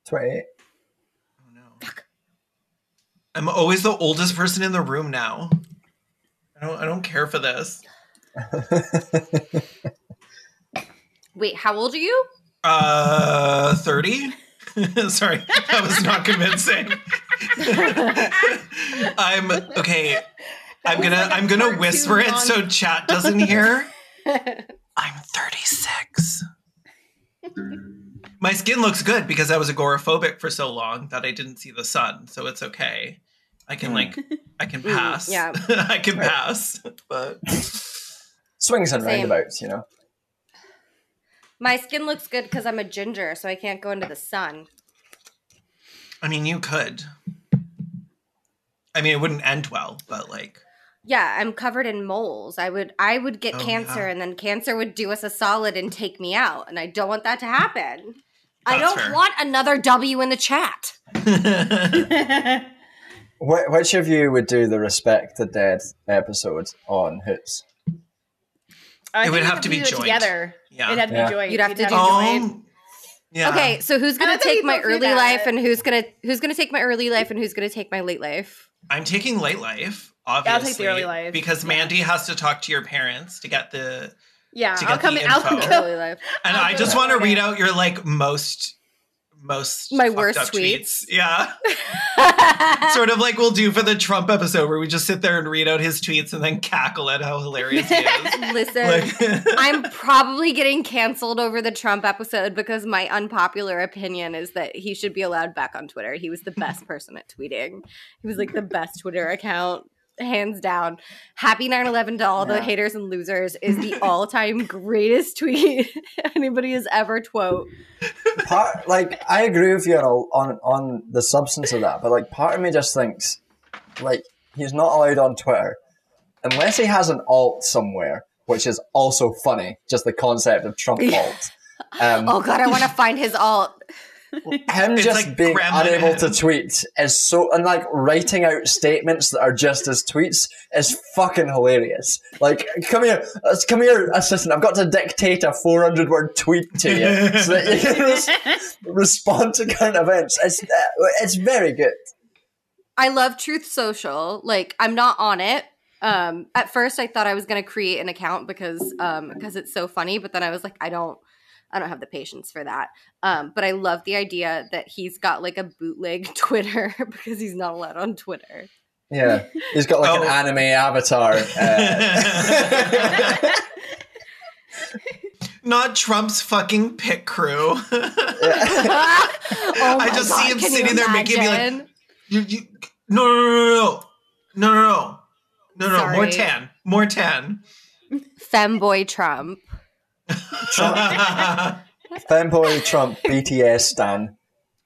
28. Oh no! Fuck. I'm always the oldest person in the room now. I don't care for this. Wait, how old are you? 30. Sorry, that was not convincing. I'm gonna whisper it so chat doesn't hear. I'm 36. My skin looks good because I was agoraphobic for so long that I didn't see the sun, so it's okay. I can pass. Yeah. I can pass. But swings and roundabouts, you know. My skin looks good because I'm a ginger, so I can't go into the sun. I mean, you could. I mean, it wouldn't end well, but like. Yeah, I'm covered in moles. I would get cancer, and then cancer would do us a solid and take me out, and I don't want that to happen. That's fair. Want another W in the chat. Which of you would do the Respect the Dead episode on Hoots? It would have to be joined. Together. Yeah. It had to be joined. You'd have to do joined. Yeah. Okay, so who's gonna take my early life, and who's gonna take my early life, and who's gonna take my late life? I'm taking late life, obviously. I'll take the early life because Mandy has to talk to your parents to get the To get I'll come in early life, and I just want to read out your like most my worst tweets. Yeah. Sort of like we'll do for the Trump episode where we just sit there and read out his tweets and then cackle at how hilarious he is. Listen, like, I'm probably getting canceled over the Trump episode because my unpopular opinion is that he should be allowed back on Twitter. He was the best person at tweeting. He was like the best Twitter account. Hands down. Happy 9/11 to all the haters and losers is the all-time greatest tweet anybody has ever quote. Like, I agree with you on the substance of that, but like part of me just thinks like he's not allowed on Twitter unless he has an alt somewhere, which is also funny, just the concept of Trump alt. Oh God, I want to find his alt. Him just like being unable to tweet is so, and like writing out statements that are just as tweets is fucking hilarious. Like, come here, assistant. I've got to dictate a 400-word tweet to you so that you can respond to current events. It's very good. I love Truth Social. Like, I'm not on it. At first, I thought I was going to create an account because it's so funny. But then I was like, I don't have the patience for that. But I love the idea that he's got like a bootleg Twitter because he's not allowed on Twitter. Yeah. He's got like an anime avatar. Not Trump's fucking pit crew. I just see him sitting there making me like, you, no, more tan. Femboy Trump. Trump. Femboy Trump BTS stan.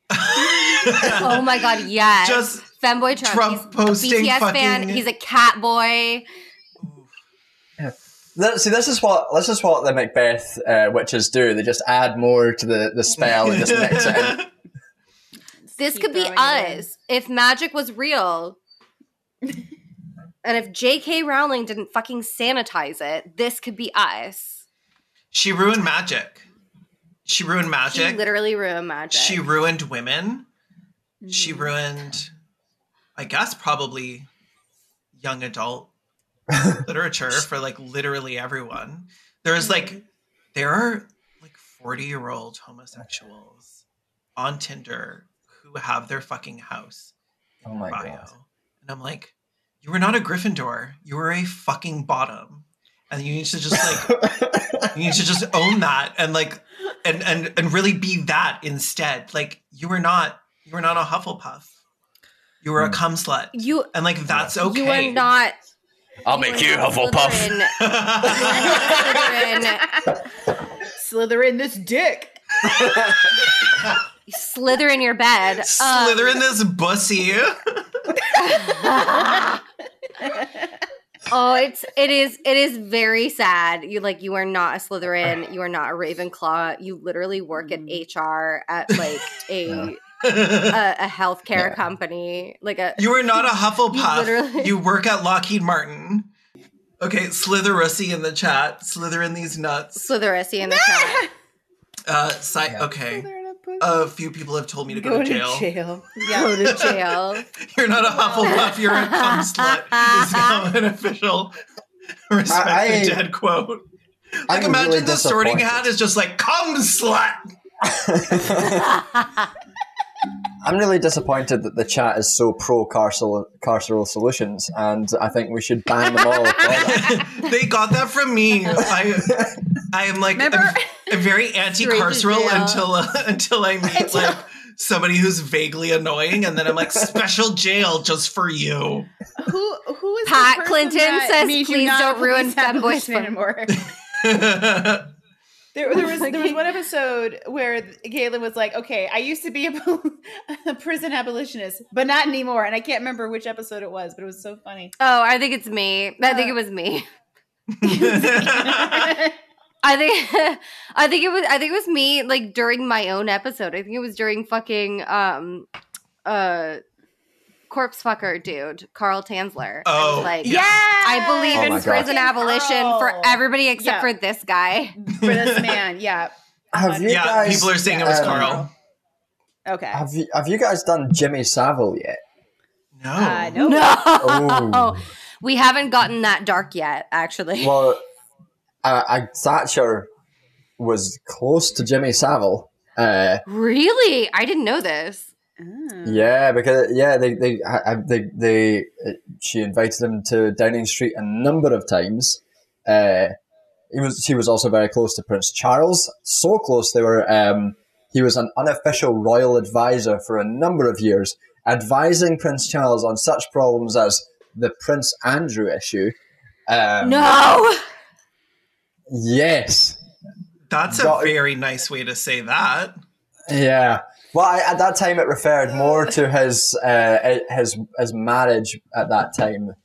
Oh my god, yes. Just Femboy Trump posting BTS fucking fan. He's a cat boy. Yeah. See, this is what the Macbeth witches do. They just add more to the spell and just mix it in. This could be us if magic was real. And if J.K. Rowling didn't fucking sanitize it, this could be us. She ruined magic. She literally ruined magic. She ruined women. Mm-hmm. She ruined, I guess, probably young adult literature for like literally everyone. There are like 40-year-old homosexuals on Tinder who have their fucking house in their bio. God. And I'm like, you were not a Gryffindor. You were a fucking bottom. And you need to just like, own that and like, and really be that instead. Like you were not a Hufflepuff. You were a cum slut. That's okay. You are not. I'll make you Hufflepuff. Slytherin this dick. Slither in your bed. Slither in this bussy. Oh, it is very sad. You are not a Slytherin. You are not a Ravenclaw. You literally work at HR at like a healthcare company. You are not a Hufflepuff. You work at Lockheed Martin. Okay, Slytherussy in the chat. Slither in these nuts. Slytherussy in the chat. Okay. A few people have told me to go to jail. Yeah. Go to jail. You're not a Hufflepuff, you're a cum slut. It's now an official Respect the Dead quote. Like, imagine really the Sorting Hat is just like, cum slut! I'm really disappointed that the chat is so pro-carceral solutions, and I think we should ban them all. They got that from me. I am like, I'm very anti-carceral until I meet like somebody who's vaguely annoying, and then I'm like, special jail just for you. Who is Pat Clinton says, please don't ruin femboys anymore. There was one episode where Galen was like, okay, I used to be a prison abolitionist, but not anymore. And I can't remember which episode it was, but it was so funny. Oh, I think it's me. I think it was me. I think it was me, like during my own episode. I think it was during fucking corpse fucker dude, Carl Tanzler. Oh, like, yeah. I believe in prison abolition for everybody except for this guy. For this man, yeah. People are saying it was Carl. Okay. Have you guys done Jimmy Savile yet? No. No. Oh. We haven't gotten that dark yet, actually. Well, Thatcher was close to Jimmy Savile. Really? I didn't know this. Oh. Yeah, because she invited him to Downing Street a number of times. She was also very close to Prince Charles, so close they were. He was an unofficial royal advisor for a number of years, advising Prince Charles on such problems as the Prince Andrew issue. No. Yes, that's a very nice way to say that. Yeah. Well, at that time, it referred more to his marriage at that time.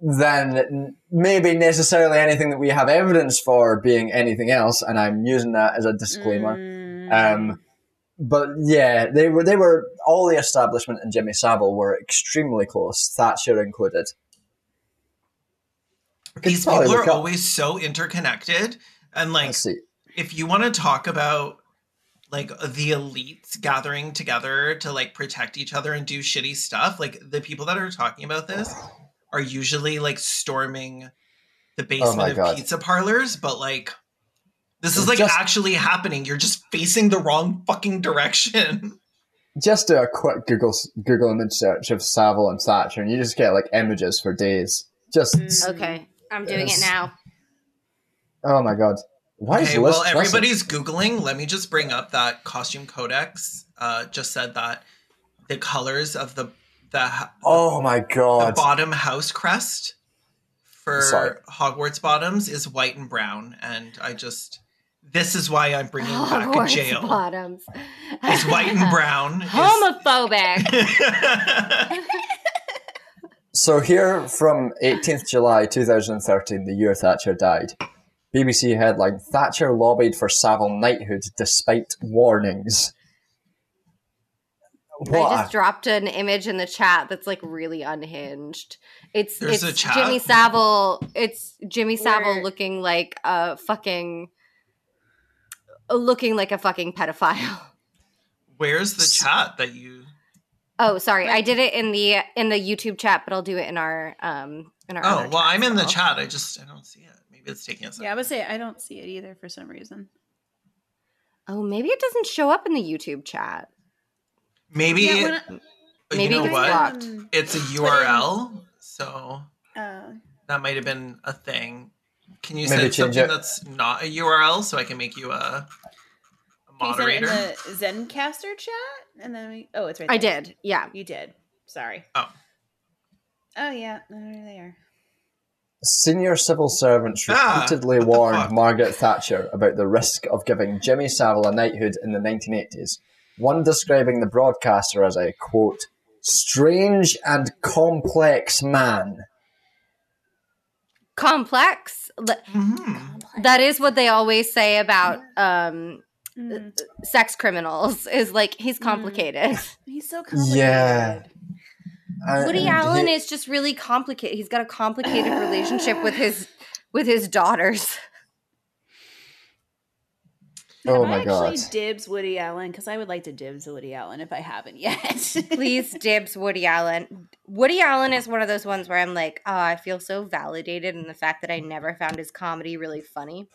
than maybe necessarily anything that we have evidence for being anything else, and I'm using that as a disclaimer. But yeah, they were all the establishment and Jimmy Savile were extremely close, Thatcher included. These people are always so interconnected, and like, if you want to talk about like the elites gathering together to like protect each other and do shitty stuff, like the people that are talking about this are usually like storming the basement of pizza parlors, but like this is like actually happening. You're just facing the wrong fucking direction. Just do a quick Google image search of Savile and Thatcher, and you just get like images for days. Okay, I'm doing it now. Oh my god. Why is everybody's Googling, let me just bring up that Costume Codex just said that the colors of the oh my god, the bottom house crest for Hogwarts Bottoms is white and brown, and I just, this is why I'm bringing back jail. Bottoms. It's white and brown. Homophobic. So here from 18th July 2013, the year Thatcher died, BBC headline, Thatcher lobbied for Savile knighthood despite warnings. What? I just dropped an image in the chat that's like really unhinged. It's Jimmy Savile. It's Jimmy Savile looking like a fucking pedophile. Where's the chat that you? Oh, sorry. I did it in the YouTube chat, but I'll do it in our other chat. Oh, well, I'm in the chat. I don't see it. Maybe it's taking us. Yeah, I would say I don't see it either for some reason. Oh, maybe it doesn't show up in the YouTube chat. Maybe, yeah, you know what? It's a URL, so that might have been a thing. Can you send something that's not a URL so I can make you a moderator? Can you send it in the Zencaster chat? And then it's right there. I did. Yeah. You did. Sorry. Oh, yeah. There they are. Senior civil servants repeatedly warned Margaret Thatcher about the risk of giving Jimmy Savile a knighthood in the 1980s. One describing the broadcaster as a, quote, strange and complex man. Complex? Mm-hmm. That is what they always say about sex criminals, is like, he's complicated. He's so complicated. Yeah. Woody Allen is just really complicated. He's got a complicated relationship with his daughters. Oh my God. I actually dibs Woody Allen, because I would like to dibs Woody Allen if I haven't yet. Please dibs Woody Allen. Woody Allen is one of those ones where I'm like, oh, I feel so validated in the fact that I never found his comedy really funny.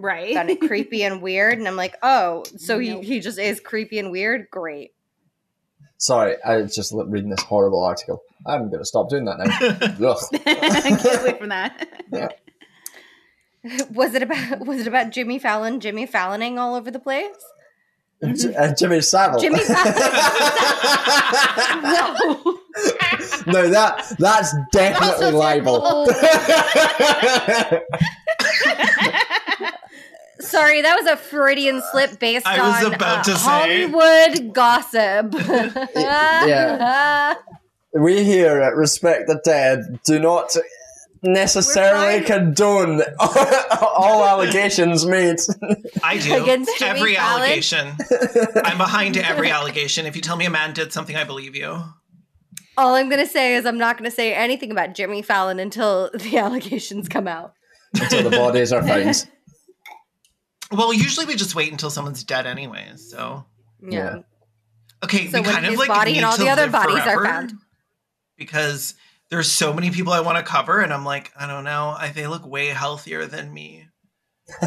Right. Found it creepy and weird. And I'm like, oh, so he just is creepy and weird? Great. Sorry, I was just reading this horrible article. I'm going to stop doing that now. Get away from that. Yeah. Was it about Jimmy Fallon all over the place? Jimmy Savile. Jimmy Savile. No. No, that's definitely libel. Sorry, that was a Freudian slip based on Hollywood gossip. Yeah. We here at Respect the Dead do not necessarily condone all allegations made. I do. Against every allegation. I'm behind every allegation. If you tell me a man did something, I believe you. All I'm going to say is I'm not going to say anything about Jimmy Fallon until the allegations come out. Until the bodies are found. Well, usually we just wait until someone's dead anyway, so. Yeah. Okay, so we kind of like body need and all to the other bodies are found. Because there's so many people I want to cover, and I'm like, I don't know. They look way healthier than me.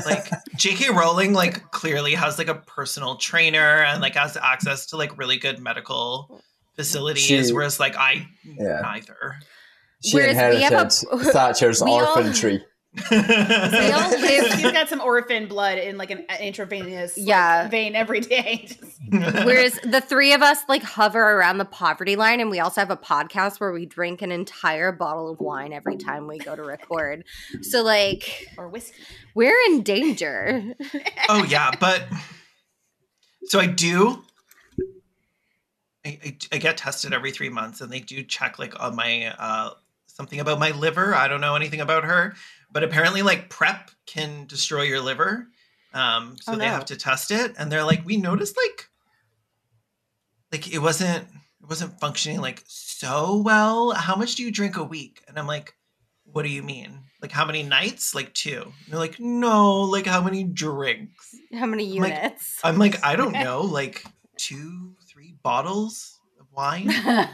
Like, J.K. Rowling, like, clearly has, like, a personal trainer and, like, has access to, like, really good medical facilities, whereas, like, I neither. She inherited Thatcher's orphanry. She's got some orphan blood in, like, an intravenous vein every day. Whereas the three of us, like, hover around the poverty line, and we also have a podcast where we drink an entire bottle of wine every time we go to record. So, like, or whiskey. We're in danger. Oh, yeah, but so I do I get tested every 3 months, and they do check, like, on my something about my liver. I don't know anything about her, but apparently like PrEP can destroy your liver. So they have to test it. And they're like, we noticed like it wasn't functioning like so well. How much do you drink a week? And I'm like, what do you mean? Like how many nights? Like 2. And they're like, no, like how many drinks? How many units? I'm like, I don't know, like 2, 3 bottles of wine. They're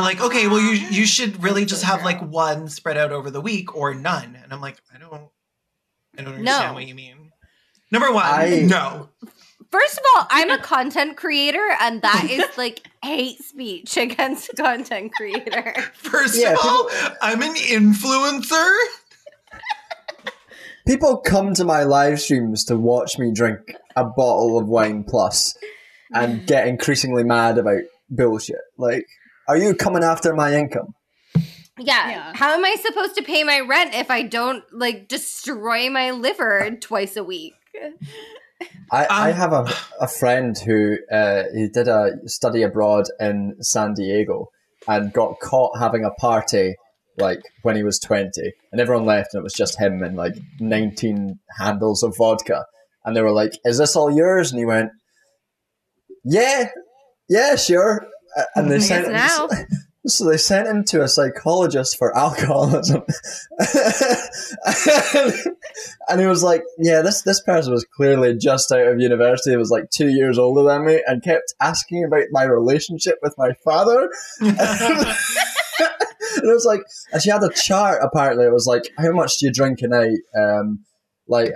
like, okay, well you should really just have like one spread out over the week or none. And I'm like, I don't understand what you mean. Number one, no. First of all, I'm a content creator, and that is like hate speech against a content creator. First of all, I'm an influencer. People come to my live streams to watch me drink a bottle of wine plus and get increasingly mad about bullshit. Like, are you coming after my income? Yeah. How am I supposed to pay my rent if I don't like destroy my liver twice a week? I have a friend who he did a study abroad in San Diego and got caught having a party like when he was 20, and everyone left and it was just him and like 19 handles of vodka, and they were like, is this all yours? And he went, yeah sure, and they sent him so they sent him to a psychologist for alcoholism. And he was like, yeah, this person was clearly just out of university. He was like 2 years older than me and kept asking about my relationship with my father. And it was like, and she had a chart, apparently. It was like, how much do you drink a night? And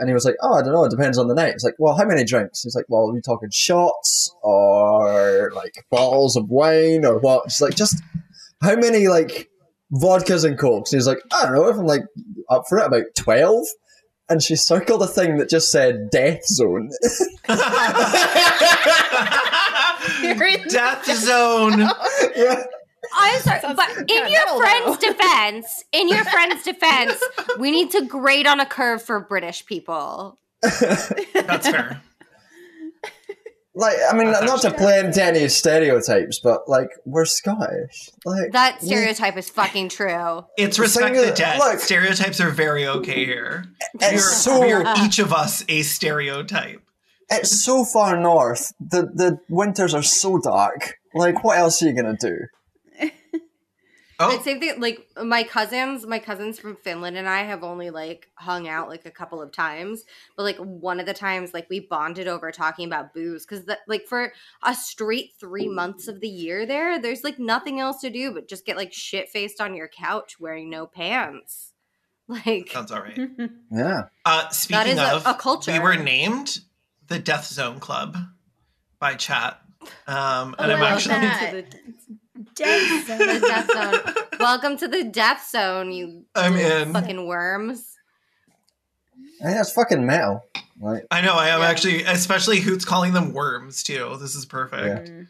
he was like, oh, I don't know, it depends on the night. It's like, well, how many drinks? He's like, well, are you talking shots or like bottles of wine or what? It's like, just... how many, like, vodkas and cokes? And he's like, I don't know, if I'm, like, up for it, about 12. And she circled a thing that just said death zone. Death zone. Yeah. I'm sorry, but in your friend's defense, we need to grade on a curve for British people. That's fair. Like, I mean, not to play into any stereotypes, but, like, we're Scottish. Like, that stereotype is fucking true. It's respect the dead. Like, stereotypes are very okay here. We're each of us a stereotype. It's so far north. The winters are so dark. Like, what else are you going to do? But same thing, like, my cousins from Finland and I have only, like, hung out, like, a couple of times. But, like, one of the times, like, we bonded over talking about booze. Because, like, for a straight 3 months of the year there's, like, nothing else to do but just get, like, shit-faced on your couch wearing no pants. Like... sounds all right. Yeah. Speaking of... a culture. We were named the Death Zone Club by chat. And I'm actually... Death zone. The death zone. Welcome to the death zone, you fucking worms. I think that's fucking metal. Right? I know, I am actually, especially Hoot's calling them worms too. This is perfect. Yeah.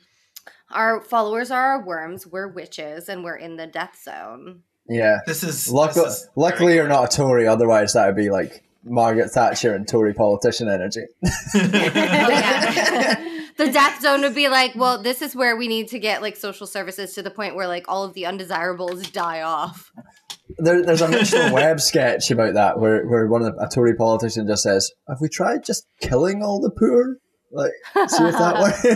Our followers are our worms, we're witches, and we're in the death zone. Yeah. Luckily you're not a Tory, otherwise that would be like Margaret Thatcher and Tory politician energy. The death zone would be like, well, this is where we need to get like social services to the point where like all of the undesirables die off. There's a Mitchell Webb sketch about that where a Tory politician just says, have we tried just killing all the poor? Like, see if that works.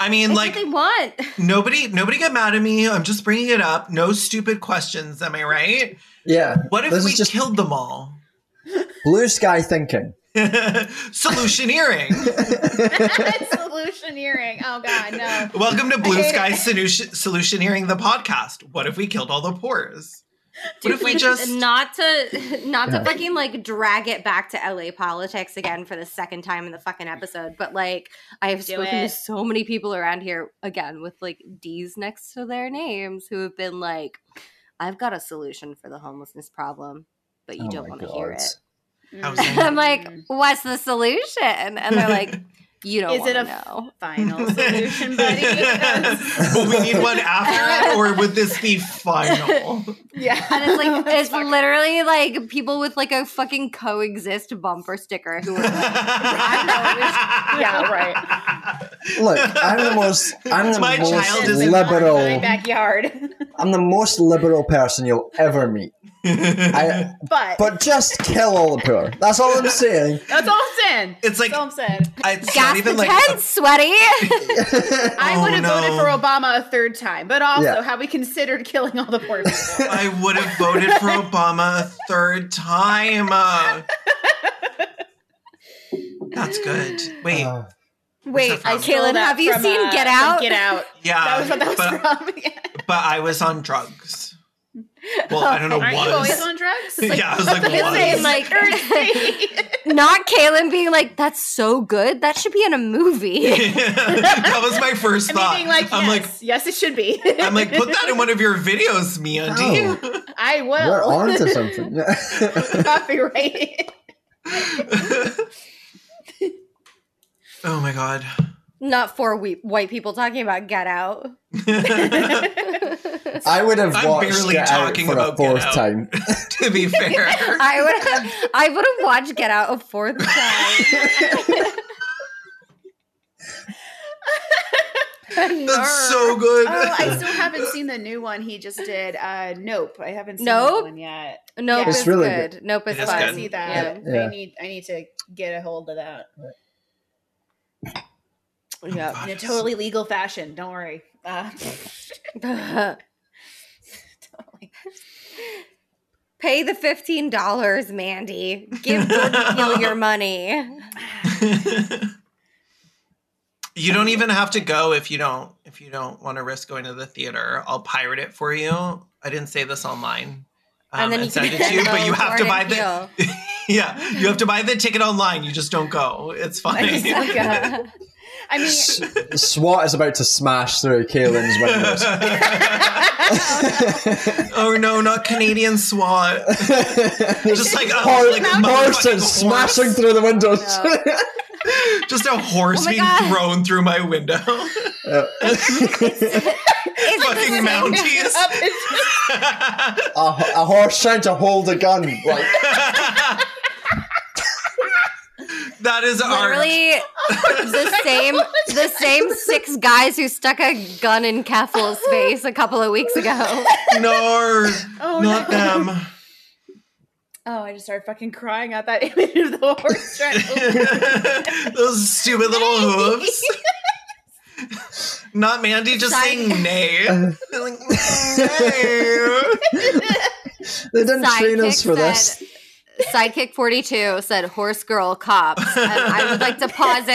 I mean, like, what they want. Nobody get mad at me. I'm just bringing it up. No stupid questions. Am I right? Yeah. What if we just killed them all? Blue sky thinking. Solutioneering. Solutioneering. Oh, God, no. Welcome to Blue Sky Solutioneering, the podcast. What if we killed all the pores? Dude, what if we just... Not to fucking, like, drag it back to LA politics again for the second time in the fucking episode, but, like, I have spoken to so many people around here, again, with, like, D's next to their names who have been like, I've got a solution for the homelessness problem, but you don't want to hear it. I'm like, what's the solution? And they're like, you don't want to know. Final solution, buddy? But we need one after it, or would this be final? Yeah. And it's like, it's literally like people with like a fucking coexist bumper sticker who are like, yeah, right. Look, I'm the most liberal. My backyard. I'm the most liberal person you'll ever meet. But just kill all the poor. That's all I'm saying. That's all I'm saying. It's like, that's all I'm saying. It's not even like head, sweaty. I would have voted for Obama a third time, but also have we considered killing all the poor people? I would have voted for Obama a third time. That's good. Wait, Caitlin, have you seen Get Out? Get Out. Yeah. That was what that was from. But I was on drugs. Well, I don't know what. Are you always on drugs? Like, yeah, I was like, what? Not Caitlin being like, that's so good. That should be in a movie. That was my first thought. Being like, yes, it should be. I'm like, put that in one of your videos, Mia. Do you? I will. We're on to something. Copyright. Oh my God. Not for white people talking about Get Out. I would have watched Get Out for a fourth time. To be fair. I would have watched Get Out a fourth time. That's so good. Oh, I still haven't seen the new one he just did. Nope. I haven't seen that one yet. Nope is really good. Nope is fun. I see that. Yeah. I need to get a hold of that. Right. Yeah, in a totally legal fashion. Don't worry. Totally. Pay the $15, Mandy. Give Bill your money. You don't even have to go if you don't want to risk going to the theater. I'll pirate it for you. I didn't say this online. And send it to you, but you have to buy the yeah, you have to buy the ticket online. You just don't go. It's fine. I mean, SWAT is about to smash through Caitlin's windows. Oh no, not Canadian SWAT! Just like horses smashing through the windows. No. Just a horse thrown through my window. It's fucking Mounties. a horse trying to hold a gun. Like. That is literally the same six guys who stuck a gun in Castle's face a couple of weeks ago. Not them. Oh, I just started fucking crying at that image of the horse trying. Those stupid little hooves. Not Mandy, just saying nay. Like, they didn't train us for this. Sidekick 42 said horse girl cops. I would like to posit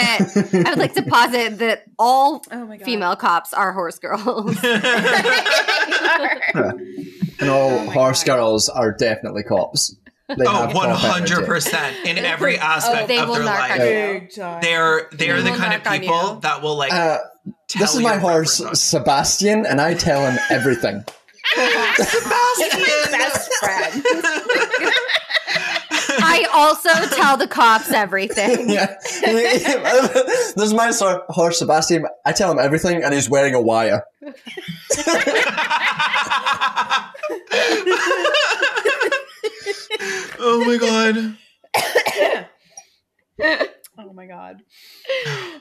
that all female cops are horse girls. And all horse girls are definitely cops. They 100% in every aspect of their life. They're the kind of people that will like this is my horse Sebastian and I tell him everything. Sebastian's best friend. I also tell the cops everything. Yeah. This is my horse, Sebastian. I tell him everything, and he's wearing a wire. Oh, my God. Oh, my God.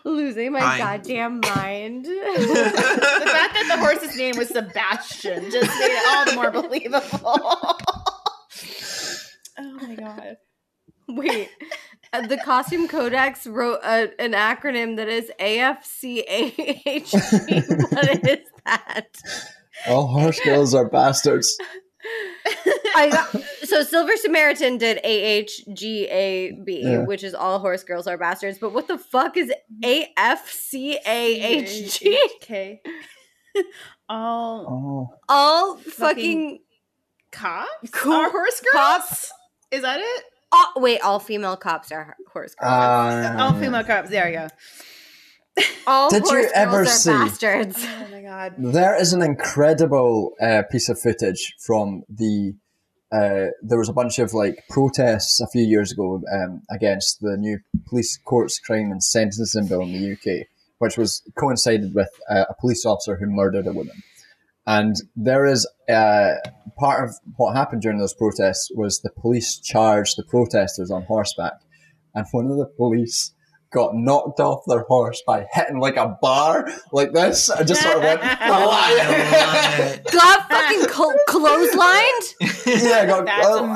Losing my goddamn mind. The fact that the horse's name was Sebastian just made it all the more believable. Oh my God. Wait. The Costume Codex wrote an acronym that is AFCAHP. What is that? All horse girls are bastards. So Silver Samaritan did AHGAB, which is all horse girls are bastards. But what the fuck is AFCAHG? Okay. All fucking cops? Are horse girls? Cops? Is that it? Oh, wait, all female cops are horse girls. All female cops. There you go. All did horse you ever girls see? Are bastards. Oh my God. There is an incredible piece of footage from the. There was a bunch of like protests a few years ago against the new police courts, crime and sentencing bill in the UK, which was coincided with a police officer who murdered a woman. And there is part of what happened during those protests was the police charged the protesters on horseback. And one of the police got knocked off their horse by hitting like a bar like this. I just sort of went, got fucking clotheslined? Yeah, I got,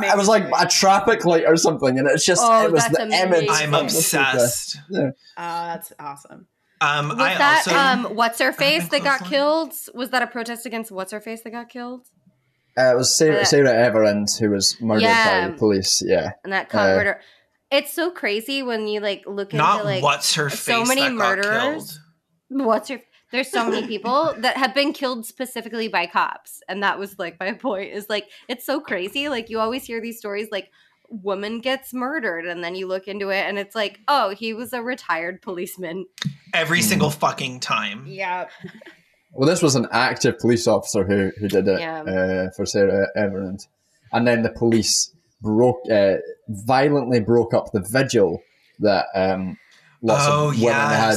I was like a traffic light or something, and it's just, it was the image. I'm obsessed. Yeah. Oh, that's awesome. Was I that, also, what's-her-face that got killed? Was that a protest against what's-her-face that got killed? It was Sarah Everend, who was murdered by the police, yeah. And that cop murder. It's so crazy when you, like, look into, like, so many murderers. There's so many people that have been killed specifically by cops. And that was, like, my point is, like, it's so crazy. Like, you always hear these stories, like, woman gets murdered. And then you look into it, and it's like, oh, he was a retired policeman. Every single fucking time. Yeah. Well, this was an active police officer who did it for Sarah Everend. And then the police violently broke up the vigil that lots of women had.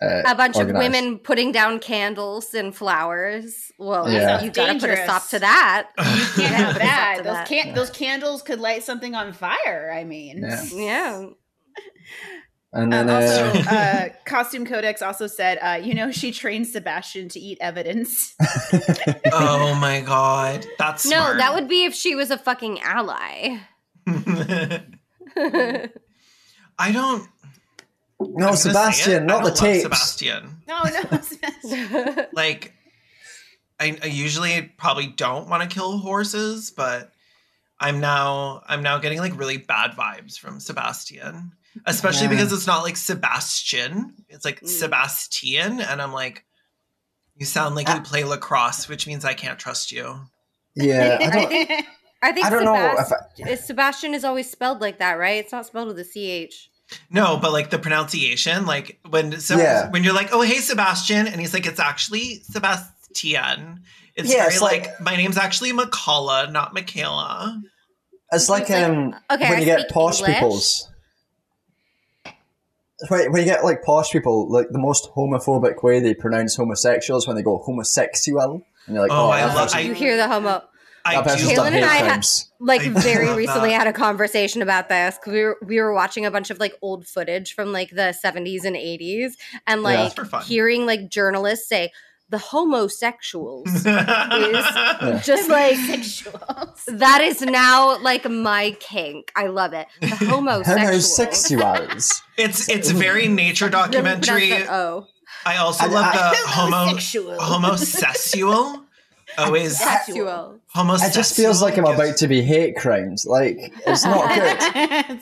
A bunch of women putting down candles and flowers. Well, you got to put a stop to that. You can't have that. Those candles could light something on fire. I mean, And then, also, Costume Codex also said, she trained Sebastian to eat evidence. Oh my god, that's smart. That would be if she was a fucking ally. Sebastian, not the tapes. Sebastian. No, Sebastian. Like, I usually probably don't want to kill horses, but I'm now getting like really bad vibes from Sebastian. Especially because it's not like Sebastian. It's like Sebastian. And I'm like, you sound like you play lacrosse, which means I can't trust you. Yeah. I don't know. Sebastian is always spelled like that, right? It's not spelled with a CH. No, but like the pronunciation, like when you're like, oh, hey, Sebastian. And he's like, it's actually Sebastian. It's like, my name's actually McCullough, not Michaela. It's when you get posh peoples. When you get, like, posh people, like, the most homophobic way they pronounce homosexuals when they go homosexual. And you're like, you hear the homo. Kaylin and I had a conversation about this, because we were watching a bunch of, like, old footage from, like, the 70s and 80s. And, like, hearing, like, journalists say, the homosexuals is just like, that is now like my kink. I love it. The homosexuals. It's very nature documentary. I also love the homosexual. Always homosexual. It just feels like I'm about to be hate crimes. Like, it's not good.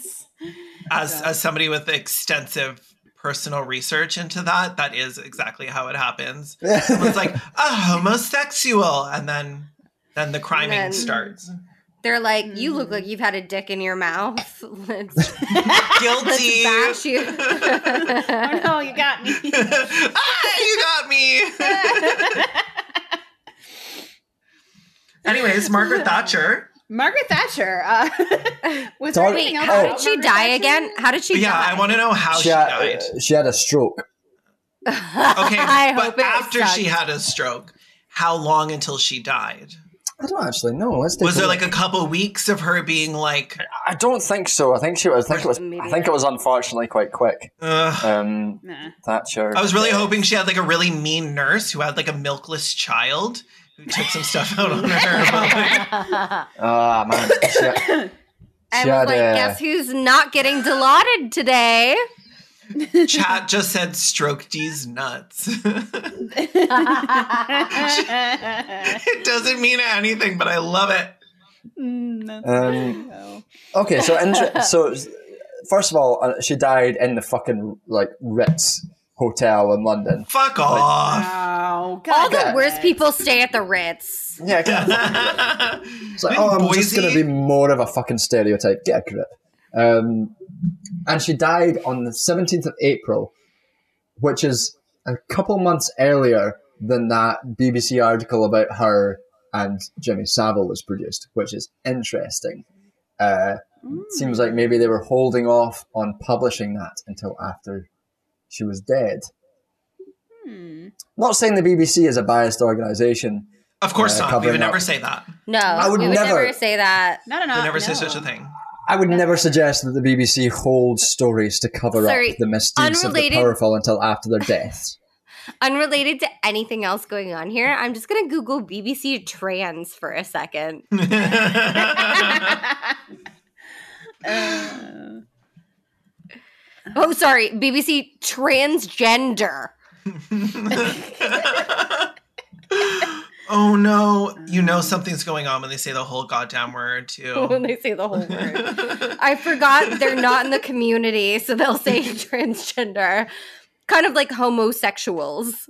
As somebody with extensive personal research into that is exactly how it happens. Someone's like, homosexual, and then the criming starts. They're like, you look like you've had a dick in your mouth. Guilty. Let's bash you. Oh no, you got me. You got me. Anyways, Margaret Thatcher. Did she die again? How did she die? Yeah, I want to know how she died. She had a stroke. Okay, but after she had a stroke, how long until she died? I don't actually know. Was there like a couple weeks of her being like? I don't think so. I think she was. I think it was unfortunately quite quick. Thatcher. I was really hoping she had like a really mean nurse who had like a milkless child. Who took some stuff out on her. Oh, man. Guess who's not getting Dilaudid today? Chat just said, stroke D's nuts. It doesn't mean anything, but I love it. Okay, so first of all, she died in the fucking, like, Ritz Hotel in London. Fuck off. Wow, all the worst people stay at the Ritz. Yeah, it's like, I'm just going to be more of a fucking stereotype. Get a grip. And she died on the 17th of April, which is a couple months earlier than that BBC article about her and Jimmy Savile was produced, which is interesting. Seems like maybe they were holding off on publishing that until after she was dead. Not saying the BBC is a biased organisation. Of course not. We would never say that. No, I would never say that. No. We would never say such a thing. I would never suggest that the BBC holds stories to cover up the misdeeds of the powerful until after their deaths. Unrelated to anything else going on here, I'm just going to Google BBC trans for a second. Oh, sorry. BBC transgender. Oh, no. You know something's going on when they say the whole goddamn word, too. When they say the whole word. I forgot they're not in the community, so they'll say transgender. Kind of like homosexuals.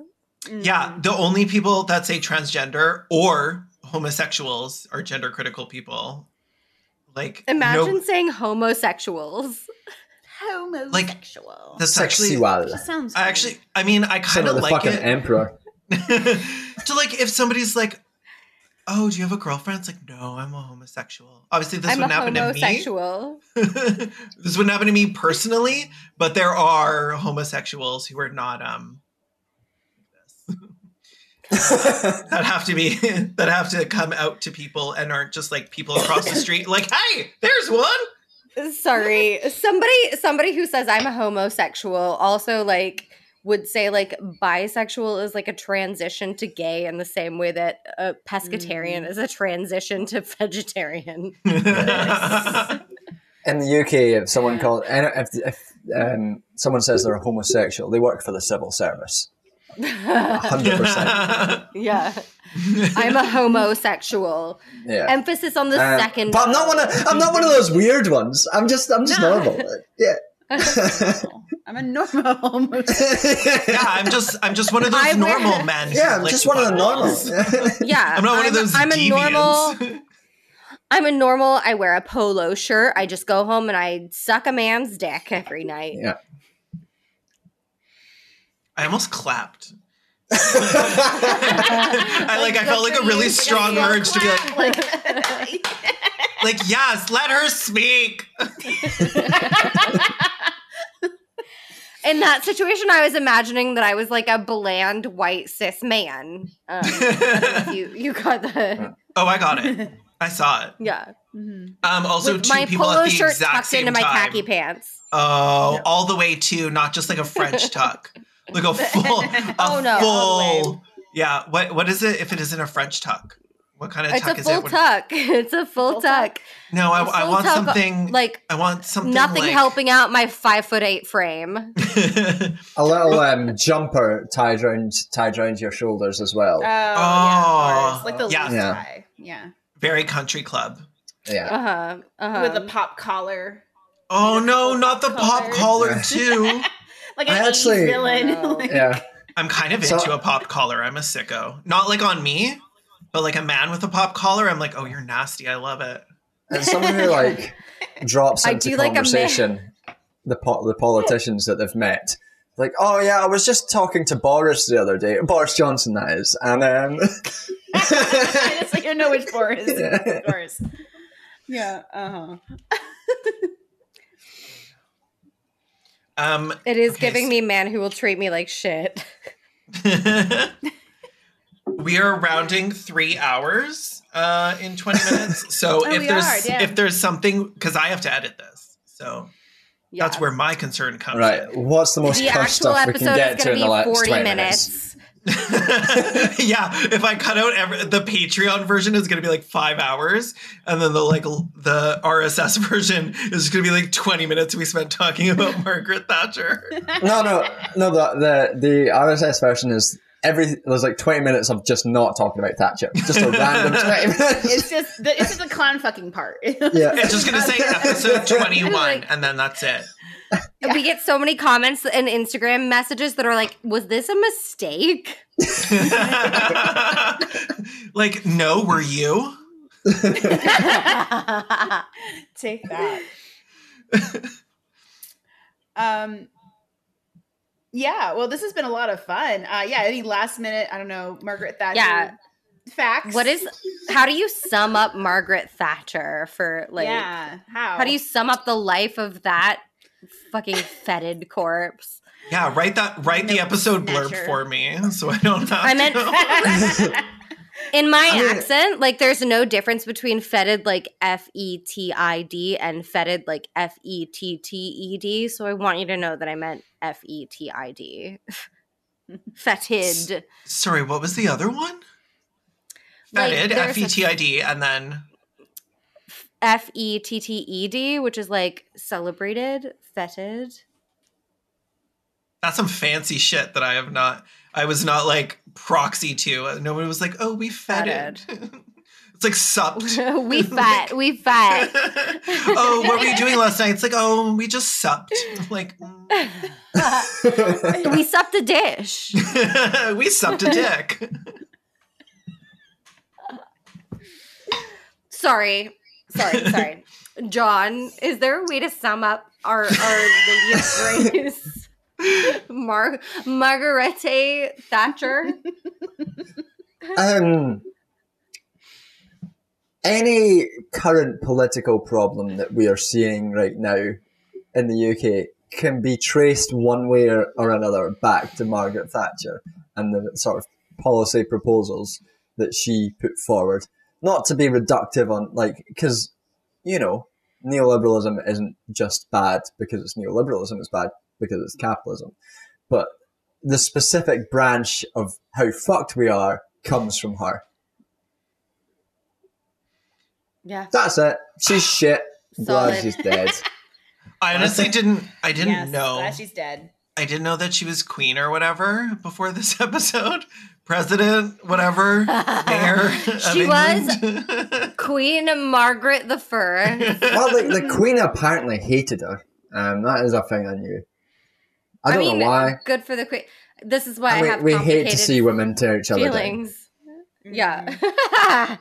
Yeah, the only people that say transgender or homosexuals are gender critical people. Like, imagine saying homosexuals. Homosexual. Like, that's sexual. I kind of like fucking it. Emperor. So, like, if somebody's like, "Oh, do you have a girlfriend?" It's like, "No, I'm a homosexual." Obviously, this wouldn't happen to me. This wouldn't happen to me personally, but there are homosexuals who are not that have to come out to people and aren't just like people across the street. Like, hey, there's one. Sorry, somebody who says I'm a homosexual also like would say like bisexual is like a transition to gay in the same way that a pescatarian is a transition to vegetarian. In the UK, if someone someone says they're a homosexual, they work for the civil service. 100%. Yeah. I'm a homosexual. Yeah. Emphasis on the second. But I'm not one of those weird ones. I'm just normal. Yeah. I'm a normal homosexual. Yeah, I'm just one of those normal men. Yeah, I'm just one of the normals. Yeah. I'm not one of those deviants. I'm a normal, I wear a polo shirt, I just go home and I suck a man's dick every night. Yeah. I almost clapped. I felt like a really strong urge to be like, yes, let her speak. In that situation, I was imagining that I was like a bland white cis man. You got the. Oh, I got it. I saw it. Yeah. Mm-hmm. Also, with two people at the exact same time. My polo shirt tucked into my khaki pants. Oh, yeah. All the way to not just like a French tuck, like a full. Full. Yeah. What is it if it isn't a French tuck? What kind of tuck is it? It's a full tuck. No, I want something like nothing like, helping out my 5'8" frame. A little jumper tied around your shoulders as well. Oh yeah, it's like the loose tie. Yeah, very country club. Yeah, with a pop collar. Oh no, not the pop collar too. Like an 80s villain. Yeah, I'm kind of into a pop collar. I'm a sicko. Not like on me. But like a man with a pop collar, I'm like, oh, you're nasty. I love it. And someone who like drops into conversation, the politicians that they've met, like, oh yeah, I was just talking to Boris the other day, Boris Johnson, that is, and I just like I know which Boris. Yeah. Boris. Yeah. It is giving me man who will treat me like shit. We are rounding 3 hours in 20 minutes. So if there's something, because I have to edit this, so that's where my concern comes. Right, what's the most cursed stuff we can get to in the last 40 minutes? Yeah, if I cut out the Patreon version is going to be like 5 hours, and then the RSS version is going to be like 20 minutes we spent talking about Margaret Thatcher. No. The RSS version is. There's like 20 minutes of just not talking about Thatcher. Just a random 20 minutes. It's just the clown fucking part. Yeah. It's just going to say episode 21 and then that's it. Yeah. We get so many comments and Instagram messages that are like, was this a mistake? Like, no, were you? Take that. Yeah, well, this has been a lot of fun. Any last minute, I don't know, Margaret Thatcher facts? How do you sum up Margaret Thatcher for how do you sum up the life of that fucking fetid corpse? Yeah, write the episode blurb for me so I don't have to. In my accent, like, there's no difference between fetid, like, F-E-T-I-D and fetid, like, F-E-T-T-E-D. So I want you to know that I meant F-E-T-I-D. Fetid. Sorry, what was the other one? Fetid, like, F-E-T-I-D, and then? F-E-T-T-E-D, which is, like, celebrated, fetid. That's some fancy shit that I have not... I was not, like, proxy to. Nobody was like, oh, we fetted. It's like, supped. We fet. We fet. Oh, what were you doing last night? It's like, oh, we just supped. Like, we supped a dish. We supped a dick. Sorry. John, is there a way to sum up our latest race? Margaret Thatcher. Any current political problem that we are seeing right now in the UK can be traced one way or another back to Margaret Thatcher and the sort of policy proposals that she put forward. Not to be reductive on, like, because, you know, neoliberalism isn't just bad because it's neoliberalism, it's bad because it's capitalism. But the specific branch of how fucked we are comes from her. Yeah. That's it. She's shit. Solid. Glad she's dead. I honestly didn't know. Glad she's dead. I didn't know that she was queen or whatever before this episode. President, whatever. Mayor. She was Queen Margaret the Fur. Well, the queen apparently hated her. That is a thing I knew. I don't know why. Good for the queen. This is why I have we hate to see women tear each other feelings. Down. Yeah.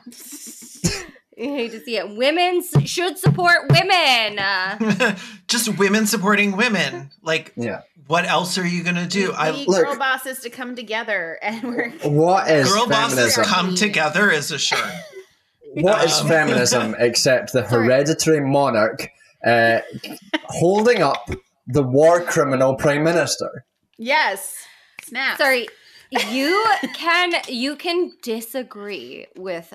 You hate to see it. Women should support women. Just women supporting women. Like, yeah. What else are you going to do? I need girl bosses to come together. And we're what is girl feminism? Bosses come together is a shirt. What is feminism except the hereditary monarch holding up the war criminal prime minister? Yes. Snap. Sorry, you can disagree with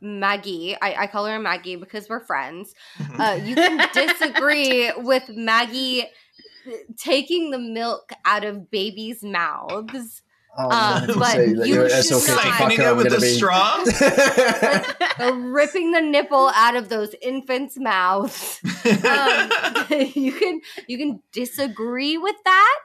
Maggie. I call her Maggie because we're friends. You can disagree with Maggie taking the milk out of babies' mouths. But you should not with the straw, ripping the nipple out of those infants' mouths. You can disagree with that,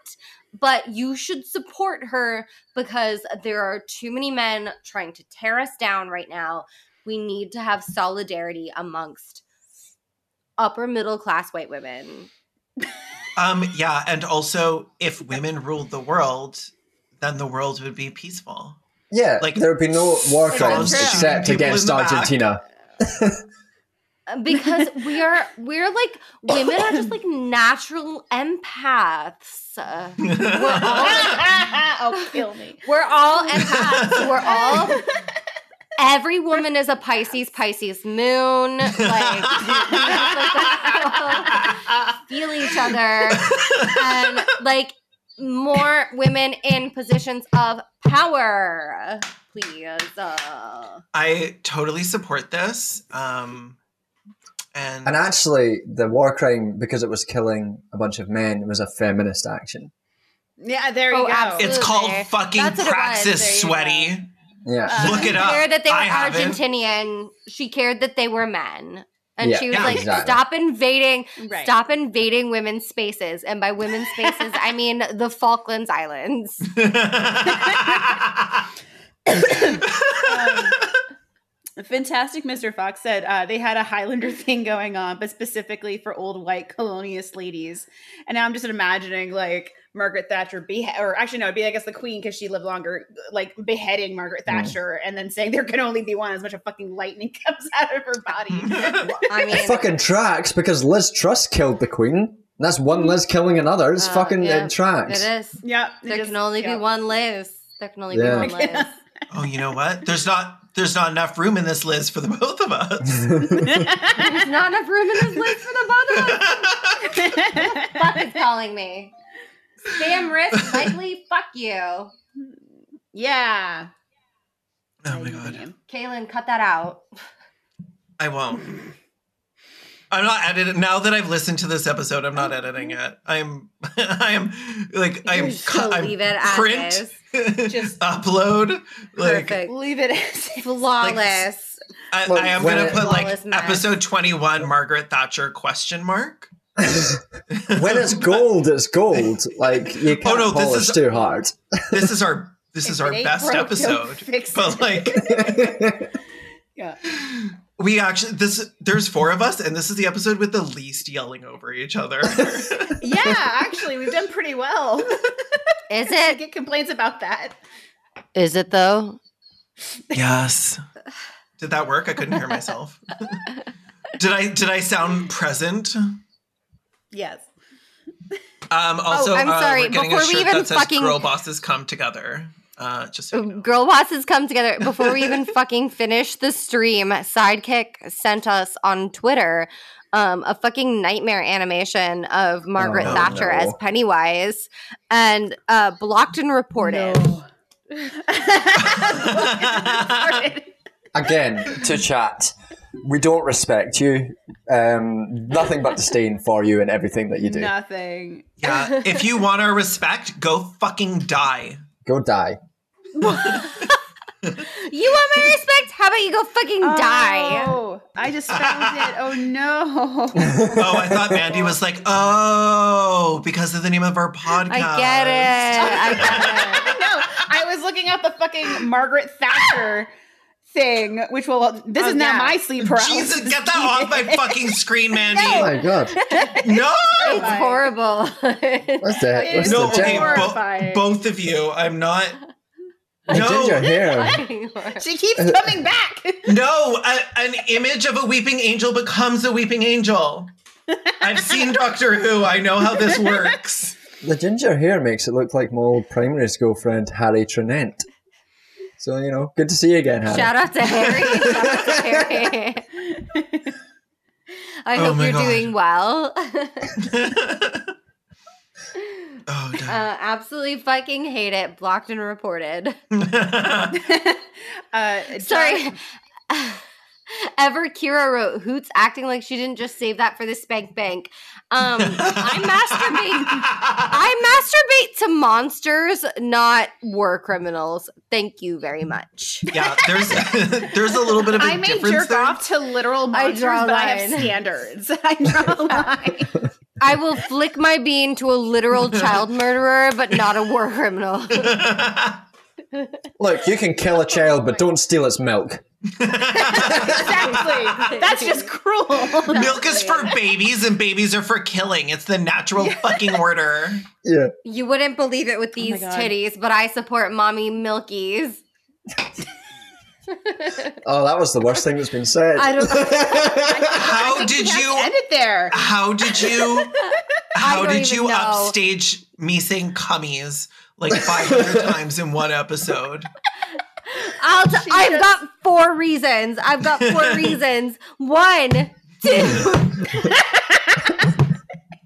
but you should support her because there are too many men trying to tear us down right now. We need to have solidarity amongst upper middle class white women. Yeah, and also if women ruled the world, then the world would be peaceful. Yeah, like, there would be no war crimes except against Argentina. Because we're like, women are just like natural empaths. Oh, kill me. We're all empaths. Every woman is a Pisces moon. Like, feel each other. And like, more women in positions of power, please. I totally support this. And actually, the war crime, because it was killing a bunch of men, was a feminist action. Yeah, there you go. Absolutely. It's called fucking praxis, sweaty. Go. Yeah, look it up. She cared that they were Argentinian. She cared that they were men. And she was like, exactly. Stop invading women's spaces. And by women's spaces, I mean the Falkland Islands. Fantastic Mr. Fox said they had a Highlander thing going on, but specifically for old white colonialist ladies. And now I'm just imagining, like, Margaret Thatcher, it'd be, I guess, the queen, because she lived longer, like, beheading Margaret Thatcher and then saying there can only be one as much of fucking lightning comes out of her body. I mean, it fucking tracks, because Liz Truss killed the queen. That's one Liz killing another. It's fucking it tracks. It is. Yeah. There can only be one Liz. There can only be one Liz. Oh, you know what? There's not enough room in this Liz for the both of us. There's not enough room in this Liz for the both of us. What the fuck is calling me? Sam Risk, likely, fuck you. Yeah. Oh my God. Kaylin, cut that out. I won't. I'm not editing. Now that I've listened to this episode, I'm not editing it. I'm leave it as is. Just upload. Perfect. Like, leave it as is. Flawless. Like, I am going to put like mess. Episode 21, Margaret Thatcher ? When it's gold, it's gold. Like you can't polish too hard. This is our best episode. But like, yeah. We actually, there's four of us, and this is the episode with the least yelling over each other. Yeah, actually, we've done pretty well. Is it? I get complaints about that. Is it, though? Yes. Did that work? I couldn't hear myself. Did I sound present? Yes. Also, I'm sorry. We're getting a shirt that says Girl Bosses Come Together. Just so you know. Girl Bosses Come Together. Before we even fucking finish the stream, Sidekick sent us on Twitter a fucking nightmare animation of Margaret Thatcher as Pennywise and blocked and reported. No. Again, to chat. We don't respect you. Nothing but disdain for you and everything that you do. Nothing. Yeah. If you want our respect, go fucking die. Go die. You want my respect? How about you go fucking die? Oh, I just found it. Oh, no. Oh, I thought Mandy was like, because of the name of our podcast. I get it. No, I was looking up the fucking Margaret Thatcher thing, which will this is now my sleep paralysis. Jesus, get that off my fucking screen, Mandy. No. Oh my God. No, it's horrible. What's that? What's no, okay, both of you. I'm not. Ginger hair. She keeps coming back. No, an image of a weeping angel becomes a weeping angel. I've seen Doctor Who. I know how this works. The ginger hair makes it look like my old primary school friend Harry Trinent. So, you know, good to see you again, Harry. Shout out to Harry. I hope you're doing well. Absolutely fucking hate it. Blocked and reported. Sorry. Ever Kira wrote, Hoots acting like she didn't just save that for the spank bank. I masturbate to monsters, not war criminals. Thank you very much. Yeah, there's a little bit of a difference. I may jerk off to literal monsters, but I have standards. I draw a line. I will flick my bean to a literal child murderer, but not a war criminal. Look, you can kill a child, but don't steal its milk. Exactly. That's just cruel. Milk is for babies and babies are for killing. It's the natural fucking order. Yeah. You wouldn't believe it with these titties, but I support mommy milkies. That was the worst thing that's been said. I don't know. How did you upstage me saying cummies like 500 times in one episode? I've got four reasons. 1, 2.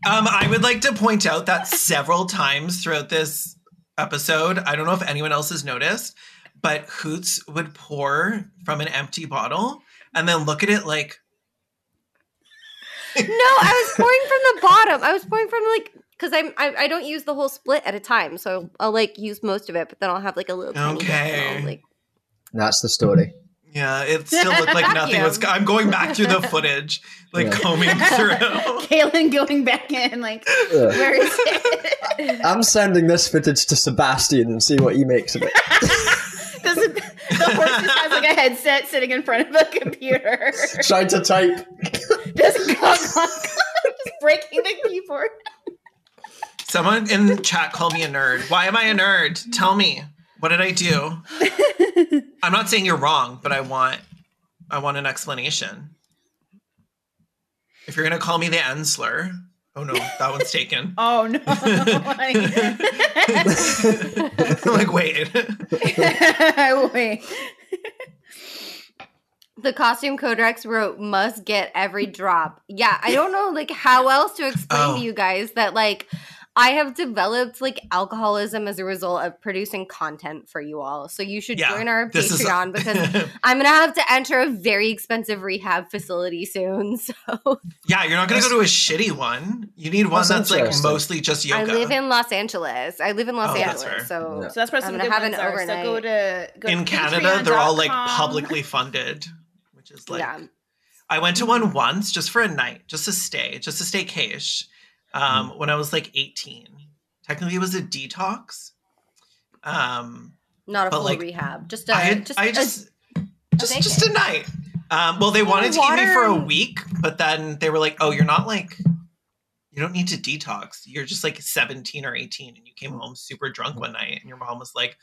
I would like to point out that several times throughout this episode, I don't know if anyone else has noticed, but Hoots would pour from an empty bottle and then look at it like. No, I was pouring from the bottom. I was pouring from like. Because I don't use the whole split at a time, so I'll like use most of it, but then I'll have like a little tiny bit. Like, that's the story. Yeah, it still looked like nothing was. I'm going back through the footage, like combing through. Kaylin going back in, like, where is it? I'm sending this footage to Sebastian and see what he makes of it. The horse just has like a headset sitting in front of a computer, trying to type. Just breaking the keyboard. Someone in the chat called me a nerd. Why am I a nerd? Tell me. What did I do? I'm not saying you're wrong, but I want an explanation. If you're going to call me the N-slur. Oh, no. That one's taken. Oh, no. I'm like, wait. The Costume Codex wrote, must get every drop. Yeah, I don't know, like, how else to explain to you guys that, like, I have developed like alcoholism as a result of producing content for you all. So you should join our Patreon because I'm going to have to enter a very expensive rehab facility soon. So yeah, you're not going to go to a shitty one. You need one that's like mostly just yoga. I live in Los Angeles. That's so that's where I'm going to have an overnight. So go to Canada, they're all like publicly funded, which is like, I went to one once just for a night, just to stay cash. When I was like 18, technically it was a detox, not a full rehab, just a night. Well, they wanted to keep me for a week, but then they were like, "Oh, you're not like, you don't need to detox. You're just like 17 or 18, and you came home super drunk one night, and your mom was like,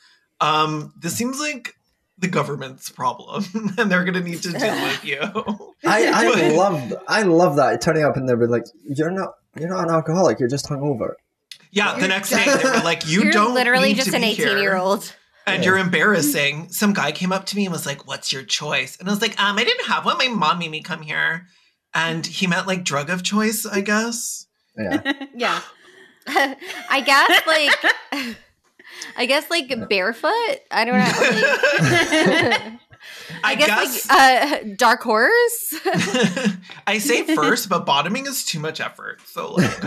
this seems like the government's problem, and they're going to need to deal with you." I love that turning up, and they're like, "You're not an alcoholic. You're just hungover." Yeah, the next day they were like, "You don't literally need just to an 18-year-old, and you're embarrassing." Some guy came up to me and was like, "What's your choice?" And I was like, "I didn't have one. My mom made me come here," and he meant like drug of choice, I guess. Yeah, yeah. I guess like barefoot. I don't know. Like, I guess like dark horse. I say first, but bottoming is too much effort. So like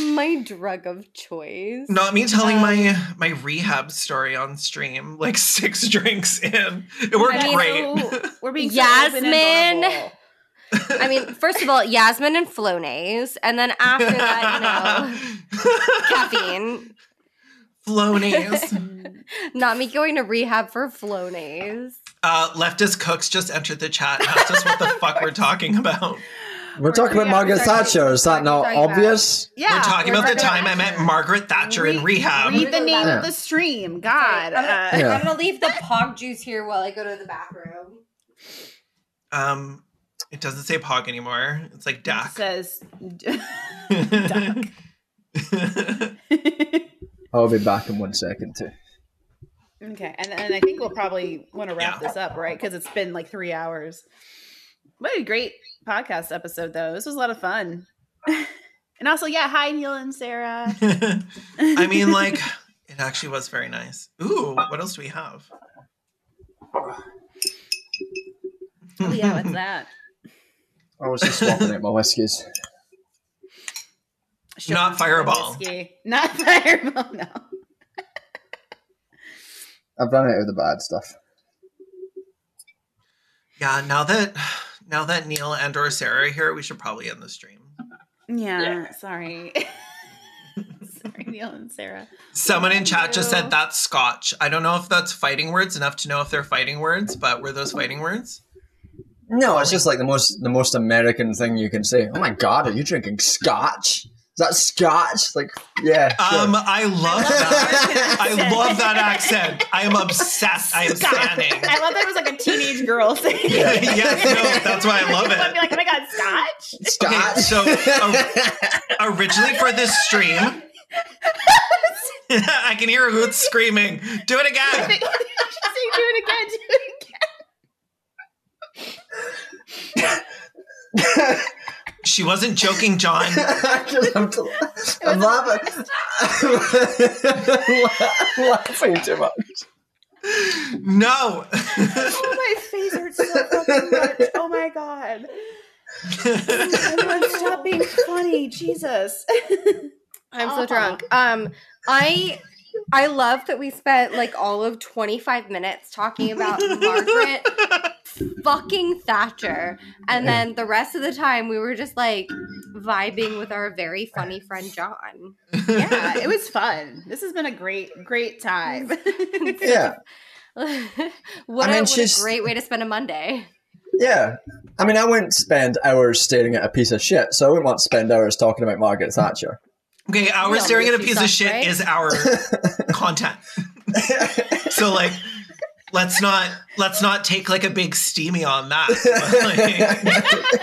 my drug of choice. Not me telling my rehab story on stream, like 6 drinks in. It worked great. We're being Yasmin. I mean, first of all, Yasmin and Flonase, and then after that, caffeine. Flonase. Not me going to rehab for Flonase. Leftist Cooks just entered the chat and asked us what the fuck we're talking about. We're talking about Margaret Thatcher. Is that not obvious? Yeah. We're talking about the time I met Margaret Thatcher in rehab. Read the name of the stream. God. I'm going to leave the pog juice here while I go to the bathroom. It doesn't say pog anymore. It's like duck. It says duck. I'll be back in 1 second, too. Okay. And I think we'll probably want to wrap this up, right? Because it's been like 3 hours. What a great podcast episode, though. This was a lot of fun. And also, hi, Neil and Sarah. I mean, like, it actually was very nice. Ooh, what else do we have? Oh, yeah, what's that? I was just swapping out my whiskeys. Not Fireball. Not Fireball, no. I've run out of the bad stuff. Yeah, now that Neil and or Sarah are here, we should probably end the stream. Yeah. Sorry. Sorry, Neil and Sarah. Someone in chat just said that's Scotch. I don't know if that's fighting words enough to know if they're fighting words, but were those fighting words? No, it's just like the most American thing you can say. Oh my God, are you drinking scotch? Is that scotch? Like, yeah. Sure. I love that. I love that accent. I am obsessed. I am standing. I love that it was like a teenage girl thing. Yeah, that's why I love it. I'd be like, oh my God, scotch? Scotch. Okay, so originally for this stream, I can hear Ruth screaming, do it again. She's saying, do it again. She wasn't joking, John. I'm laughing. I'm laughing too much. No. Oh, my face hurts so fucking much. Oh my God. Everyone, stop being funny. Jesus. I'm so drunk. I love that we spent like all of 25 minutes talking about Margaret fucking Thatcher, and then the rest of the time we were just like vibing with our very funny friend John. Yeah, it was fun. This has been a great time. Yeah. What a great way to spend a Monday. Yeah. I mean, I wouldn't spend hours staring at a piece of shit, so I wouldn't want to spend hours talking about Margaret Thatcher. Okay, hours staring at a piece of shit is our content. So like, let's not take like a big steamy on that.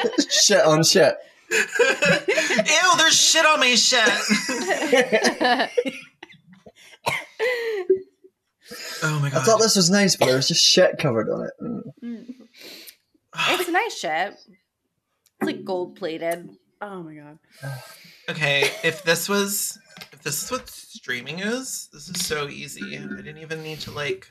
Like, shit on shit. Ew, there's shit on my shit. Oh my God. I thought this was nice, but it was just shit covered on it. Mm. It's a nice shit. It's like gold plated. Oh my God. Okay, if this is what streaming is, this is so easy. I didn't even need to like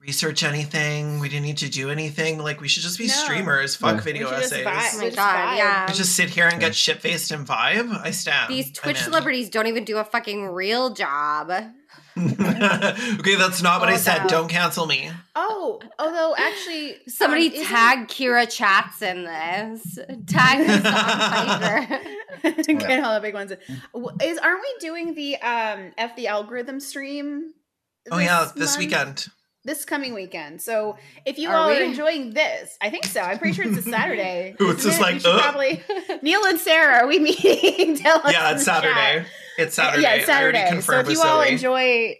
research anything. We didn't need to do anything. Like we should just be streamers. Fuck video essays. Just oh my god, yeah. We just sit here and get shit faced and vibe. I stab. These Twitch celebrities don't even do a fucking real job. Okay, that's not what I said. Don't cancel me. Oh, although actually, somebody tag Kira Chats in this. Tag the song. Get all the big ones. Aren't we doing the F the algorithm stream? Oh yeah, this weekend. This coming weekend. So if you are enjoying this, I think so. I'm pretty sure it's a Saturday. It's just like probably Neil and Sarah. Are we meeting? Yeah, it's Saturday. It's Saturday. Yeah, it's Saturday. So if you all enjoy,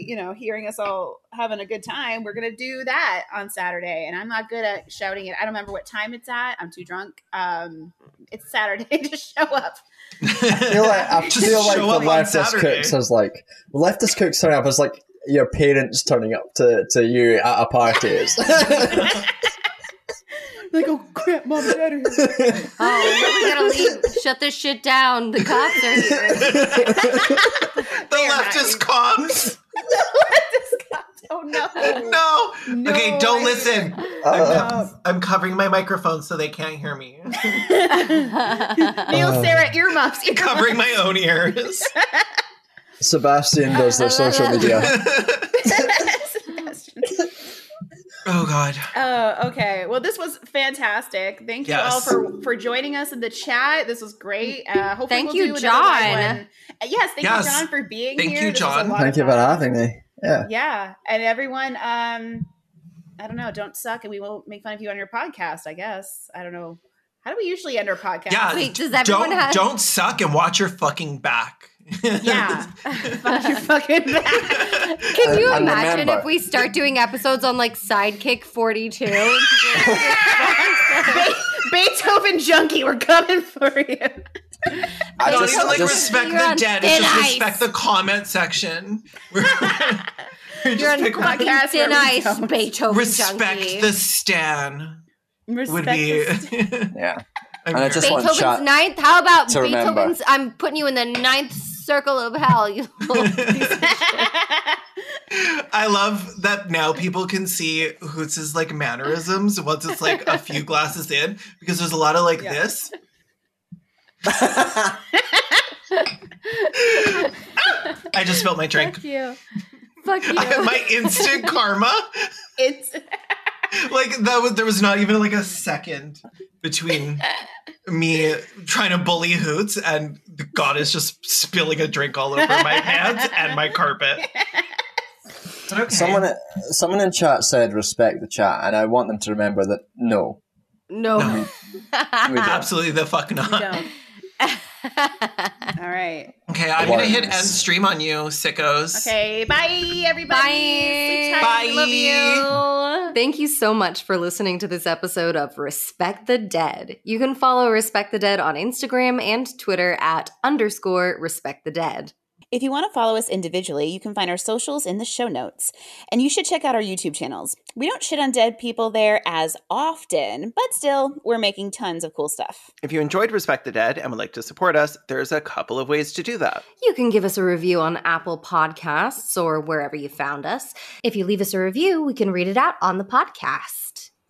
you know, hearing us all having a good time, we're gonna do that on Saturday. And I'm not good at shouting it. I don't remember what time it's at. I'm too drunk. It's Saturday. Just show up. I feel like the leftist cooks is like your parents turning up to you at a party. Like, oh crap, mom and dad are here. Oh, we gotta leave. Shut this shit down. The cops are here. The leftist cops. Oh no. No. Okay, don't listen. I'm covering my microphone so they can't hear me. Neil, Sarah, earmuffs. I'm covering my own ears. Sebastian does their social media. Oh, God. Oh, okay. Well, this was fantastic. Thank you all for joining us in the chat. This was great. Hopefully Thank you, John. Yes, thank you, John, for being here. Thank you, John. Thank you for having me. Yeah. Yeah. And everyone, I don't know, don't suck and we won't make fun of you on your podcast, I guess. I don't know. How do we usually end our podcast? Yeah. Wait, does everyone don't suck and watch your fucking back. Yeah. Watch your fucking back. Can you imagine if we start doing episodes on like Sidekick 42? Beethoven Junkie, we're coming for you. I don't even like respect the dead. It's just respect the comment section. You're on fucking thin ice, Beethoven Junkie. Respect the stan. Respect the stan. Yeah. Beethoven's ninth. How about Beethoven's? Remember. I'm putting you in the ninth circle of hell. You I love that now people can see Hoots' like mannerisms once it's like a few glasses in because there's a lot of like this. I just spilled my drink. Fuck you. Fuck you. My instant karma. It's. Like there was not even like a second between me trying to bully Hoots and the goddess just spilling a drink all over my pants and my carpet. Okay. Someone in chat said respect the chat, and I want them to remember that no. We absolutely the fuck not. All right. Okay, I'm going to hit end stream on you, sickos. Okay, bye, everybody. Bye. Love you. Thank you so much for listening to this episode of Respect the Dead. You can follow Respect the Dead on Instagram and Twitter @_Respect the Dead. If you want to follow us individually, you can find our socials in the show notes. And you should check out our YouTube channels. We don't shit on dead people there as often, but still, we're making tons of cool stuff. If you enjoyed Respect the Dead and would like to support us, there's a couple of ways to do that. You can give us a review on Apple Podcasts or wherever you found us. If you leave us a review, we can read it out on the podcast.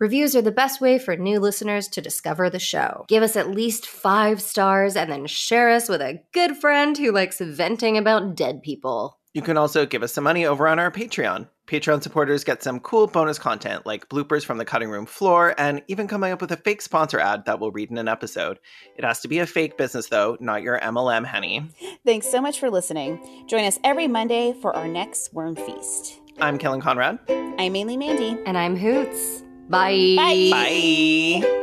Reviews are the best way for new listeners to discover the show. Give us at least 5 stars and then share us with a good friend who likes venting about dead people. You can also give us some money over on our Patreon. Patreon supporters get some cool bonus content like bloopers from the cutting room floor and even coming up with a fake sponsor ad that we'll read in an episode. It has to be a fake business, though, not your MLM, honey. Thanks so much for listening. Join us every Monday for our next Worm Feast. I'm Kellen Conrad. I'm Ailey Mandy. And I'm Hoots. Bye. Bye. Bye.